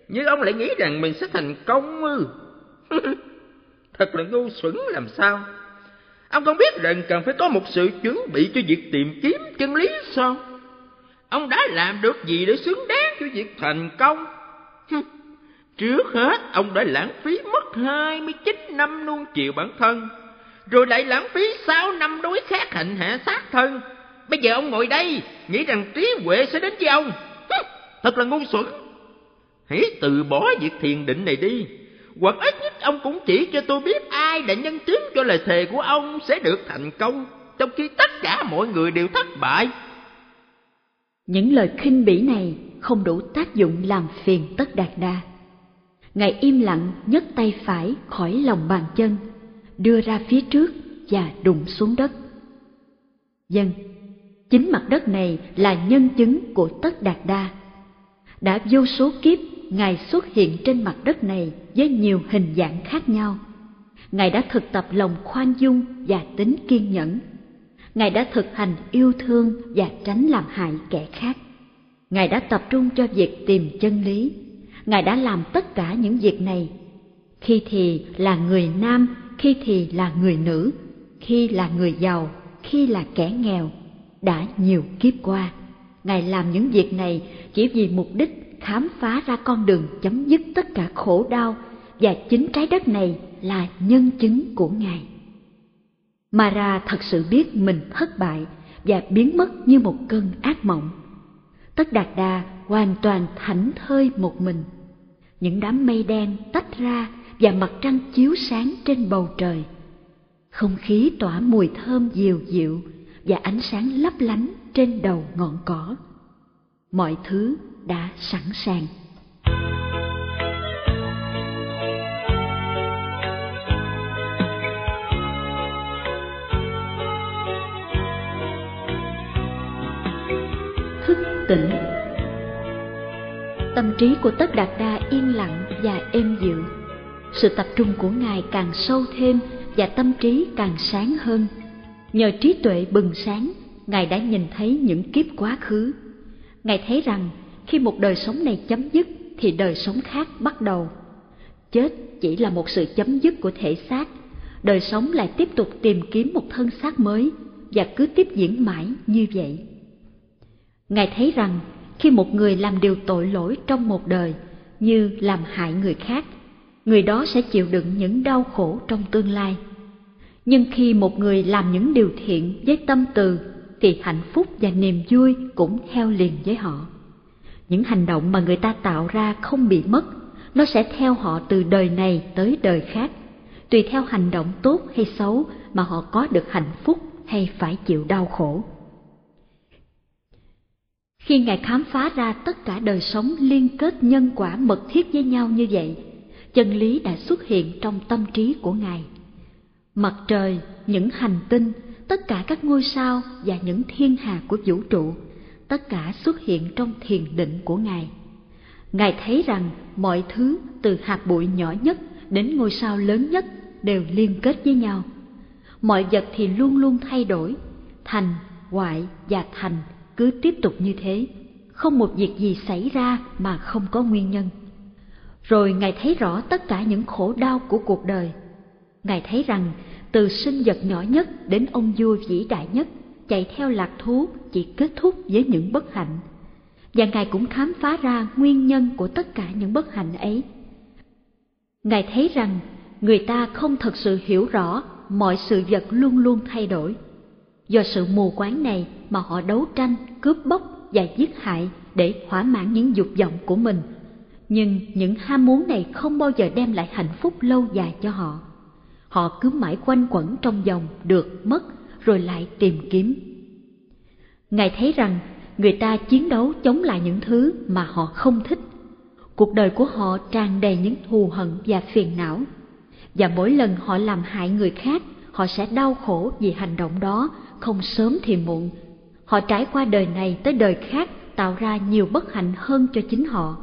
nhưng ông lại nghĩ rằng mình sẽ thành công. Thật là ngu xuẩn làm sao. Ông không biết rằng cần phải có một sự chuẩn bị cho việc tìm kiếm chân lý sao? Ông đã làm được gì để xứng đáng cho việc thành công? Trước hết, ông đã lãng phí mất hai mươi chín năm nuông chiều bản thân, rồi lại lãng phí sáu năm đối khác hành hạ xác thân. Bây giờ ông ngồi đây, nghĩ rằng trí huệ sẽ đến với ông. Thật là ngu xuẩn. Hãy từ bỏ việc thiền định này đi. Hoặc ít nhất ông cũng chỉ cho tôi biết ai đã nhân chứng cho lời thề của ông sẽ được thành công, trong khi tất cả mọi người đều thất bại. Những lời khinh bỉ này không đủ tác dụng làm phiền Tất Đạt Đa. Ngài im lặng nhấc tay phải khỏi lòng bàn chân, đưa ra phía trước và đụng xuống đất. Dân, chính mặt đất này là nhân chứng của Tất Đạt Đa. Đã vô số kiếp, Ngài xuất hiện trên mặt đất này với nhiều hình dạng khác nhau. Ngài đã thực tập lòng khoan dung và tính kiên nhẫn. Ngài đã thực hành yêu thương và tránh làm hại kẻ khác. Ngài đã tập trung cho việc tìm chân lý. Ngài đã làm tất cả những việc này. Khi thì là người nam, khi thì là người nữ, khi là người giàu, khi là kẻ nghèo. Đã nhiều kiếp qua, Ngài làm những việc này chỉ vì mục đích khám phá ra con đường chấm dứt tất cả khổ đau, và chính trái đất này là nhân chứng của Ngài. Mara thật sự biết mình thất bại và biến mất như một cơn ác mộng. Tất Đạt Đa hoàn toàn thảnh thơi một mình. Những đám mây đen tách ra và mặt trăng chiếu sáng trên bầu trời. Không khí tỏa mùi thơm dịu dịu và ánh sáng lấp lánh trên đầu ngọn cỏ. Mọi thứ đã sẵn sàng. Thức tỉnh. Tâm trí của Tất Đạt Đa yên lặng và êm dịu. Sự tập trung của Ngài càng sâu thêm và tâm trí càng sáng hơn. Nhờ trí tuệ bừng sáng, Ngài đã nhìn thấy những kiếp quá khứ. Ngài thấy rằng khi một đời sống này chấm dứt thì đời sống khác bắt đầu. Chết chỉ là một sự chấm dứt của thể xác, đời sống lại tiếp tục tìm kiếm một thân xác mới và cứ tiếp diễn mãi như vậy. Ngài thấy rằng khi một người làm điều tội lỗi trong một đời như làm hại người khác, người đó sẽ chịu đựng những đau khổ trong tương lai. Nhưng khi một người làm những điều thiện với tâm từ, thì hạnh phúc và niềm vui cũng theo liền với họ. Những hành động mà người ta tạo ra không bị mất, nó sẽ theo họ từ đời này tới đời khác, tùy theo hành động tốt hay xấu mà họ có được hạnh phúc hay phải chịu đau khổ. Khi Ngài khám phá ra tất cả đời sống liên kết nhân quả mật thiết với nhau như vậy, chân lý đã xuất hiện trong tâm trí của Ngài. Mặt trời, những hành tinh, tất cả các ngôi sao và những thiên hà của vũ trụ, tất cả xuất hiện trong thiền định của Ngài. Ngài thấy rằng mọi thứ từ hạt bụi nhỏ nhất đến ngôi sao lớn nhất đều liên kết với nhau. Mọi vật thì luôn luôn thay đổi, thành, hoại và thành cứ tiếp tục như thế. Không một việc gì xảy ra mà không có nguyên nhân. Rồi Ngài thấy rõ tất cả những khổ đau của cuộc đời. Ngài thấy rằng từ sinh vật nhỏ nhất đến ông vua vĩ đại nhất chạy theo lạc thú chỉ kết thúc với những bất hạnh. Và Ngài cũng khám phá ra nguyên nhân của tất cả những bất hạnh ấy. Ngài thấy rằng người ta không thật sự hiểu rõ mọi sự vật luôn luôn thay đổi. Do sự mù quáng này mà họ đấu tranh, cướp bóc và giết hại để thỏa mãn những dục vọng của mình. Nhưng những ham muốn này không bao giờ đem lại hạnh phúc lâu dài cho họ. Họ cứ mãi quanh quẩn trong vòng được mất rồi lại tìm kiếm. Ngài thấy rằng người ta chiến đấu chống lại những thứ mà họ không thích. Cuộc đời của họ tràn đầy những thù hận và phiền não. Và mỗi lần họ làm hại người khác, họ sẽ đau khổ vì hành động đó, không sớm thì muộn. Họ trải qua đời này tới đời khác tạo ra nhiều bất hạnh hơn cho chính họ.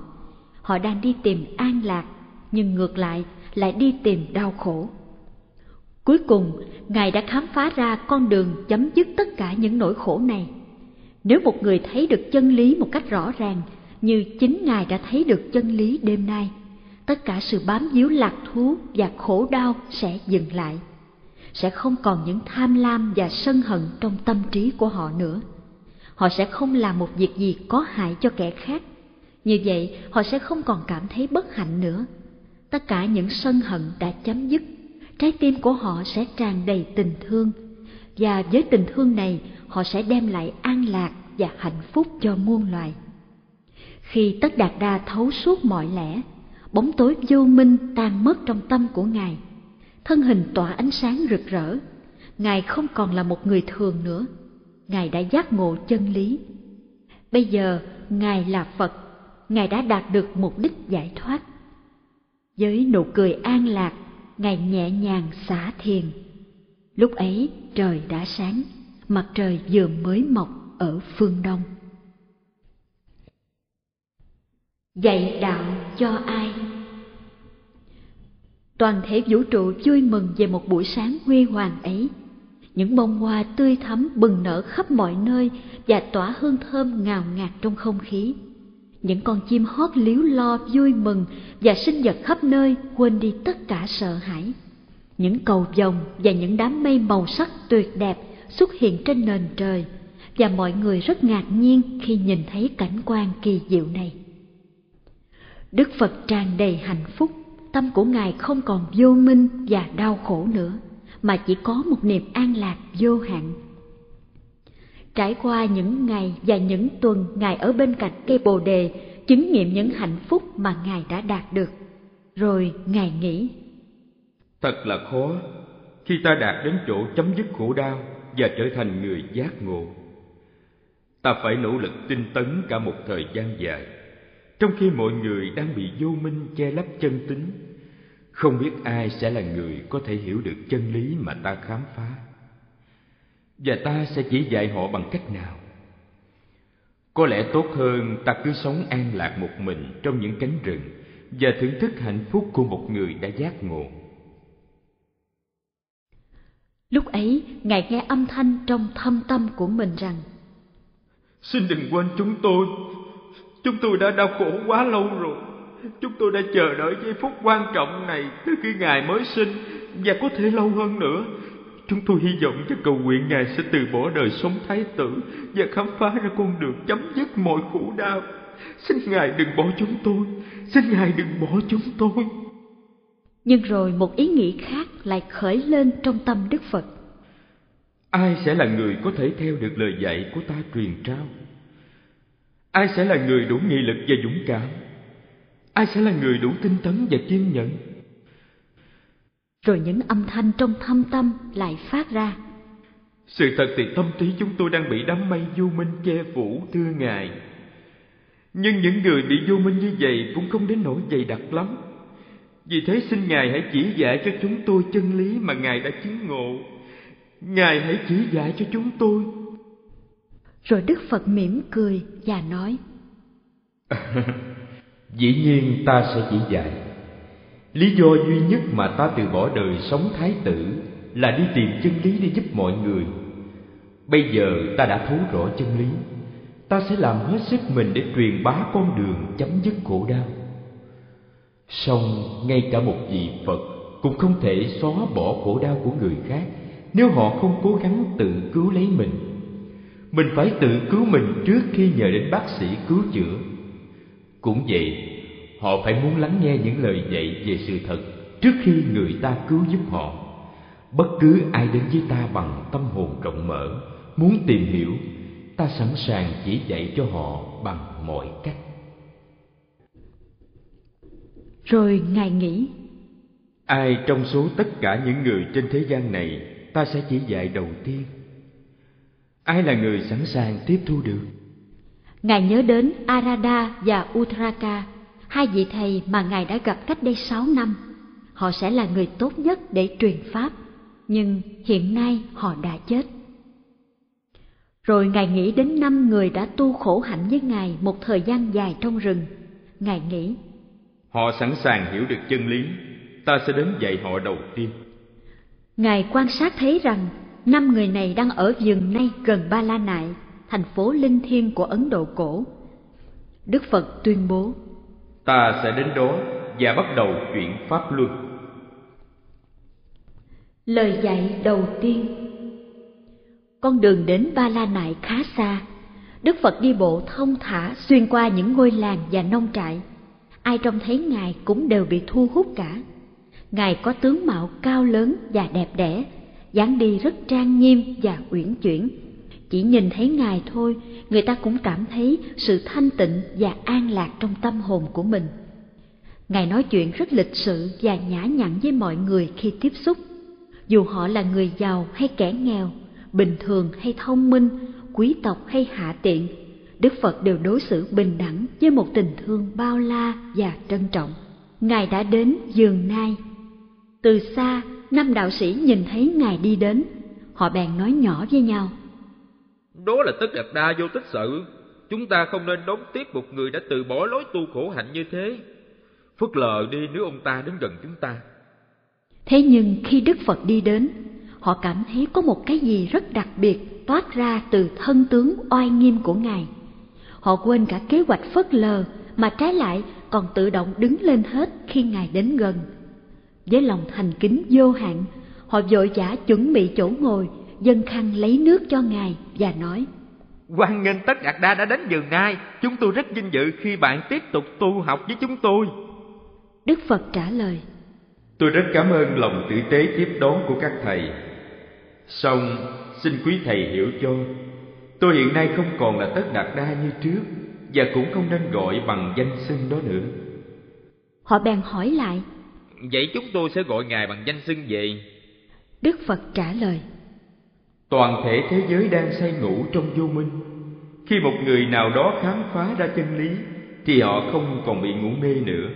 Họ đang đi tìm an lạc, nhưng ngược lại lại đi tìm đau khổ. Cuối cùng, Ngài đã khám phá ra con đường chấm dứt tất cả những nỗi khổ này. Nếu một người thấy được chân lý một cách rõ ràng, như chính Ngài đã thấy được chân lý đêm nay, tất cả sự bám víu lạc thú và khổ đau sẽ dừng lại. Sẽ không còn những tham lam và sân hận trong tâm trí của họ nữa. Họ sẽ không làm một việc gì có hại cho kẻ khác. Như vậy, họ sẽ không còn cảm thấy bất hạnh nữa. Tất cả những sân hận đã chấm dứt. Trái tim của họ sẽ tràn đầy tình thương, và với tình thương này họ sẽ đem lại an lạc và hạnh phúc cho muôn loài. Khi Tất Đạt Đa thấu suốt mọi lẽ, bóng tối vô minh tan mất trong tâm của Ngài. Thân hình tỏa ánh sáng rực rỡ, Ngài không còn là một người thường nữa. Ngài đã giác ngộ chân lý. Bây giờ Ngài là Phật, Ngài đã đạt được mục đích giải thoát. Với nụ cười an lạc, Ngài nhẹ nhàng xả thiền. Lúc ấy trời đã sáng, mặt trời vừa mới mọc ở phương đông. Dạy đạo cho ai? Toàn thể vũ trụ vui mừng về một buổi sáng huy hoàng ấy. Những bông hoa tươi thắm bừng nở khắp mọi nơi và tỏa hương thơm ngào ngạt trong không khí. Những con chim hót líu lo vui mừng và sinh vật khắp nơi quên đi tất cả sợ hãi. Những cầu vồng và những đám mây màu sắc tuyệt đẹp xuất hiện trên nền trời, và mọi người rất ngạc nhiên khi nhìn thấy cảnh quan kỳ diệu này. Đức Phật tràn đầy hạnh phúc, tâm của Ngài không còn vô minh và đau khổ nữa, mà chỉ có một niềm an lạc vô hạn. Trải qua những ngày và những tuần Ngài ở bên cạnh cây bồ đề, chứng nghiệm những hạnh phúc mà Ngài đã đạt được. Rồi Ngài nghĩ, thật là khó khi ta đạt đến chỗ chấm dứt khổ đau và trở thành người giác ngộ. Ta phải nỗ lực tinh tấn cả một thời gian dài, trong khi mọi người đang bị vô minh che lấp chân tính. Không biết ai sẽ là người có thể hiểu được chân lý mà ta khám phá, và ta sẽ chỉ dạy họ bằng cách nào? Có lẽ tốt hơn ta cứ sống an lạc một mình trong những cánh rừng và thưởng thức hạnh phúc của một người đã giác ngộ. Lúc ấy, Ngài nghe âm thanh trong thâm tâm của mình rằng, xin đừng quên chúng tôi. Chúng tôi đã đau khổ quá lâu rồi. Chúng tôi đã chờ đợi giây phút quan trọng này từ khi Ngài mới sinh, và có thể lâu hơn nữa. Chúng tôi hy vọng cho cầu nguyện Ngài sẽ từ bỏ đời sống thái tử và khám phá ra con đường chấm dứt mọi khổ đau. Xin Ngài đừng bỏ chúng tôi. Xin Ngài đừng bỏ chúng tôi. Nhưng rồi một ý nghĩ khác lại khởi lên trong tâm Đức Phật. Ai sẽ là người có thể theo được lời dạy của ta truyền trao? Ai sẽ là người đủ nghị lực và dũng cảm? Ai sẽ là người đủ tinh tấn và kiên nhẫn? Rồi những âm thanh trong thâm tâm lại phát ra. Sự thật thì tâm trí chúng tôi đang bị đám mây vô minh che phủ, thưa Ngài. Nhưng những người bị vô minh như vậy cũng không đến nỗi dày đặc lắm. Vì thế xin Ngài hãy chỉ dạy cho chúng tôi chân lý mà Ngài đã chứng ngộ. Ngài hãy chỉ dạy cho chúng tôi. Rồi Đức Phật mỉm cười và nói, dĩ nhiên ta sẽ chỉ dạy. Lý do duy nhất mà ta từ bỏ đời sống thái tử là đi tìm chân lý để giúp mọi người. Bây giờ ta đã thấu rõ chân lý, ta sẽ làm hết sức mình để truyền bá con đường chấm dứt khổ đau. Song ngay cả một vị Phật cũng không thể xóa bỏ khổ đau của người khác nếu họ không cố gắng tự cứu lấy mình. Mình phải tự cứu mình trước khi nhờ đến bác sĩ cứu chữa. Cũng vậy, họ phải muốn lắng nghe những lời dạy về sự thật trước khi người ta cứu giúp họ. Bất cứ ai đến với ta bằng tâm hồn rộng mở, muốn tìm hiểu, ta sẵn sàng chỉ dạy cho họ bằng mọi cách. Rồi Ngài nghĩ, ai trong số tất cả những người trên thế gian này ta sẽ chỉ dạy đầu tiên? Ai là người sẵn sàng tiếp thu được? Ngài nhớ đến Arada và Udraka, hai vị thầy mà Ngài đã gặp cách đây sáu năm. Họ sẽ là người tốt nhất để truyền pháp, nhưng hiện nay họ đã chết. Rồi Ngài nghĩ đến năm người đã tu khổ hạnh với Ngài một thời gian dài trong rừng. Ngài nghĩ, họ sẵn sàng hiểu được chân lý, ta sẽ đến dạy họ đầu tiên. Ngài quan sát thấy rằng năm người này đang ở vườn nay gần Ba La Nại, thành phố linh thiêng của Ấn Độ cổ. Đức Phật tuyên bố, ta sẽ đến đó và bắt đầu chuyện pháp luân. Lời dạy đầu tiên. Con đường đến Ba La Nại khá xa. Đức Phật đi bộ thong thả xuyên qua những ngôi làng và nông trại. Ai trông thấy Ngài cũng đều bị thu hút cả. Ngài có tướng mạo cao lớn và đẹp đẽ, dáng đi rất trang nghiêm và uyển chuyển. Chỉ nhìn thấy Ngài thôi, người ta cũng cảm thấy sự thanh tịnh và an lạc trong tâm hồn của mình. Ngài nói chuyện rất lịch sự và nhã nhặn với mọi người khi tiếp xúc. Dù họ là người giàu hay kẻ nghèo, bình thường hay thông minh, quý tộc hay hạ tiện, Đức Phật đều đối xử bình đẳng với một tình thương bao la và trân trọng. Ngài đã đến vườn nai. Từ xa, năm đạo sĩ nhìn thấy Ngài đi đến. Họ bèn nói nhỏ với nhau, đó là Tất Đạt Đa Vô Tích Sự. Chúng ta không nên đón tiếp một người đã từ bỏ lối tu khổ hạnh như thế. Phớt lờ đi nếu ông ta đến gần chúng ta. Thế nhưng khi Đức Phật đi đến, họ cảm thấy có một cái gì rất đặc biệt toát ra từ thân tướng oai nghiêm của Ngài. Họ quên cả kế hoạch phớt lờ, mà trái lại còn tự động đứng lên hết khi Ngài đến gần. Với lòng thành kính vô hạn, họ vội vã chuẩn bị chỗ ngồi, dâng khăn lấy nước cho ngài và nói: Hoan nghênh Tất Đạt Đa đã đến giờ ngài, chúng tôi rất vinh dự khi bạn tiếp tục tu học với chúng tôi. Đức Phật trả lời: Tôi rất cảm ơn lòng tử tế tiếp đón của các thầy. Song xin quý thầy hiểu cho, tôi hiện nay không còn là Tất Đạt Đa như trước, và cũng không nên gọi bằng danh xưng đó nữa. Họ bèn hỏi lại: Vậy chúng tôi sẽ gọi ngài bằng danh xưng gì? Đức Phật trả lời: Toàn thể thế giới đang say ngủ trong vô minh. Khi một người nào đó khám phá ra chân lý, thì họ không còn bị ngủ mê nữa.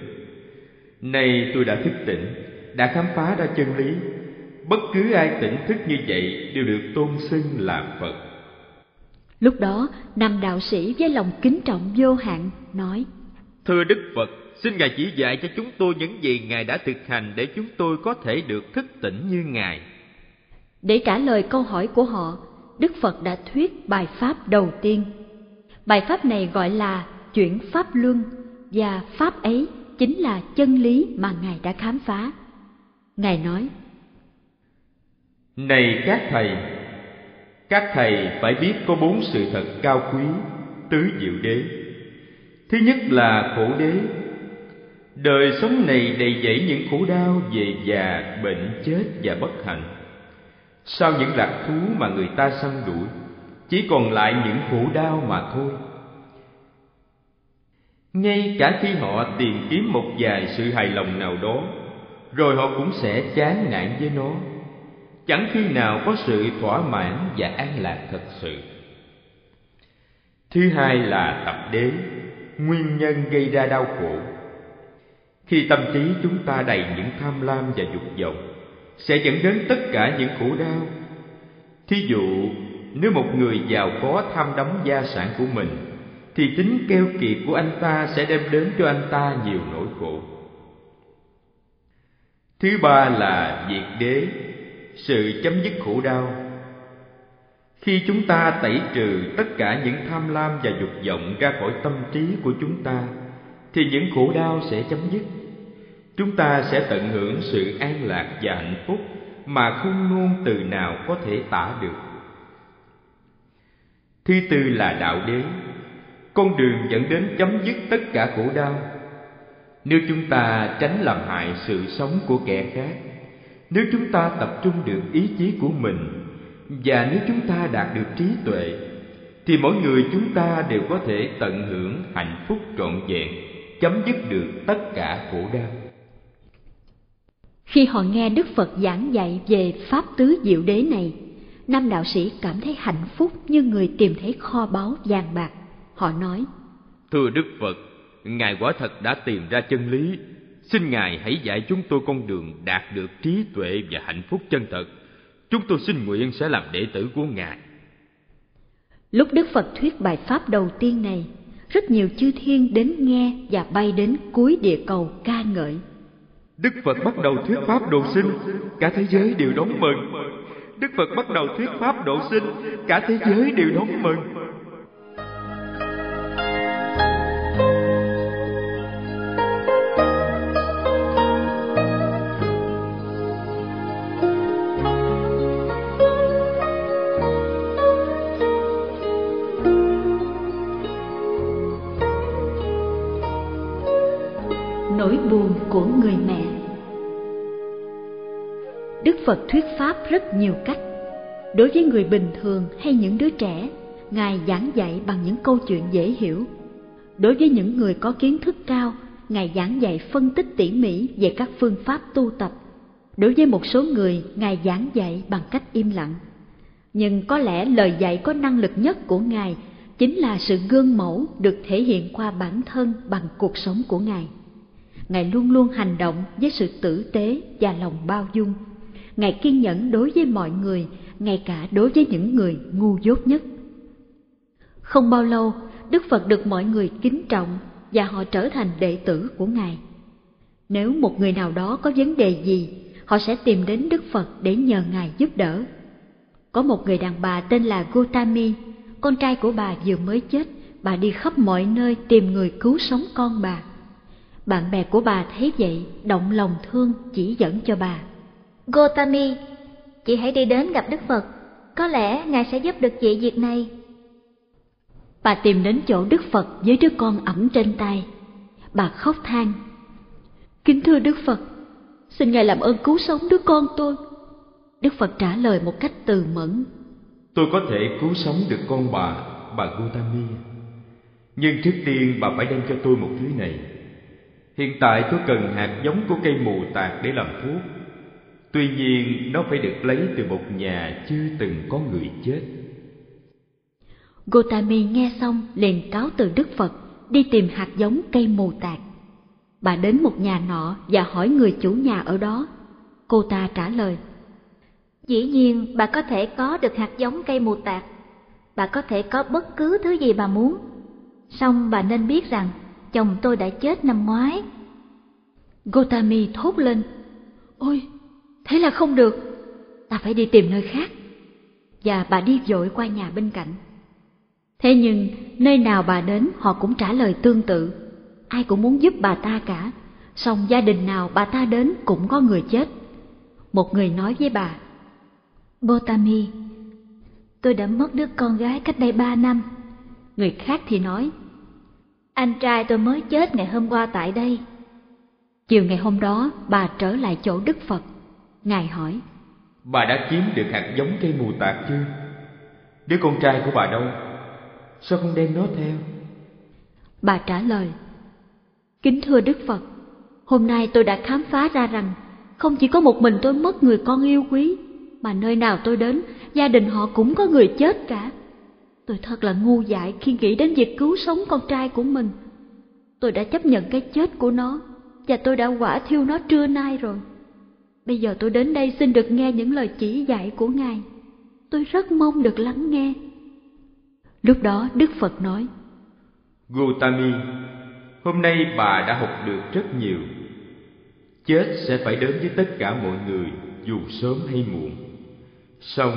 Nay tôi đã thức tỉnh, đã khám phá ra chân lý. Bất cứ ai tỉnh thức như vậy đều được tôn xưng là Phật. Lúc đó, nam đạo sĩ với lòng kính trọng vô hạn nói: Thưa Đức Phật, xin ngài chỉ dạy cho chúng tôi những gì ngài đã thực hành để chúng tôi có thể được thức tỉnh như ngài. Để trả lời câu hỏi của họ, Đức Phật đã thuyết bài pháp đầu tiên. Bài pháp này gọi là chuyển pháp luân, và pháp ấy chính là chân lý mà ngài đã khám phá. Ngài nói: Này các thầy, các thầy phải biết có bốn sự thật cao quý, tứ diệu đế. Thứ nhất là khổ đế. Đời sống này đầy dẫy những khổ đau về già, bệnh, chết và bất hạnh. Sau những lạc thú mà người ta săn đuổi, chỉ còn lại những khổ đau mà thôi. Ngay cả khi họ tìm kiếm một vài sự hài lòng nào đó, rồi họ cũng sẽ chán nản với nó. Chẳng khi nào có sự thỏa mãn và an lạc thật sự. Thứ hai là tập đế, nguyên nhân gây ra đau khổ. Khi tâm trí chúng ta đầy những tham lam và dục vọng, sẽ dẫn đến tất cả những khổ đau. Thí dụ, nếu một người giàu có tham đắm gia sản của mình, thì tính keo kiệt của anh ta sẽ đem đến cho anh ta nhiều nỗi khổ. Thứ ba là diệt đế, sự chấm dứt khổ đau. Khi chúng ta tẩy trừ tất cả những tham lam và dục vọng ra khỏi tâm trí của chúng ta, thì những khổ đau sẽ chấm dứt. Chúng ta sẽ tận hưởng sự an lạc và hạnh phúc mà không ngôn từ nào có thể tả được. Thứ tư là đạo đế, con đường dẫn đến chấm dứt tất cả khổ đau. Nếu chúng ta tránh làm hại sự sống của kẻ khác, nếu chúng ta tập trung được ý chí của mình, và nếu chúng ta đạt được trí tuệ, thì mỗi người chúng ta đều có thể tận hưởng hạnh phúc trọn vẹn, chấm dứt được tất cả khổ đau. Khi họ nghe Đức Phật giảng dạy về Pháp Tứ Diệu Đế này, nam đạo sĩ cảm thấy hạnh phúc như người tìm thấy kho báu vàng bạc. Họ nói: Thưa Đức Phật, ngài quả thật đã tìm ra chân lý. Xin ngài hãy dạy chúng tôi con đường đạt được trí tuệ và hạnh phúc chân thật. Chúng tôi xin nguyện sẽ làm đệ tử của ngài. Lúc Đức Phật thuyết bài pháp đầu tiên này, rất nhiều chư thiên đến nghe và bay đến cuối địa cầu ca ngợi. Đức Phật bắt đầu thuyết pháp độ sinh, cả thế giới đều đón mừng. Đức Phật bắt đầu thuyết pháp độ sinh, cả thế giới đều đón mừng. Nỗi buồn của người mẹ. Đức Phật thuyết pháp rất nhiều cách. Đối với người bình thường hay những đứa trẻ, ngài giảng dạy bằng những câu chuyện dễ hiểu. Đối với những người có kiến thức cao, ngài giảng dạy phân tích tỉ mỉ về các phương pháp tu tập. Đối với một số người, ngài giảng dạy bằng cách im lặng. Nhưng có lẽ lời dạy có năng lực nhất của ngài chính là sự gương mẫu được thể hiện qua bản thân bằng cuộc sống của ngài. Ngài luôn luôn hành động với sự tử tế và lòng bao dung. Ngài kiên nhẫn đối với mọi người, ngay cả đối với những người ngu dốt nhất. Không bao lâu, Đức Phật được mọi người kính trọng và họ trở thành đệ tử của ngài. Nếu một người nào đó có vấn đề gì, họ sẽ tìm đến Đức Phật để nhờ ngài giúp đỡ. Có một người đàn bà tên là Gautami, con trai của bà vừa mới chết, bà đi khắp mọi nơi tìm người cứu sống con bà. Bạn bè của bà thấy vậy, động lòng thương chỉ dẫn cho bà. Gotami, chị hãy đi đến gặp Đức Phật, có lẽ Ngài sẽ giúp được chị việc này. Bà tìm đến chỗ Đức Phật với đứa con ẵm trên tay. Bà khóc than. Kính thưa Đức Phật, xin Ngài làm ơn cứu sống đứa con tôi. Đức Phật trả lời một cách từ mẫn. Tôi có thể cứu sống được con bà, bà Gautami. Nhưng trước tiên bà phải đem cho tôi một thứ này. Hiện tại tôi cần hạt giống của cây mù tạt để làm thuốc. Tuy nhiên nó phải được lấy từ một nhà chưa từng có người chết. Gotami nghe xong liền cáo từ Đức Phật, đi tìm hạt giống cây mù tạt. Bà đến một nhà nọ và hỏi người chủ nhà ở đó. Cô ta trả lời, dĩ nhiên bà có thể có được hạt giống cây mù tạt. Bà có thể có bất cứ thứ gì bà muốn. Song bà nên biết rằng chồng tôi đã chết năm ngoái. Gotami thốt lên, ôi, thế là không được, ta phải đi tìm nơi khác. Và bà đi vội qua nhà bên cạnh. Thế nhưng nơi nào bà đến họ cũng trả lời tương tự. Ai cũng muốn giúp bà ta cả, song gia đình nào bà ta đến cũng có người chết. Một người nói với bà, Gotami, tôi đã mất đứa con gái cách đây ba năm. Người khác thì nói, anh trai tôi mới chết ngày hôm qua tại đây. Chiều ngày hôm đó bà trở lại chỗ Đức Phật. Ngài hỏi, bà đã kiếm được hạt giống cây mù tạt chưa? Đứa con trai của bà đâu? Sao không đem nó theo? Bà trả lời, kính thưa Đức Phật, hôm nay tôi đã khám phá ra rằng không chỉ có một mình tôi mất người con yêu quý, mà nơi nào tôi đến, gia đình họ cũng có người chết cả. Tôi thật là ngu dại khi nghĩ đến việc cứu sống con trai của mình. Tôi đã chấp nhận cái chết của nó, và tôi đã hỏa thiêu nó trưa nay rồi. Bây giờ tôi đến đây xin được nghe những lời chỉ dạy của Ngài. Tôi rất mong được lắng nghe. Lúc đó Đức Phật nói, Gotami, hôm nay bà đã học được rất nhiều. Chết sẽ phải đến với tất cả mọi người, dù sớm hay muộn. Song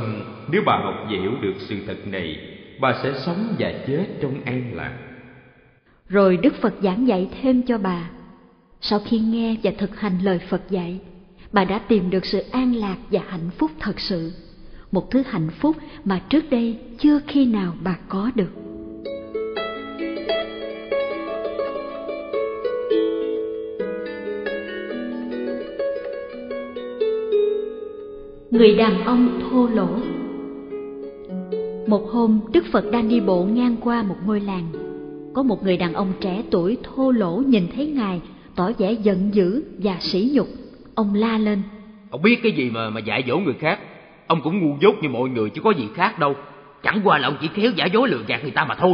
nếu bà học và hiểu được sự thật này, bà sẽ sống và chết trong an lạc. Rồi Đức Phật giảng dạy thêm cho bà. Sau khi nghe và thực hành lời Phật dạy, bà đã tìm được sự an lạc và hạnh phúc thật sự, một thứ hạnh phúc mà trước đây chưa khi nào bà có được. Người đàn ông thô lỗ. Một hôm, Đức Phật đang đi bộ ngang qua một ngôi làng. Có một người đàn ông trẻ tuổi thô lỗ nhìn thấy Ngài, tỏ vẻ giận dữ và sỉ nhục. Ông la lên, ông biết cái gì mà mà dạy dỗ người khác. Ông cũng ngu dốt như mọi người chứ có gì khác đâu. Chẳng qua là ông chỉ khéo giả dối lừa gạt người ta mà thôi.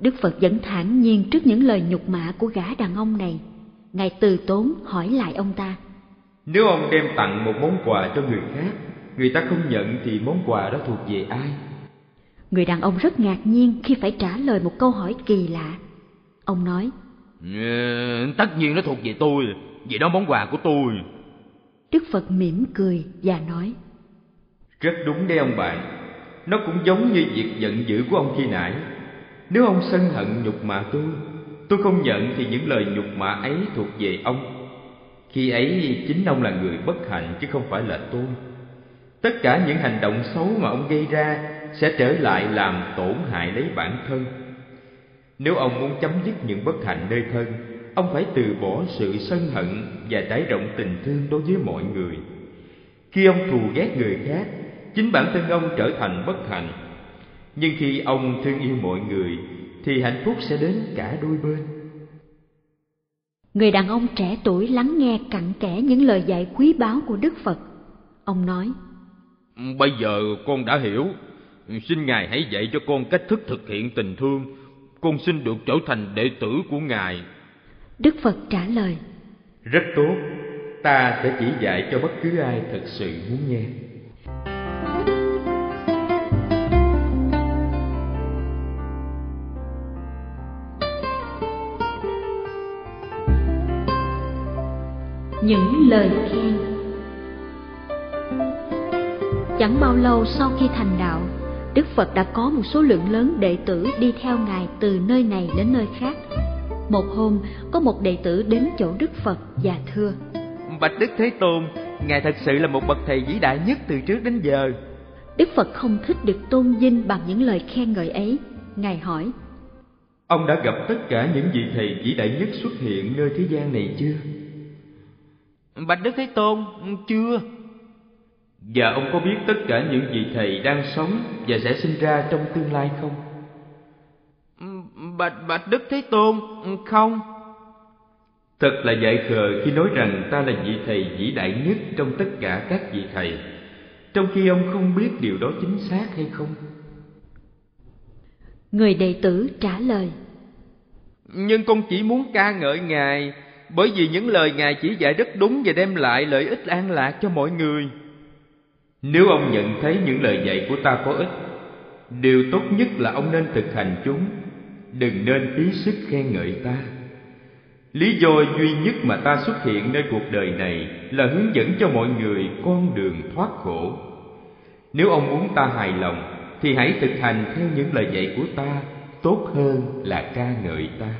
Đức Phật vẫn thản nhiên trước những lời nhục mạ của gã đàn ông này. Ngài từ tốn hỏi lại ông ta, nếu ông đem tặng một món quà cho người khác, người ta không nhận thì món quà đó thuộc về ai? Người đàn ông rất ngạc nhiên khi phải trả lời một câu hỏi kỳ lạ. Ông nói, ừ, tất nhiên nó thuộc về tôi, vì đó món quà của tôi. Đức Phật mỉm cười và nói, rất đúng đấy ông bạn. Nó cũng giống như việc giận dữ của ông khi nãy. Nếu ông sân hận nhục mạ tôi, tôi không nhận thì những lời nhục mạ ấy thuộc về ông. Khi ấy chính ông là người bất hạnh chứ không phải là tôi. Tất cả những hành động xấu mà ông gây ra sẽ trở lại làm tổn hại lấy bản thân. Nếu ông muốn chấm dứt những bất hạnh nơi thân, ông phải từ bỏ sự sân hận và trải rộng tình thương đối với mọi người. Khi ông thù ghét người khác, chính bản thân ông trở thành bất hạnh. Nhưng khi ông thương yêu mọi người, thì hạnh phúc sẽ đến cả đôi bên. Người đàn ông trẻ tuổi lắng nghe cặn kẽ những lời dạy quý báu của Đức Phật. Ông nói, bây giờ con đã hiểu. Xin Ngài hãy dạy cho con cách thức thực hiện tình thương. Con xin được trở thành đệ tử của Ngài. Đức Phật trả lời, rất tốt, ta sẽ chỉ dạy cho bất cứ ai thật sự muốn nghe. Những lời khen. Chẳng bao lâu sau khi thành đạo, Đức Phật đã có một số lượng lớn đệ tử đi theo Ngài từ nơi này đến nơi khác. Một hôm, có một đệ tử đến chỗ Đức Phật và thưa: Bạch Đức Thế Tôn, Ngài thật sự là một bậc thầy vĩ đại nhất từ trước đến giờ. Đức Phật không thích được tôn vinh bằng những lời khen ngợi ấy. Ngài hỏi: Ông đã gặp tất cả những vị thầy vĩ đại nhất xuất hiện nơi thế gian này chưa? Bạch Đức Thế Tôn, chưa. Và ông có biết tất cả những vị thầy đang sống và sẽ sinh ra trong tương lai không? Bạch Bạch Đức Thế Tôn, không. Thật là dại khờ khi nói rằng ta là vị thầy vĩ đại nhất trong tất cả các vị thầy, trong khi ông không biết điều đó chính xác hay không. Người đệ tử trả lời: Nhưng con chỉ muốn ca ngợi Ngài, bởi vì những lời Ngài chỉ dạy rất đúng và đem lại lợi ích an lạc cho mọi người. Nếu ông nhận thấy những lời dạy của ta có ích, điều tốt nhất là ông nên thực hành chúng. Đừng nên phí sức khen ngợi ta. Lý do duy nhất mà ta xuất hiện nơi cuộc đời này là hướng dẫn cho mọi người con đường thoát khổ. Nếu ông muốn ta hài lòng thì hãy thực hành theo những lời dạy của ta, tốt hơn là ca ngợi ta.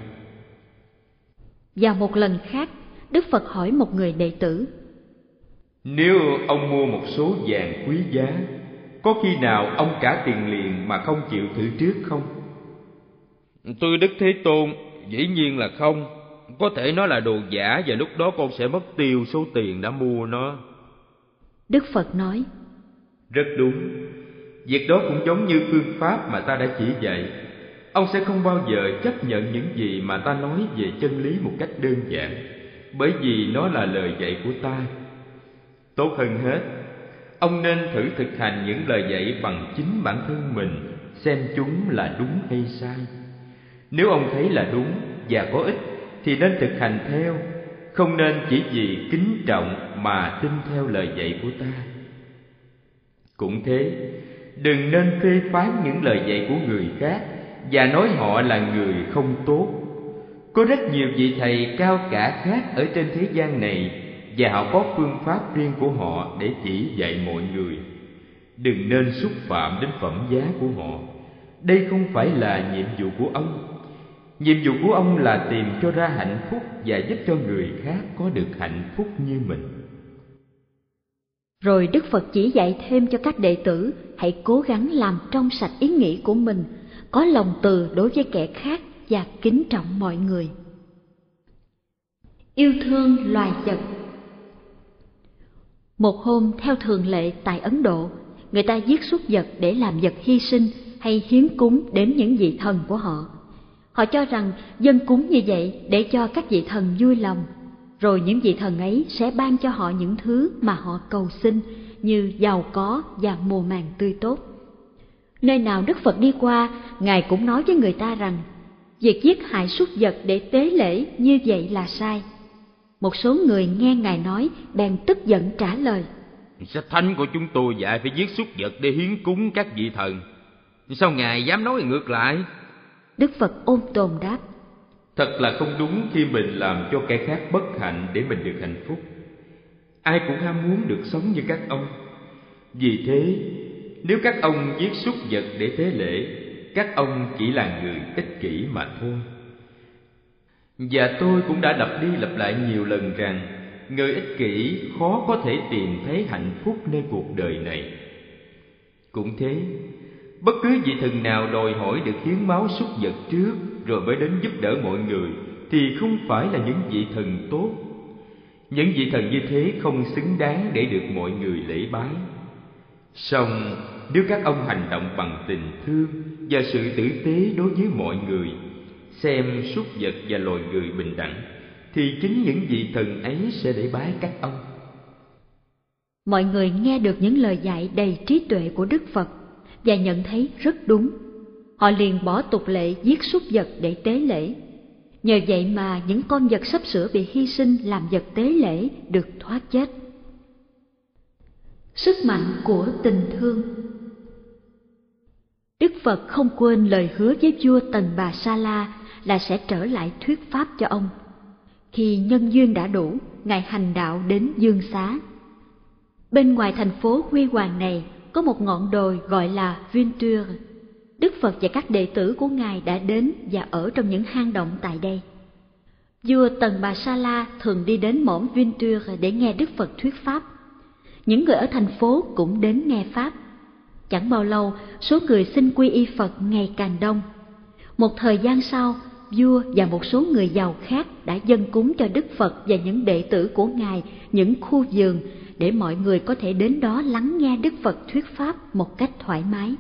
Và một lần khác, Đức Phật hỏi một người đệ tử: Nếu ông mua một số vàng quý giá, có khi nào ông trả tiền liền mà không chịu thử trước không? Thưa Đức Thế Tôn, dĩ nhiên là không. Có thể nó là đồ giả và lúc đó con sẽ mất tiêu số tiền đã mua nó. Đức Phật nói: Rất đúng. Việc đó cũng giống như phương pháp mà ta đã chỉ dạy. Ông sẽ không bao giờ chấp nhận những gì mà ta nói về chân lý một cách đơn giản, bởi vì nó là lời dạy của ta. Tốt hơn hết, ông nên thử thực hành những lời dạy bằng chính bản thân mình, xem chúng là đúng hay sai. Nếu ông thấy là đúng và có ích thì nên thực hành theo, không nên chỉ vì kính trọng mà tin theo lời dạy của ta. Cũng thế, đừng nên phê phán những lời dạy của người khác và nói họ là người không tốt. Có rất nhiều vị thầy cao cả khác ở trên thế gian này và họ có phương pháp riêng của họ để chỉ dạy mọi người. Đừng nên xúc phạm đến phẩm giá của họ. Đây không phải là nhiệm vụ của ông. Nhiệm vụ của ông là tìm cho ra hạnh phúc và giúp cho người khác có được hạnh phúc như mình. Rồi Đức Phật chỉ dạy thêm cho các đệ tử hãy cố gắng làm trong sạch ý nghĩ của mình, có lòng từ đối với kẻ khác và kính trọng mọi người. Yêu thương loài vật. Một hôm, theo thường lệ tại Ấn Độ, người ta giết súc vật để làm vật hy sinh hay hiến cúng đến những vị thần của họ. Họ cho rằng dâng cúng như vậy để cho các vị thần vui lòng, rồi những vị thần ấy sẽ ban cho họ những thứ mà họ cầu xin như giàu có và mùa màng tươi tốt. Nơi nào Đức Phật đi qua, Ngài cũng nói với người ta rằng việc giết hại súc vật để tế lễ như vậy là sai. Một số người nghe Ngài nói bèn tức giận trả lời: Sách thánh của chúng tôi dạy phải giết súc vật để hiến cúng các vị thần, sao Ngài dám nói ngược lại? Đức Phật ôn tồn đáp: Thật là không đúng khi mình làm cho kẻ khác bất hạnh để mình được hạnh phúc. Ai cũng ham muốn được sống như các ông. Vì thế, nếu các ông giết súc vật để tế lễ, các ông chỉ là người ích kỷ mà thôi. Và tôi cũng đã lặp đi lặp lại nhiều lần rằng người ích kỷ khó có thể tìm thấy hạnh phúc nơi cuộc đời này. Cũng thế, bất cứ vị thần nào đòi hỏi được hiến máu súc vật trước rồi mới đến giúp đỡ mọi người thì không phải là những vị thần tốt. Những vị thần như thế không xứng đáng để được mọi người lễ bái. Song nếu các ông hành động bằng tình thương và sự tử tế đối với mọi người, xem súc vật và loài người bình đẳng, thì chính những vị thần ấy sẽ để bái các ông. Mọi người nghe được những lời dạy đầy trí tuệ của Đức Phật và nhận thấy rất đúng. Họ liền bỏ tục lệ giết súc vật để tế lễ. Nhờ vậy mà những con vật sắp sửa bị hy sinh làm vật tế lễ được thoát chết. Sức mạnh của tình thương. Đức Phật không quên lời hứa với vua Tần Bà Sa La là sẽ trở lại thuyết pháp cho ông. Khi nhân duyên đã đủ, Ngài hành đạo đến Dương Xá. Bên ngoài thành phố huy hoàng này có một ngọn đồi gọi là Vientrea. Đức Phật và các đệ tử của Ngài đã đến và ở trong những hang động tại đây. Vua Tần Bà Sa La thường đi đến mõm Vientrea để nghe Đức Phật thuyết pháp. Những người ở thành phố cũng đến nghe pháp. Chẳng bao lâu, số người xin quy y Phật ngày càng đông. Một thời gian sau, vua và một số người giàu khác đã dâng cúng cho Đức Phật và những đệ tử của Ngài những khu vườn để mọi người có thể đến đó lắng nghe Đức Phật thuyết pháp một cách thoải mái.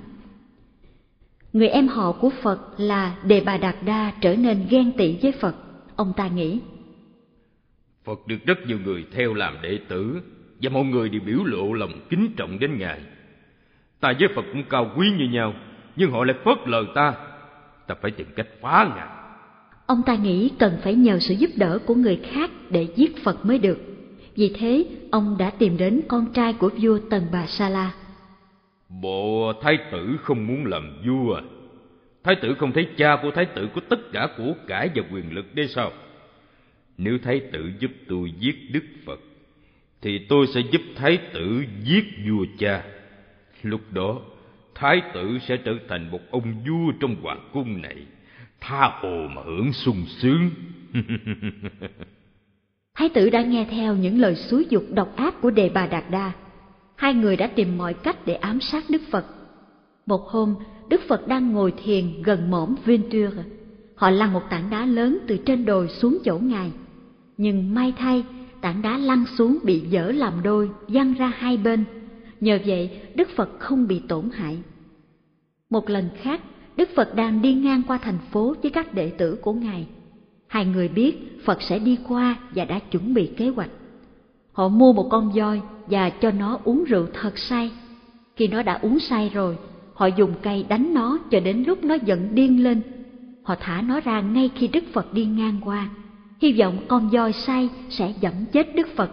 Người em họ của Phật là Đề Bà Đạt Đa trở nên ghen tị với Phật. Ông ta nghĩ, Phật được rất nhiều người theo làm đệ tử và mọi người đều biểu lộ lòng kính trọng đến Ngài. Ta với Phật cũng cao quý như nhau, nhưng họ lại phớt lờ ta. Ta phải tìm cách phá Ngài. Ông ta nghĩ cần phải nhờ sự giúp đỡ của người khác để giết Phật mới được. Vì thế, ông đã tìm đến con trai của vua Tần Bà Sa La. Bộ thái tử không muốn làm vua à? Thái tử không thấy cha của thái tử có tất cả của cải và quyền lực đấy sao? Nếu thái tử giúp tôi giết Đức Phật, thì tôi sẽ giúp thái tử giết vua cha. Lúc đó, thái tử sẽ trở thành một ông vua trong hoàng cung này, tha hồ mà hưởng sung sướng. Thái tử đã nghe theo những lời xúi giục độc ác của Đề Bà Đạt Đa. Hai người đã tìm mọi cách để ám sát Đức Phật. Một hôm, Đức Phật đang ngồi thiền gần mõm Vientrea. Họ lăn một tảng đá lớn từ trên đồi xuống chỗ Ngài. Nhưng may thay, tảng đá lăn xuống bị vỡ làm đôi, văng ra hai bên. Nhờ vậy, Đức Phật không bị tổn hại. Một lần khác, Đức Phật đang đi ngang qua thành phố với các đệ tử của Ngài. Hai người biết Phật sẽ đi qua và đã chuẩn bị kế hoạch. Họ mua một con voi và cho nó uống rượu thật say. Khi nó đã uống say rồi, họ dùng cây đánh nó cho đến lúc nó giận điên lên. Họ thả nó ra ngay khi Đức Phật đi ngang qua, hy vọng con voi say sẽ dẫm chết Đức Phật.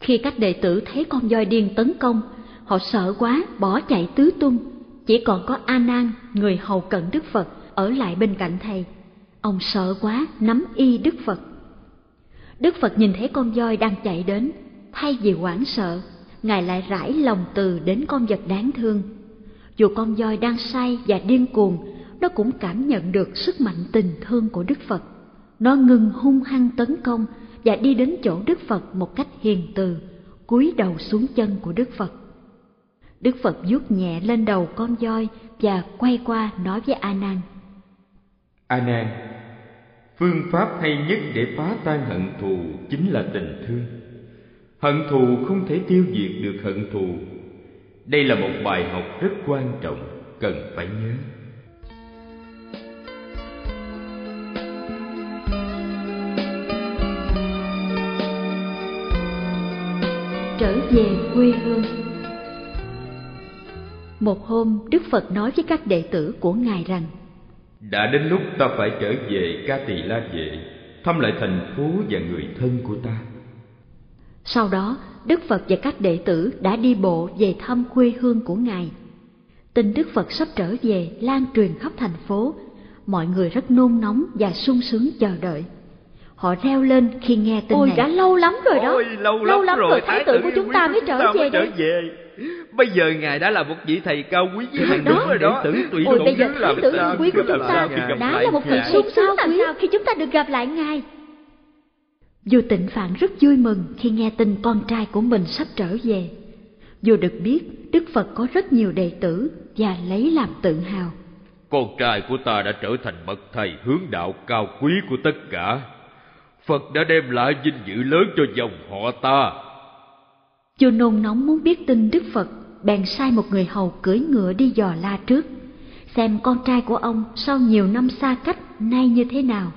Khi các đệ tử thấy con voi điên tấn công, họ sợ quá bỏ chạy tứ tung. Chỉ còn có A Nan, người hầu cận Đức Phật, ở lại bên cạnh thầy. Ông sợ quá nắm y Đức Phật. Đức Phật nhìn thấy con voi đang chạy đến, thay vì hoảng sợ, Ngài lại rải lòng từ đến con vật đáng thương. Dù con voi đang say và điên cuồng, nó cũng cảm nhận được sức mạnh tình thương của Đức Phật. Nó ngừng hung hăng tấn công và đi đến chỗ Đức Phật một cách hiền từ, cúi đầu xuống chân của Đức Phật. Đức Phật vuốt nhẹ lên đầu con voi và quay qua nói với A Nan: A Nan, phương pháp hay nhất để phá tan hận thù chính là tình thương. Hận thù không thể tiêu diệt được hận thù. Đây là một bài học rất quan trọng cần phải nhớ. Trở về quê hương. Một hôm, Đức Phật nói với các đệ tử của Ngài rằng: đã đến lúc ta phải trở về Ca Tỳ La Vệ, thăm lại thành phố và người thân của ta. Sau đó, Đức Phật và các đệ tử đã đi bộ về thăm quê hương của Ngài. Tin Đức Phật sắp trở về lan truyền khắp thành phố. Mọi người rất nôn nóng và sung sướng chờ đợi. Họ reo lên khi nghe tin Ôi, này. Ôi, đã lâu lắm rồi đó. Ôi, lâu, lâu lắm rồi, rồi thái tử của chúng ta mới trở về đây. Bây giờ Ngài đã là một vị thầy cao quý với hàng đúng rồi đó. Ôi, bây giờ thái tử quý của chúng ta đã là một vị sung sướng làm sao khi chúng ta được gặp lại Ngài. Vua Tịnh Phạn rất vui mừng khi nghe tin con trai của mình sắp trở về. Vua được biết Đức Phật có rất nhiều đệ tử và lấy làm tự hào. Con trai của ta đã trở thành bậc thầy hướng đạo cao quý của tất cả. Phật đã đem lại vinh dự lớn cho dòng họ ta. Vua nôn nóng muốn biết tin Đức Phật, bèn sai một người hầu cưỡi ngựa đi dò la trước, xem con trai của ông sau nhiều năm xa cách nay như thế nào.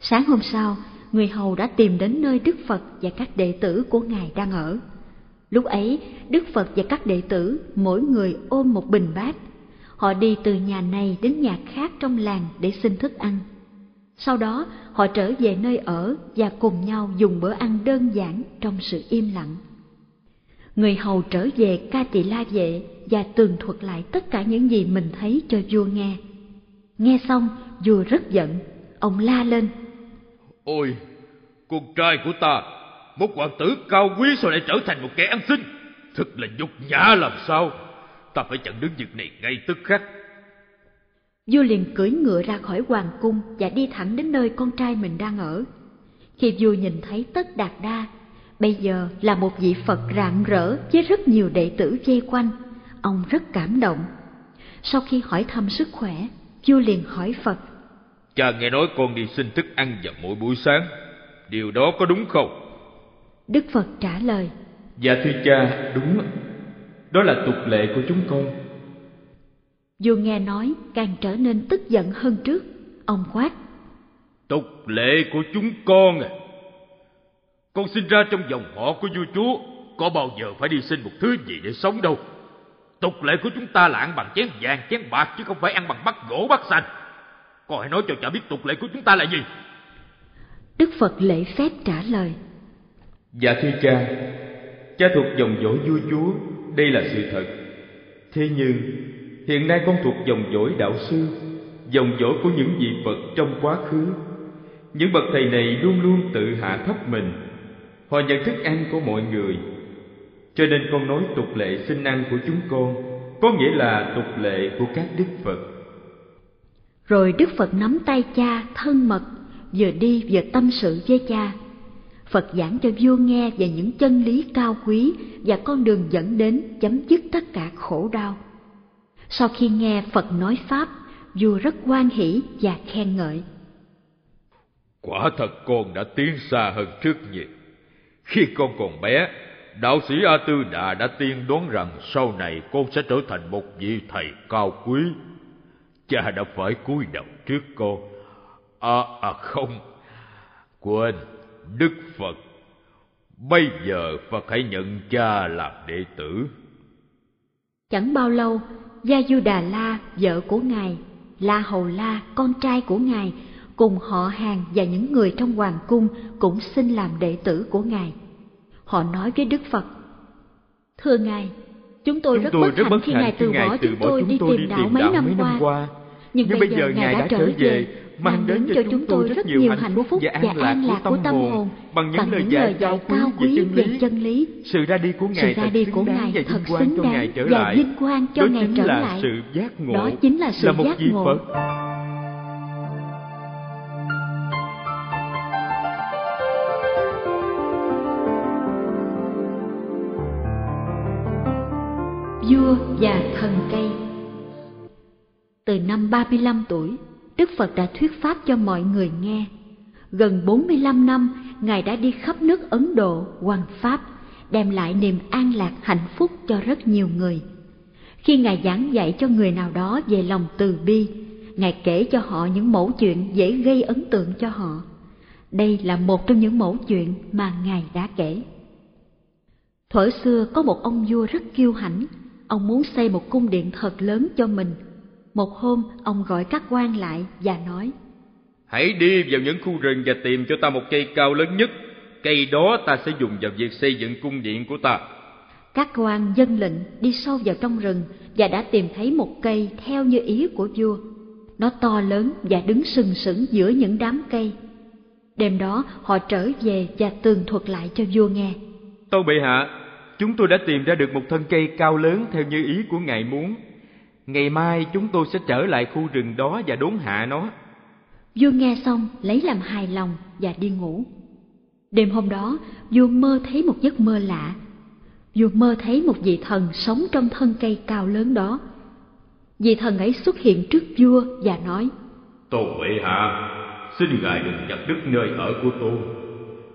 Sáng hôm sau, người hầu đã tìm đến nơi Đức Phật và các đệ tử của Ngài đang ở. Lúc ấy, Đức Phật và các đệ tử mỗi người ôm một bình bát. Họ đi từ nhà này đến nhà khác trong làng để xin thức ăn. Sau đó, họ trở về nơi ở và cùng nhau dùng bữa ăn đơn giản trong sự im lặng. Người hầu trở về Ca Tỳ La Vệ và tường thuật lại tất cả những gì mình thấy cho vua nghe. Nghe xong, vua rất giận, ông la lên: Ôi, con trai của ta, một hoàng tử cao quý sao lại trở thành một kẻ ăn xin? Thật là nhục nhã làm sao. Ta phải chặn đứng việc này ngay tức khắc. vua liền cưỡi ngựa ra khỏi hoàng cung và đi thẳng đến nơi con trai mình đang ở. Khi vua nhìn thấy Tất Đạt Đa, bây giờ là một vị Phật rạng rỡ với rất nhiều đệ tử vây quanh, ông rất cảm động. Sau khi hỏi thăm sức khỏe, vua liền hỏi Phật: Cha nghe nói con đi xin thức ăn vào mỗi buổi sáng, điều đó có đúng không? Đức Phật trả lời: Dạ thưa cha, đúng, đó là tục lệ của chúng con. Vua nghe nói càng trở nên tức giận hơn trước, ông quát: Tục lệ của chúng con à? Con sinh ra trong dòng họ của vua chúa, có bao giờ phải đi xin một thứ gì để sống đâu. Tục lệ của chúng ta là ăn bằng chén vàng, chén bạc, chứ không phải ăn bằng bát gỗ, bát sành. Con hãy nói cho cha biết tục lệ của chúng ta là gì. Đức Phật lễ phép trả lời: Dạ thưa cha, cha thuộc dòng dõi vua chúa, đây là sự thật. Thế nhưng hiện nay con thuộc dòng dõi đạo sư, dòng dõi của những vị Phật trong quá khứ. Những bậc thầy này luôn luôn tự hạ thấp mình, họ nhận thức ăn của mọi người. Cho nên con nói tục lệ xin ăn của chúng con có nghĩa là tục lệ của các đức Phật. Rồi Đức Phật nắm tay cha thân mật, vừa đi vừa tâm sự với cha. Phật giảng cho vua nghe về những chân lý cao quý và con đường dẫn đến chấm dứt tất cả khổ đau. Sau khi nghe Phật nói Pháp, vua rất hoan hỷ và khen ngợi: Quả thật con đã tiến xa hơn trước nhiều. Khi con còn bé, đạo sĩ A Tư Đà đã tiên đoán rằng sau này con sẽ trở thành một vị thầy cao quý. Cha đã phải cúi đầu trước con. À, à không, quên, Đức Phật. Bây giờ Phật hãy nhận cha làm đệ tử. Chẳng bao lâu, Gia Du Đà La, vợ của ngài, La Hầu La, con trai của ngài, cùng họ hàng và những người trong hoàng cung cũng xin làm đệ tử của ngài. Họ nói với Đức Phật: Thưa ngài, chúng tôi chúng rất tôi bất hạnh, bất hạnh khi ngài từ bỏ chúng tôi đi tìm đạo mấy năm, mấy năm qua. Nhưng, Nhưng bây giờ ngài đã trở về, mang đến cho chúng tôi rất nhiều hạnh phúc và an lạc, lạc của tâm hồn bằng những lời dạy cao quý về chân lý. Sự ra đi của ngài thật xứng đáng và vinh quang cho ngài trở lại. Đó chính là sự giác ngộ. Đó chính là sự giác ngộ. Vua và thần cây. Từ năm ba mươi lăm tuổi, Đức Phật đã thuyết pháp cho mọi người nghe. Gần bốn mươi lăm năm, Ngài đã đi khắp nước Ấn Độ, hoằng pháp, đem lại niềm an lạc hạnh phúc cho rất nhiều người. Khi Ngài giảng dạy cho người nào đó về lòng từ bi, Ngài kể cho họ những mẩu chuyện dễ gây ấn tượng cho họ. Đây là một trong những mẩu chuyện mà Ngài đã kể. Thuở xưa có một ông vua rất kiêu hãnh, ông muốn xây một cung điện thật lớn cho mình. Một hôm, ông gọi các quan lại và nói: Hãy đi vào những khu rừng và tìm cho ta một cây cao lớn nhất. Cây đó ta sẽ dùng vào việc xây dựng cung điện của ta. Các quan dân lệnh đi sâu vào trong rừng và đã tìm thấy một cây theo như ý của vua. Nó to lớn và đứng sừng sững giữa những đám cây. Đêm đó, họ trở về và tường thuật lại cho vua nghe. Tâu bệ hạ, chúng tôi đã tìm ra được một thân cây cao lớn theo như ý của ngài muốn. Ngày mai chúng tôi sẽ trở lại khu rừng đó và đốn hạ nó. Vua nghe xong lấy làm hài lòng và đi ngủ. Đêm hôm đó, vua mơ thấy một giấc mơ lạ. Vua mơ thấy một vị thần sống trong thân cây cao lớn đó. Vị thần ấy xuất hiện trước vua và nói: Tâu bệ hạ, xin ngài đừng chặt đứt nơi ở của tôi.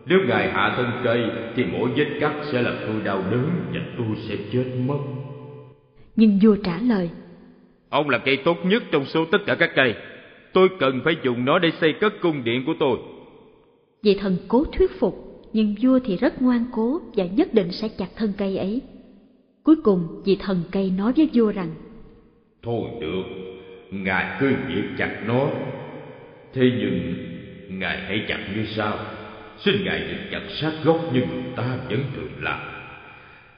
Nếu ngài hạ thân cây thì mỗi vết cắt sẽ làm tôi đau đớn và tôi sẽ chết mất. Nhưng vua trả lời: Ông là cây tốt nhất trong số tất cả các cây. Tôi cần phải dùng nó để xây cất cung điện của tôi. Vị thần cố thuyết phục, nhưng vua thì rất ngoan cố và nhất định sẽ chặt thân cây ấy. Cuối cùng vị thần cây nói với vua rằng: Thôi được, ngài cứ việc chặt nó. Thế nhưng ngài hãy chặt như sau: Xin ngài đừng chặt sát gốc như người ta vẫn thường làm.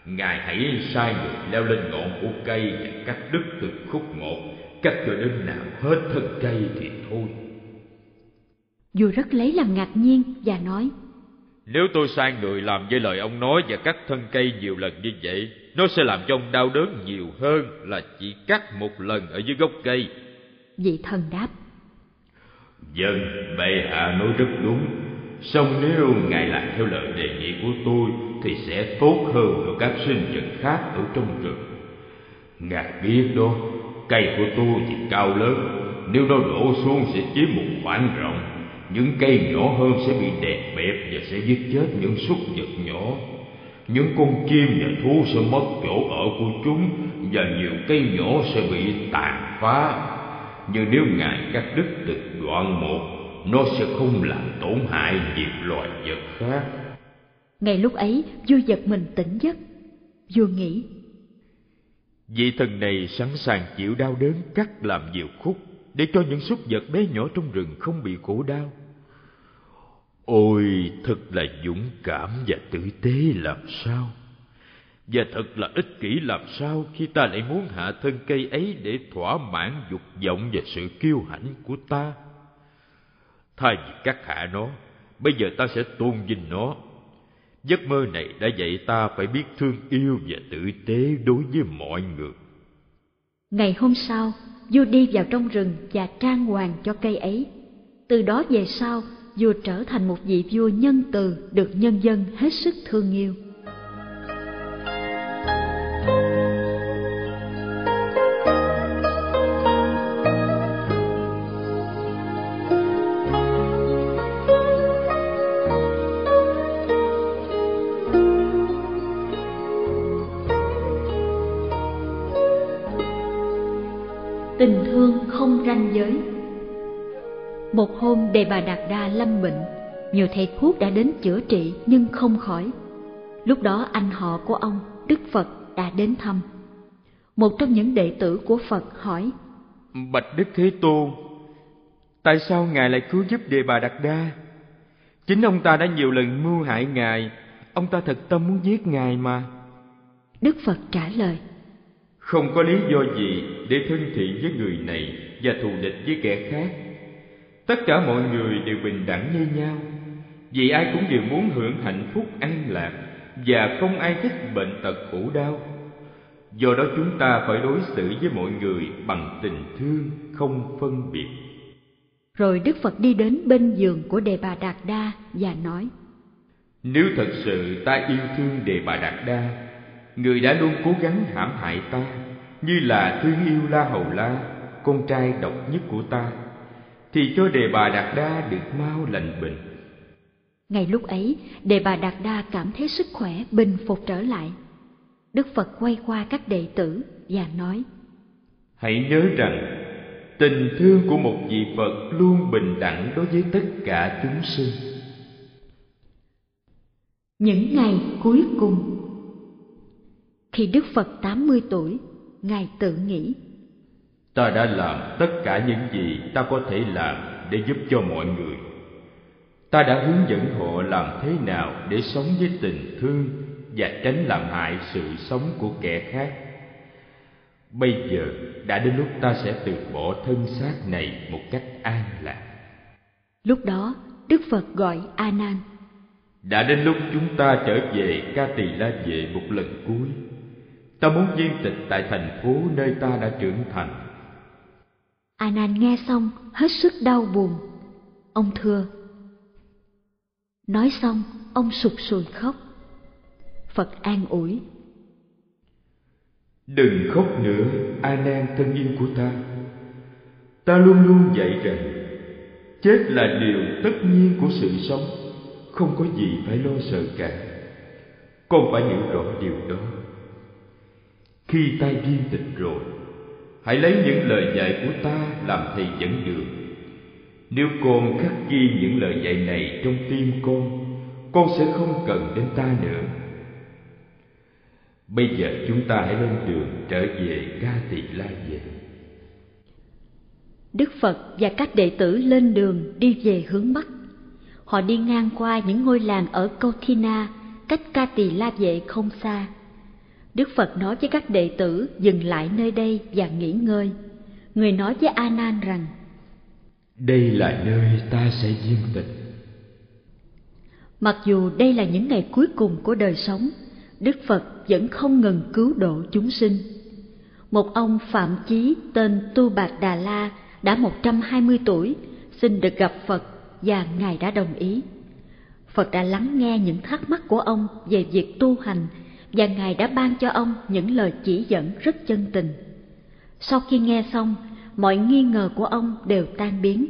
Ngài hãy sai người leo lên ngọn của cây và cắt đứt từng khúc một, cắt cho đến nào hết thân cây thì thôi. Vua rất lấy làm ngạc nhiên và nói: Nếu tôi sai người làm với lời ông nói và cắt thân cây nhiều lần như vậy, nó sẽ làm cho ông đau đớn nhiều hơn là chỉ cắt một lần ở dưới gốc cây. Vị thần đáp: Dân, bệ hạ nói rất đúng. Song nếu ngài làm theo lời đề nghị của tôi thì sẽ tốt hơn ở các sinh vật khác ở trong rừng. Ngài biết đó, cây của tôi thì cao lớn, nếu nó đổ xuống sẽ chiếm một khoảng rộng. Những cây nhỏ hơn sẽ bị đè bẹp và sẽ giết chết những súc vật nhỏ. Những con chim và thú sẽ mất chỗ ở của chúng, và nhiều cây nhỏ sẽ bị tàn phá. Nhưng nếu ngài cắt đứt từng đoạn một, nó sẽ không làm tổn hại việc loài vật khác. Ngay lúc ấy, vua giật mình tỉnh giấc. Vua nghĩ: Vị thần này sẵn sàng chịu đau đớn cắt làm nhiều khúc để cho những súc vật bé nhỏ trong rừng không bị khổ đau. Ôi, thật là dũng cảm và tử tế làm sao, và thật là ích kỷ làm sao khi ta lại muốn hạ thân cây ấy để thỏa mãn dục vọng và sự kiêu hãnh của ta. Thay vì cắt hạ nó, bây giờ ta sẽ tôn vinh nó. Giấc mơ này đã dạy ta phải biết thương yêu và tử tế đối với mọi người. Ngày hôm sau, vua đi vào trong rừng và trang hoàng cho cây ấy. Từ đó về sau, vua trở thành một vị vua nhân từ, được nhân dân hết sức thương yêu. Tình thương không ranh giới. Một hôm, Đề Bà Đạt Đa lâm bệnh, nhiều thầy thuốc đã đến chữa trị nhưng không khỏi. Lúc đó anh họ của ông, Đức Phật, đã đến thăm. Một trong những đệ tử của Phật hỏi: Bạch Đức Thế Tôn, tại sao ngài lại cứu giúp Đề Bà Đạt Đa? Chính ông ta đã nhiều lần mưu hại ngài, ông ta thật tâm muốn giết ngài mà. Đức Phật trả lời: Không có lý do gì để thân thiện với người này và thù địch với kẻ khác. Tất cả mọi người đều bình đẳng như nhau, vì ai cũng đều muốn hưởng hạnh phúc an lạc và không ai thích bệnh tật khổ đau. Do đó chúng ta phải đối xử với mọi người bằng tình thương không phân biệt. Rồi Đức Phật đi đến bên giường của Đề Bà Đạt Đa và nói: Nếu thật sự ta yêu thương Đề Bà Đạt Đa, người đã luôn cố gắng hãm hại ta, như là thương yêu La Hầu La, con trai độc nhất của ta, thì cho Đề Bà Đạt Đa được mau lành bệnh. Ngay lúc ấy, Đề Bà Đạt Đa cảm thấy sức khỏe bình phục trở lại. Đức Phật quay qua các đệ tử và nói: Hãy nhớ rằng tình thương của một vị Phật luôn bình đẳng đối với tất cả chúng sinh. Những ngày cuối cùng. Khi Đức Phật tám mươi tuổi, ngài tự nghĩ: Ta đã làm tất cả những gì ta có thể làm để giúp cho mọi người. Ta đã hướng dẫn họ làm thế nào để sống với tình thương và tránh làm hại sự sống của kẻ khác. Bây giờ đã đến lúc ta sẽ từ bỏ thân xác này một cách an lạc. Lúc đó, Đức Phật gọi A Nan: Đã đến lúc chúng ta trở về Ca Tỳ La Vệ một lần cuối. Ta muốn viên tịch tại thành phố nơi ta đã trưởng thành. A Nan nghe xong hết sức đau buồn. Ông thưa. Nói xong, ông sụt sùi khóc. Phật an ủi: Đừng khóc nữa, A Nan thân yêu của ta. Ta luôn luôn dạy rằng chết là điều tất nhiên của sự sống, không có gì phải lo sợ cả. Con phải hiểu rõ điều đó. Khi ta viên tịch rồi, hãy lấy những lời dạy của ta làm thầy dẫn đường. Nếu con khắc ghi những lời dạy này trong tim con, con sẽ không cần đến ta nữa. Bây giờ chúng ta hãy lên đường trở về Ca Tỳ La Vệ. Đức Phật và các đệ tử lên đường đi về hướng Bắc. Họ đi ngang qua những ngôi làng ở Kauthina, cách Ca Tỳ La Vệ không xa. Đức Phật nói với các đệ tử dừng lại nơi đây và nghỉ ngơi. Người nói với A Nan rằng: Đây là nơi ta sẽ viên tịch. Mặc dù đây là những ngày cuối cùng của đời sống, Đức Phật vẫn không ngừng cứu độ chúng sinh. Một ông phạm chí tên Tu Bạc Đà La đã một trăm hai mươi tuổi, xin được gặp Phật và Ngài đã đồng ý. Phật đã lắng nghe những thắc mắc của ông về việc tu hành và Ngài đã ban cho ông những lời chỉ dẫn rất chân tình. Sau khi nghe xong, mọi nghi ngờ của ông đều tan biến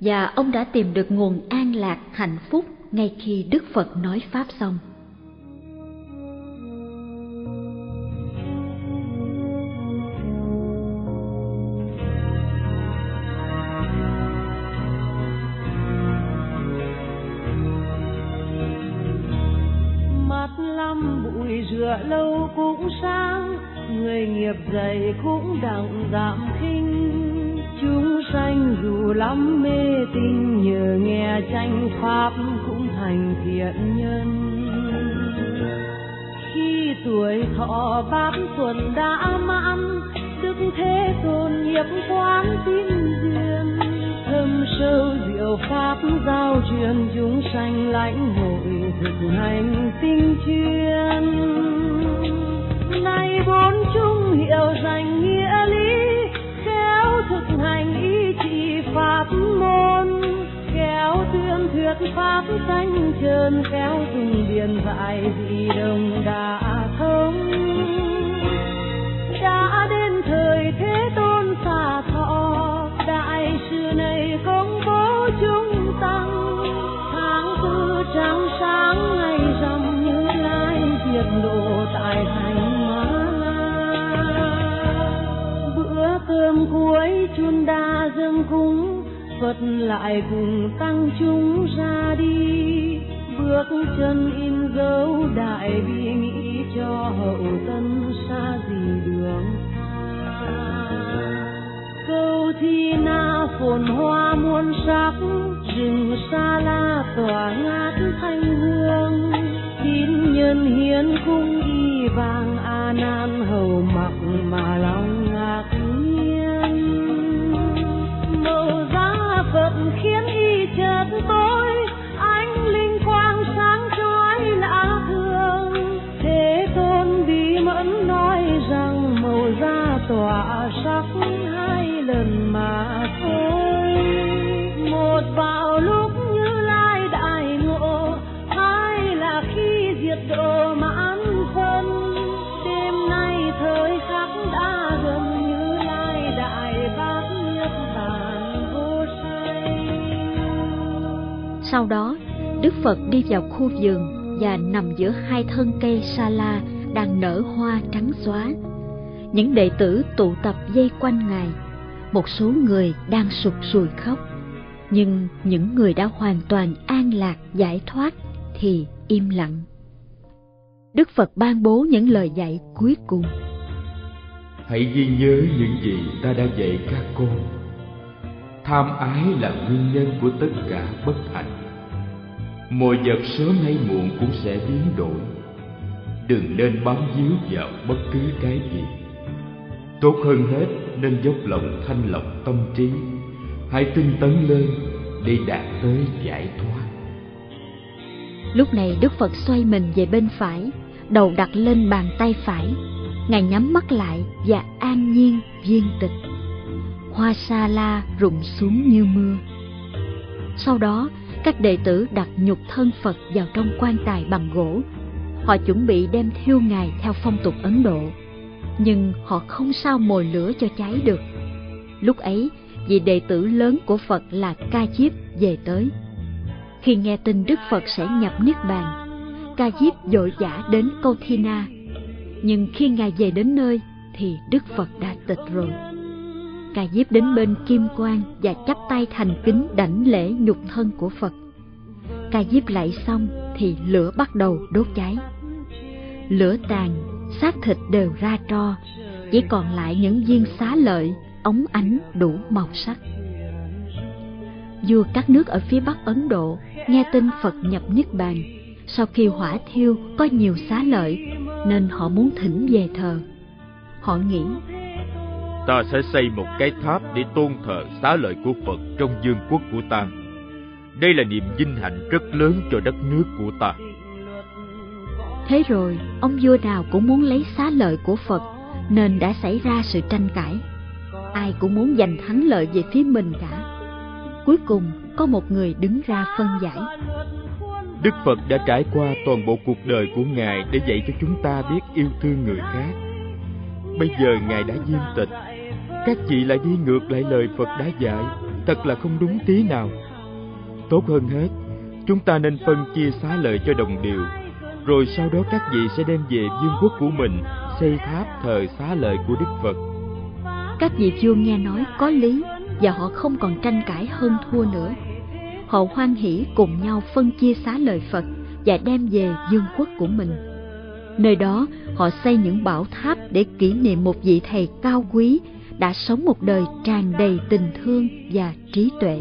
và ông đã tìm được nguồn an lạc hạnh phúc ngay khi Đức Phật nói Pháp xong. Lâu cũng sáng, người nghiệp dày cũng đặng giảm khinh. Chúng sanh dù lắm mê tín, nhờ nghe chánh pháp cũng thành thiện nhân. Khi tuổi thọ bát tuần đã mãn, Đức Thế Tôn nghiệp quán tín duyên. Thâm sâu diệu pháp giao truyền, chúng sanh lãnh hội thực hành tinh chuyên. Nay bốn chung hiểu rành nghĩa lý, khéo thực hành ý chỉ pháp môn. Khéo tuyên thuyết pháp thanh trơn, khéo dùng điển dạy vì đồng đã thông. Đã đến thời Thế Tôn xả thọ, đại sư này công bố chúng tăng. Tháng tư trăng sáng ngày rằm, Như Lai diệt độ tại thành cơm cuối chun đa dâng cúng. Phật lại cùng tăng chúng ra đi, bước chân in dấu đại bi nghĩ cho hậu tân xa gì đường xa. Câu thi na phồn hoa muôn sắc, rừng Sa La tỏa ngát thanh hương. Tín nhân hiến cung y vàng, A Nan hầu mặc mà lòng ngạc nhiên. Màu da Phật khiến y chợt tối, ánh linh quang sáng chói lạ thường. Thế Tôn bí mẫn nói rằng, màu da tỏa sắc hai lần mà thôi. Một vào lúc Như Lai đại ngộ, hai là khi diệt độ mãn phân. Thời khắc đã gần, Như Lai đại bác nhất bản vô say. Sau đó, Đức Phật đi vào khu vườn và nằm giữa hai thân cây Sa La đang nở hoa trắng xóa. Những đệ tử tụ tập vây quanh Ngài, một số người đang sụt sùi khóc, nhưng những người đã hoàn toàn an lạc giải thoát thì im lặng. Đức Phật ban bố những lời dạy cuối cùng. Hãy ghi nhớ những gì ta đã dạy các con. Tham ái là nguyên nhân của tất cả bất hạnh. Mọi vật sớm hay muộn cũng sẽ biến đổi. Đừng nên bám víu vào bất cứ cái gì. Tốt hơn hết nên dốc lòng thanh lọc tâm trí. Hãy tinh tấn lên để đạt tới giải thoát. Lúc này Đức Phật xoay mình về bên phải, đầu đặt lên bàn tay phải. Ngài nhắm mắt lại và an nhiên viên tịch. Hoa Sa La rụng xuống như mưa. Sau đó, các đệ tử đặt nhục thân Phật vào trong quan tài bằng gỗ. Họ chuẩn bị đem thiêu Ngài theo phong tục Ấn Độ, nhưng họ không sao mồi lửa cho cháy được. Lúc ấy, vị đệ tử lớn của Phật là Ca Diếp về tới. Khi nghe tin Đức Phật sẽ nhập Niết Bàn, Ca Diếp vội vã đến Câu Thi Na. Nhưng khi Ngài về đến nơi thì Đức Phật đã tịch rồi. Ca Diếp đến bên kim quan và chắp tay thành kính đảnh lễ nhục thân của Phật. Ca Diếp lạy xong thì lửa bắt đầu đốt cháy. Lửa tàn, xác thịt đều ra tro, chỉ còn lại những viên xá lợi óng ánh đủ màu sắc. Vua các nước ở phía Bắc Ấn Độ nghe tin Phật nhập Niết Bàn, sau khi hỏa thiêu có nhiều xá lợi nên họ muốn thỉnh về thờ. Họ nghĩ, ta sẽ xây một cái tháp để tôn thờ xá lợi của Phật trong vương quốc của ta. Đây là niềm vinh hạnh rất lớn cho đất nước của ta. Thế rồi ông vua nào cũng muốn lấy xá lợi của Phật nên đã xảy ra sự tranh cãi. ai cũng muốn giành thắng lợi về phía mình cả. Cuối cùng có một người đứng ra phân giải. Đức Phật đã trải qua toàn bộ cuộc đời của Ngài để dạy cho chúng ta biết yêu thương người khác. Bây giờ Ngài đã viên tịch, các chị lại đi ngược lại lời Phật đã dạy, thật là không đúng tí nào. Tốt hơn hết, chúng ta nên phân chia xá lợi cho đồng đều, rồi sau đó các vị sẽ đem về vương quốc của mình xây tháp thờ xá lợi của Đức Phật. Các vị vua nghe nói có lý, và họ không còn tranh cãi hơn thua nữa. Họ hoan hỉ cùng nhau phân chia xá lợi Phật và đem về vương quốc của mình. Nơi đó họ xây những bảo tháp để kỷ niệm một vị thầy cao quý đã sống một đời tràn đầy tình thương và trí tuệ.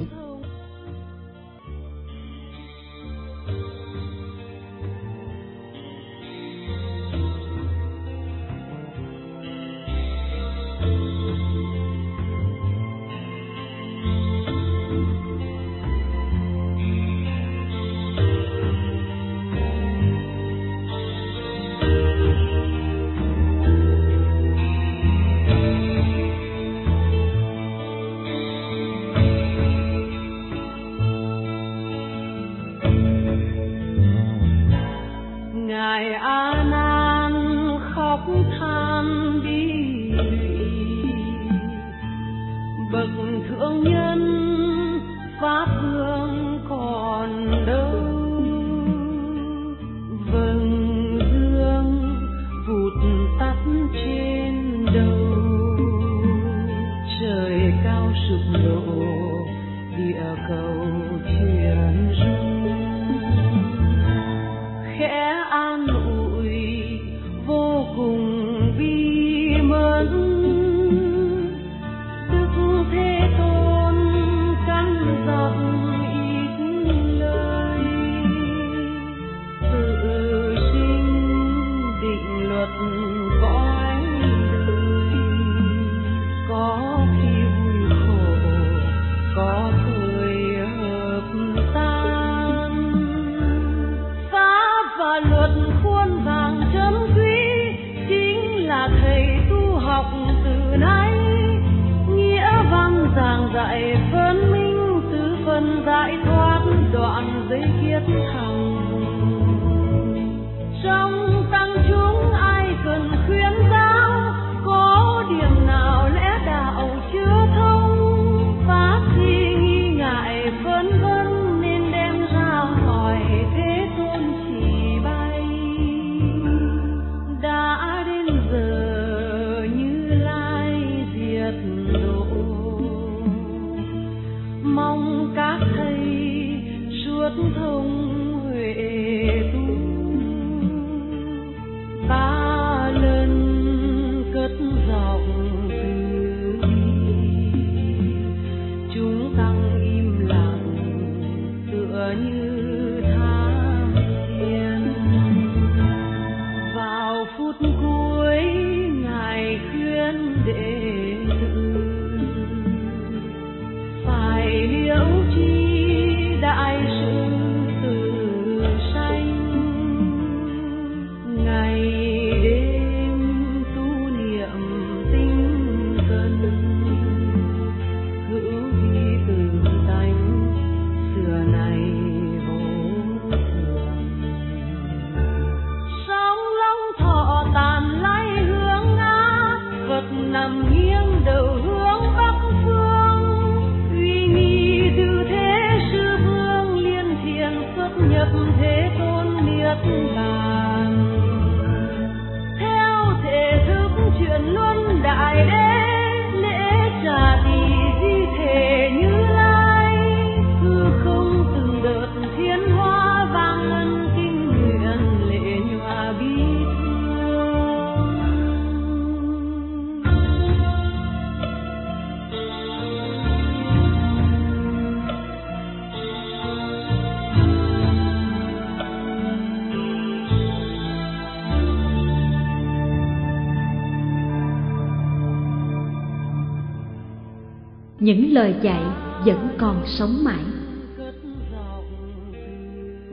Những lời dạy vẫn còn sống mãi.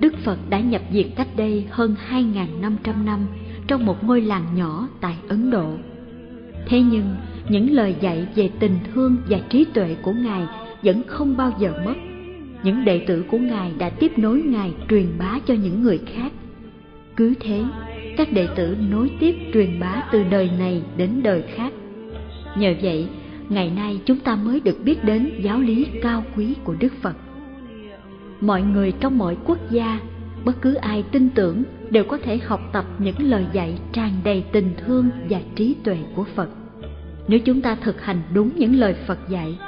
Đức Phật đã nhập diệt cách đây hơn hai nghìn năm trăm năm trong một ngôi làng nhỏ tại Ấn Độ. Thế nhưng, Những lời dạy về tình thương và trí tuệ của Ngài vẫn không bao giờ mất. Những đệ tử của Ngài đã tiếp nối Ngài truyền bá cho những người khác. Cứ thế, các đệ tử nối tiếp truyền bá từ đời này đến đời khác. Nhờ vậy, ngày nay chúng ta mới được biết đến giáo lý cao quý của Đức Phật. Mọi người trong mọi quốc gia, bất cứ ai tin tưởng đều có thể học tập những lời dạy tràn đầy tình thương và trí tuệ của Phật. Nếu chúng ta thực hành đúng những lời Phật dạy,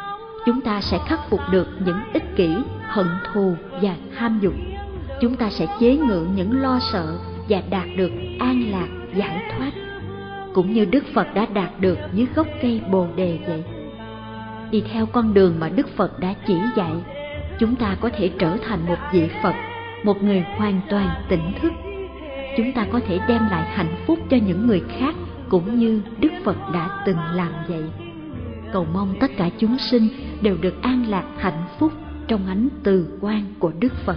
chúng ta sẽ khắc phục được những ích kỷ, hận thù và tham dục. Chúng ta sẽ chế ngự những lo sợ và đạt được an lạc, giải thoát, cũng như Đức Phật đã đạt được dưới gốc cây Bồ Đề vậy. Đi theo con đường mà Đức Phật đã chỉ dạy, chúng ta có thể trở thành một vị Phật, một người hoàn toàn tỉnh thức. Chúng ta có thể đem lại hạnh phúc cho những người khác, cũng như Đức Phật đã từng làm vậy. Cầu mong tất cả chúng sinh đều được an lạc hạnh phúc trong ánh từ quang của Đức Phật.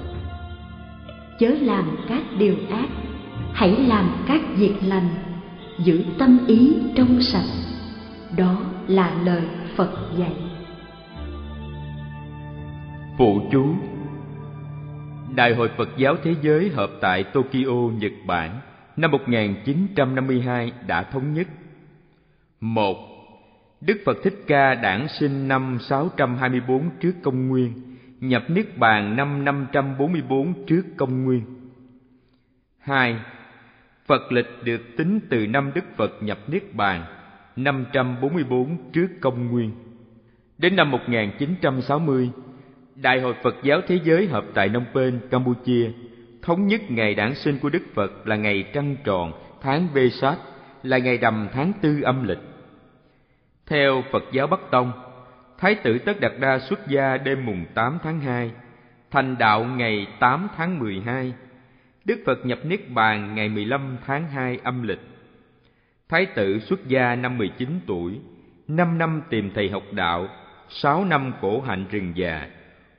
Chớ làm các điều ác, hãy làm các việc lành, giữ tâm ý trong sạch. Đó là lời Phật dạy. Phụ chú: Đại hội Phật giáo thế giới họp tại Tokyo, Nhật Bản năm một nghìn chín trăm năm mươi hai đã thống nhất. Một, Đức Phật Thích Ca đản sinh năm sáu trăm hai mươi tư trước Công nguyên, nhập niết bàn năm năm trăm bốn mươi tư trước Công nguyên. Hai, Phật lịch được tính từ năm Đức Phật nhập niết bàn năm trăm bốn mươi tư trước Công nguyên đến năm một nghìn chín trăm sáu mươi. Đại hội Phật giáo thế giới họp tại Phnom Penh, Campuchia, thống nhất ngày đản sinh của Đức Phật là ngày trăng tròn tháng Vê-sắc, là ngày rằm tháng tư âm lịch. Theo Phật giáo Bắc Tông, Thái tử Tất Đạt Đa xuất gia đêm mùng tám tháng hai, thành đạo ngày tám tháng mười hai. Đức Phật nhập niết bàn ngày mười lăm tháng hai âm lịch. Thái tử xuất gia năm mười chín tuổi, năm năm tìm thầy học đạo, sáu năm khổ hạnh rừng già,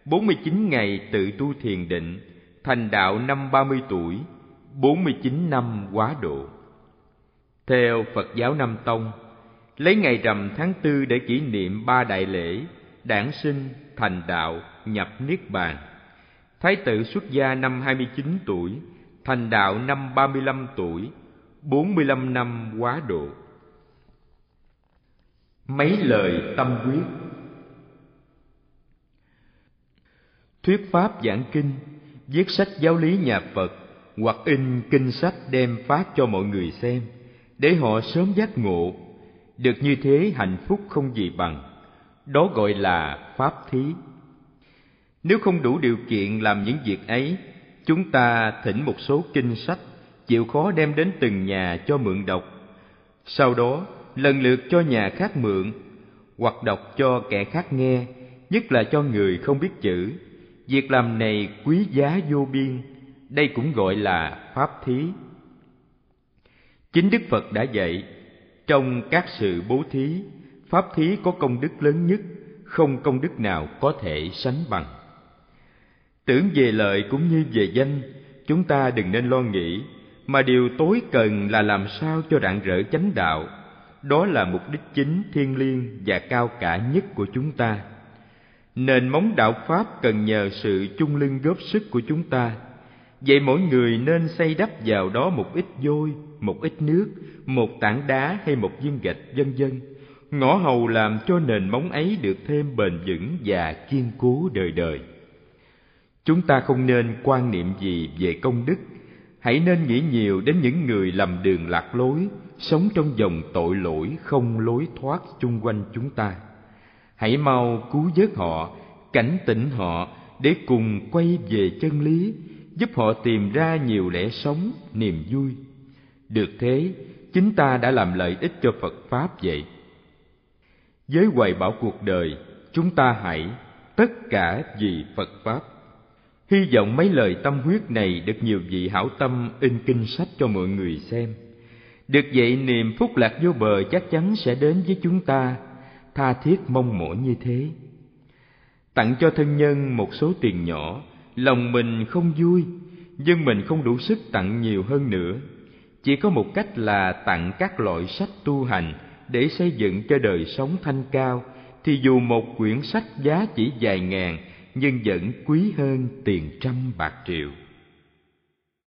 bốn mươi chín ngày tự tu thiền định, thành đạo năm ba mươi tuổi, bốn mươi chín năm quá độ. Theo Phật giáo Nam Tông, lấy ngày rằm tháng tư để kỷ niệm ba đại lễ, đản sinh, thành đạo, nhập niết bàn. Thái tử xuất gia năm hai mươi chín tuổi, thành đạo năm ba mươi lăm tuổi, bốn mươi lăm năm quá độ. Mấy lời tâm quyết. Thuyết pháp giảng kinh, viết sách giáo lý nhà Phật hoặc in kinh sách đem phát cho mọi người xem để họ sớm giác ngộ. Được như thế hạnh phúc không gì bằng. Đó gọi là pháp thí. Nếu không đủ điều kiện làm những việc ấy, chúng ta thỉnh một số kinh sách chịu khó đem đến từng nhà cho mượn đọc, sau đó lần lượt cho nhà khác mượn hoặc đọc cho kẻ khác nghe, nhất là cho người không biết chữ. Việc làm này quý giá vô biên, đây cũng gọi là pháp thí. Chính Đức Phật đã dạy, trong các sự bố thí, pháp thí có công đức lớn nhất, không công đức nào có thể sánh bằng. Tưởng về lợi cũng như về danh, chúng ta đừng nên lo nghĩ, mà điều tối cần là làm sao cho rạng rỡ chánh đạo. Đó là mục đích chính, thiêng liêng và cao cả nhất của chúng ta. Nền móng đạo Pháp cần nhờ sự chung lưng góp sức của chúng ta. Vậy mỗi người nên xây đắp vào đó một ít vôi, một ít nước, một tảng đá hay một viên gạch, vân vân, ngõ hầu làm cho nền móng ấy được thêm bền vững và kiên cố đời đời. Chúng ta không nên quan niệm gì về công đức. Hãy nên nghĩ nhiều đến những người lầm đường lạc lối, sống trong vòng tội lỗi không lối thoát chung quanh chúng ta. Hãy mau cứu vớt họ, cảnh tỉnh họ để cùng quay về chân lý, giúp họ tìm ra nhiều lẽ sống, niềm vui. Được thế, chính ta đã làm lợi ích cho Phật Pháp vậy. Với hoài bão cuộc đời, chúng ta hãy tất cả vì Phật Pháp. Hy vọng mấy lời tâm huyết này được nhiều vị hảo tâm in kinh sách cho mọi người xem. Được vậy, niềm phúc lạc vô bờ chắc chắn sẽ đến với chúng ta. Tha thiết mong mỏi như thế. Tặng cho thân nhân một số tiền nhỏ, lòng mình không vui, nhưng mình không đủ sức tặng nhiều hơn nữa. Chỉ có một cách là tặng các loại sách tu hành để xây dựng cho đời sống thanh cao, thì dù một quyển sách giá chỉ vài ngàn nhưng vẫn quý hơn tiền trăm bạc triệu.